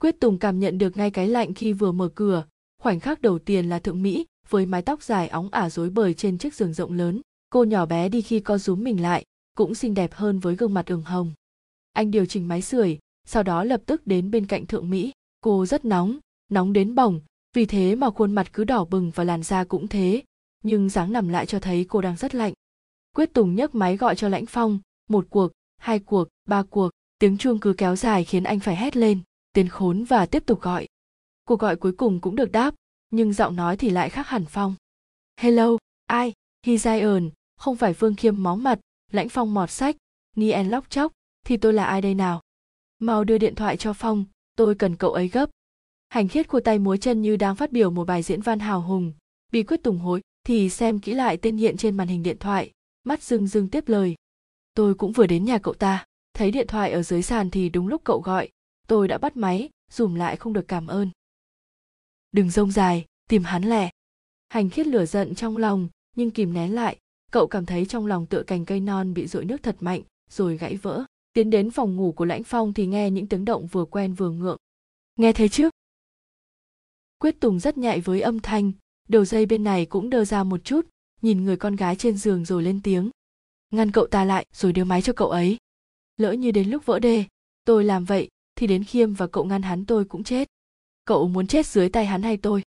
Quyết Tùng cảm nhận được ngay cái lạnh khi vừa mở cửa, khoảnh khắc đầu tiên là Thượng Mỹ, với mái tóc dài óng ả rối bời trên chiếc giường rộng lớn, cô nhỏ bé đi khi co rúm mình lại, cũng xinh đẹp hơn với gương mặt ửng hồng. Anh điều chỉnh máy sưởi, sau đó lập tức đến bên cạnh Thượng Mỹ, cô rất nóng, nóng đến bỏng, vì thế mà khuôn mặt cứ đỏ bừng và làn da cũng thế, nhưng dáng nằm lại cho thấy cô đang rất lạnh. Quyết Tùng nhấc máy gọi cho Lãnh Phong, một cuộc, hai cuộc, ba cuộc, tiếng chuông cứ kéo dài khiến anh phải hét lên, tên khốn và tiếp tục gọi. Cuộc gọi cuối cùng cũng được đáp, nhưng giọng nói thì lại khác hẳn Phong. Hello, ai, he Ryan, không phải Vương Khiêm máu mặt, Lãnh Phong mọt sách, Niel lóc chóc, thì tôi là ai đây nào? Mau đưa điện thoại cho Phong, tôi cần cậu ấy gấp. Hành Khiết khua tay múa chân như đang phát biểu một bài diễn văn hào hùng, bị Quyết Tùng hối thì xem kỹ lại tên hiện trên màn hình điện thoại, mắt rưng rưng tiếp lời. Tôi cũng vừa đến nhà cậu ta, thấy điện thoại ở dưới sàn thì đúng lúc cậu gọi, tôi đã bắt máy, dùm lại không được cảm ơn. Đừng rông dài, tìm hắn lẻ. Hành Khiết lửa giận trong lòng, nhưng kìm nén lại, cậu cảm thấy trong lòng tựa cành cây non bị dội nước thật mạnh, rồi gãy vỡ. Tiến đến phòng ngủ của Lãnh Phong thì nghe những tiếng động vừa quen vừa ngượng. Nghe thấy chứ? Quyết Tùng rất nhạy với âm thanh, đầu dây bên này cũng đơ ra một chút, nhìn người con gái trên giường rồi lên tiếng. Ngăn cậu ta lại rồi đưa máy cho cậu ấy. Lỡ như đến lúc vỡ đê, tôi làm vậy thì đến Khiêm và cậu ngăn hắn tôi cũng chết. Cậu muốn chết dưới tay hắn hay tôi?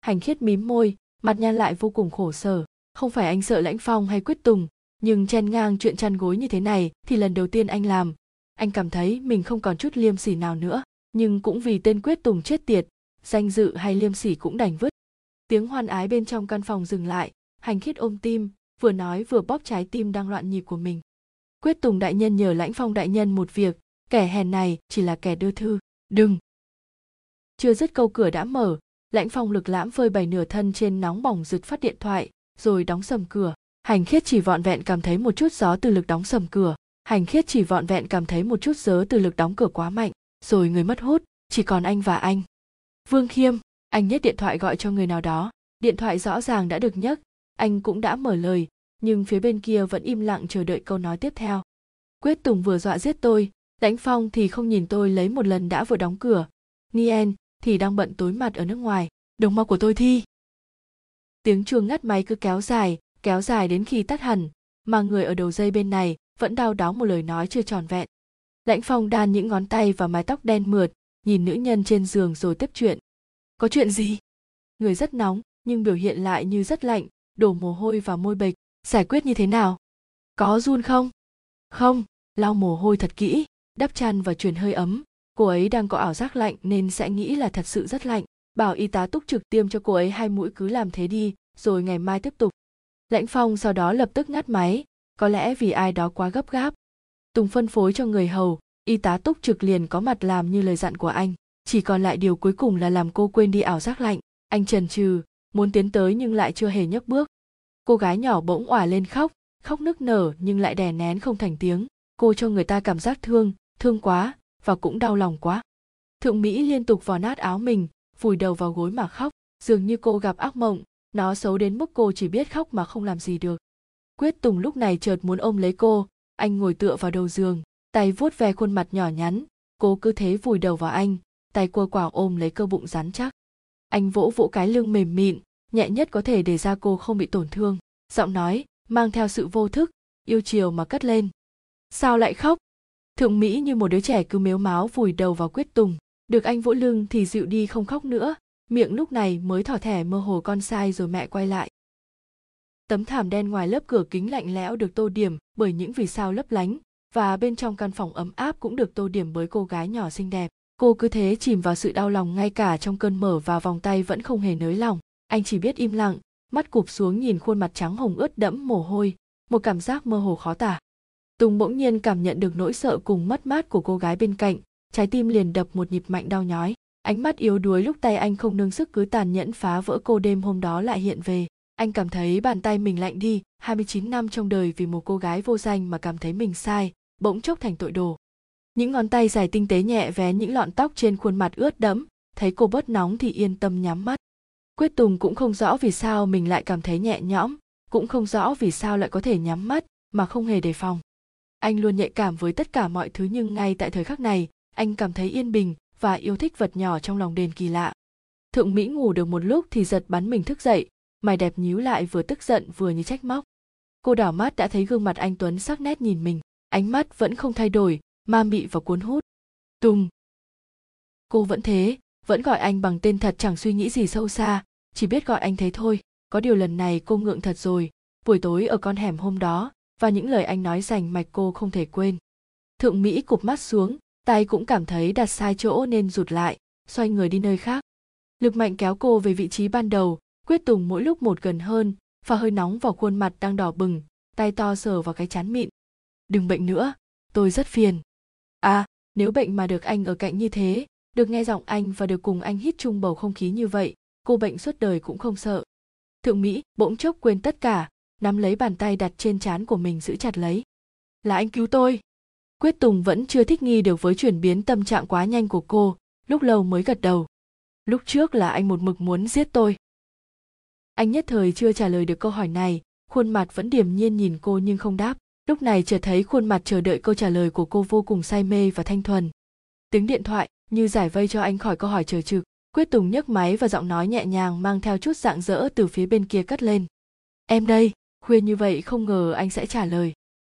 Hành Khiết mím môi, mặt nhăn lại vô cùng khổ sở. Không phải anh sợ Lãnh Phong hay Quyết Tùng, nhưng chen ngang chuyện chăn gối như thế này thì lần đầu tiên anh làm. Anh cảm thấy mình không còn chút liêm sỉ nào nữa, nhưng cũng vì tên Quyết Tùng chết tiệt, danh dự hay liêm sỉ cũng đành vứt. Tiếng hoan ái bên trong căn phòng dừng lại, Hành Khiết ôm tim, vừa nói vừa bóp trái tim đang loạn nhịp của mình. Quyết Tùng đại nhân nhờ Lãnh Phong đại nhân một việc, kẻ hèn này chỉ là kẻ đưa thư. Đừng! Chưa dứt câu cửa đã mở, Lãnh Phong lực lãm phơi bày nửa thân trên nóng bỏng rực phát điện thoại, rồi đóng sầm cửa. Hành Khiết chỉ vọn vẹn cảm thấy một chút gió từ lực đóng sầm cửa. Hành Khiết chỉ vọn vẹn cảm thấy một chút gió từ lực đóng cửa quá mạnh, rồi người mất hút, chỉ còn anh và anh. Vương Khiêm, anh nhấc điện thoại gọi cho người nào đó. Điện thoại rõ ràng đã được nhấc, anh cũng đã mở lời, nhưng phía bên kia vẫn im lặng chờ đợi câu nói tiếp theo. Quyết Tùng vừa dọa giết tôi, Lãnh Phong thì không nhìn tôi lấy một lần đã vừa đóng cửa. Niel thì đang bận tối mặt ở nước ngoài, đồng mao của tôi thi. Tiếng chuông ngắt máy cứ kéo dài, kéo dài đến khi tắt hẳn, mà người ở đầu dây bên này vẫn đau đáu một lời nói chưa tròn vẹn. Lãnh Phong đan những ngón tay vào mái tóc đen mượt, nhìn nữ nhân trên giường rồi tiếp chuyện. Có chuyện gì? Người rất nóng, nhưng biểu hiện lại như rất lạnh, đổ mồ hôi vào môi bệch. Giải quyết như thế nào? Có run không? Không, lau mồ hôi thật kỹ, đắp chăn và truyền hơi ấm. Cô ấy đang có ảo giác lạnh nên sẽ nghĩ là thật sự rất lạnh. Bảo y tá túc trực tiêm cho cô ấy hai mũi, cứ làm thế đi, rồi ngày mai tiếp tục. Lãnh Phong sau đó lập tức ngắt máy, có lẽ vì ai đó quá gấp gáp. Tùng phân phối cho người hầu, y tá túc trực liền có mặt làm như lời dặn của anh. Chỉ còn lại điều cuối cùng là làm cô quên đi ảo giác lạnh. Anh chần chừ, muốn tiến tới nhưng lại chưa hề nhấc bước. Cô gái nhỏ bỗng òa lên khóc, khóc nức nở nhưng lại đè nén không thành tiếng. Cô cho người ta cảm giác thương, thương quá và cũng đau lòng quá. Thượng Mỹ liên tục vò nát áo mình, vùi đầu vào gối mà khóc, dường như cô gặp ác mộng, nó xấu đến mức cô chỉ biết khóc mà không làm gì được. Quyết Tùng lúc này chợt muốn ôm lấy cô, Anh ngồi tựa vào đầu giường, tay vuốt ve khuôn mặt nhỏ nhắn, cô cứ thế vùi đầu vào anh, tay cua quảo ôm lấy cơ bụng rắn chắc. Anh vỗ vỗ cái lưng mềm mịn, nhẹ nhất có thể để da cô không bị tổn thương, giọng nói mang theo sự vô thức, yêu chiều mà cất lên. Sao lại khóc? Thượng Mỹ như một đứa trẻ cứ mếu máo vùi đầu vào Quyết Tùng, được anh vỗ lưng thì dịu đi không khóc nữa, miệng lúc này mới thỏ thẻ mơ hồ con sai rồi mẹ quay lại. Tấm thảm đen ngoài lớp cửa kính lạnh lẽo được tô điểm bởi những vì sao lấp lánh, và bên trong căn phòng ấm áp cũng được tô điểm bởi cô gái nhỏ xinh đẹp. Cô cứ thế chìm vào sự đau lòng ngay cả trong cơn mở và vòng tay vẫn không hề nới lòng. Anh chỉ biết im lặng, mắt cụp xuống nhìn khuôn mặt trắng hồng ướt đẫm mồ hôi, một cảm giác mơ hồ khó tả. Tùng bỗng nhiên cảm nhận được nỗi sợ cùng mất mát của cô gái bên cạnh, trái tim liền đập một nhịp mạnh đau nhói. Ánh mắt yếu đuối lúc tay anh không nương sức cứ tàn nhẫn phá vỡ cô đêm hôm đó lại hiện về. Anh cảm thấy bàn tay mình lạnh đi, hai mươi chín năm trong đời vì một cô gái vô danh mà cảm thấy mình sai, bỗng chốc thành tội đồ. Những ngón tay dài tinh tế nhẹ vén những lọn tóc trên khuôn mặt ướt đẫm, thấy cô bớt nóng thì yên tâm nhắm mắt. Quyết Tùng cũng không rõ vì sao mình lại cảm thấy nhẹ nhõm, cũng không rõ vì sao lại có thể nhắm mắt mà không hề đề phòng. Anh luôn nhạy cảm với tất cả mọi thứ nhưng ngay tại thời khắc này, anh cảm thấy yên bình và yêu thích vật nhỏ trong lòng đền kỳ lạ. Thượng Mỹ ngủ được một lúc thì giật bắn mình thức dậy, mày đẹp nhíu lại vừa tức giận vừa như trách móc. Cô đảo mắt đã thấy gương mặt anh tuấn sắc nét nhìn mình, ánh mắt vẫn không thay đổi, ma mị và cuốn hút. Tùng. Cô vẫn thế, vẫn gọi anh bằng tên thật chẳng suy nghĩ gì sâu xa, chỉ biết gọi anh thế thôi. Có điều lần này cô ngượng thật rồi, buổi tối ở con hẻm hôm đó, và những lời anh nói rành mạch cô không thể quên. Thượng Mỹ cụp mắt xuống, tay cũng cảm thấy đặt sai chỗ nên rụt lại, xoay người đi nơi khác. Lực mạnh kéo cô về vị trí ban đầu, Quyết Tùng mỗi lúc một gần hơn, pha hơi nóng vào khuôn mặt đang đỏ bừng, tay to sờ vào cái trán mịn. Đừng bệnh nữa, tôi rất phiền. À, nếu bệnh mà được anh ở cạnh như thế, được nghe giọng anh và được cùng anh hít chung bầu không khí như vậy, cô bệnh suốt đời cũng không sợ. Thượng Mỹ bỗng chốc quên tất cả, nắm lấy bàn tay đặt trên trán của mình giữ chặt lấy. Là anh cứu tôi. Quyết Tùng vẫn chưa thích nghi được với chuyển biến tâm trạng quá nhanh của cô, lúc lâu mới gật đầu. Lúc trước là anh một mực muốn giết tôi. Anh nhất thời chưa trả lời được câu hỏi này, khuôn mặt vẫn điềm nhiên nhìn cô nhưng không đáp. Lúc này chợt thấy khuôn mặt chờ đợi câu trả lời của cô vô cùng say mê và thanh thuần. Tiếng điện thoại như giải vây cho anh khỏi câu hỏi chờ trực. Quyết Tùng nhấc máy và giọng nói nhẹ nhàng mang theo chút rạng rỡ từ phía bên kia cất lên. Em đây, khuya như vậy không ngờ anh sẽ trả lời.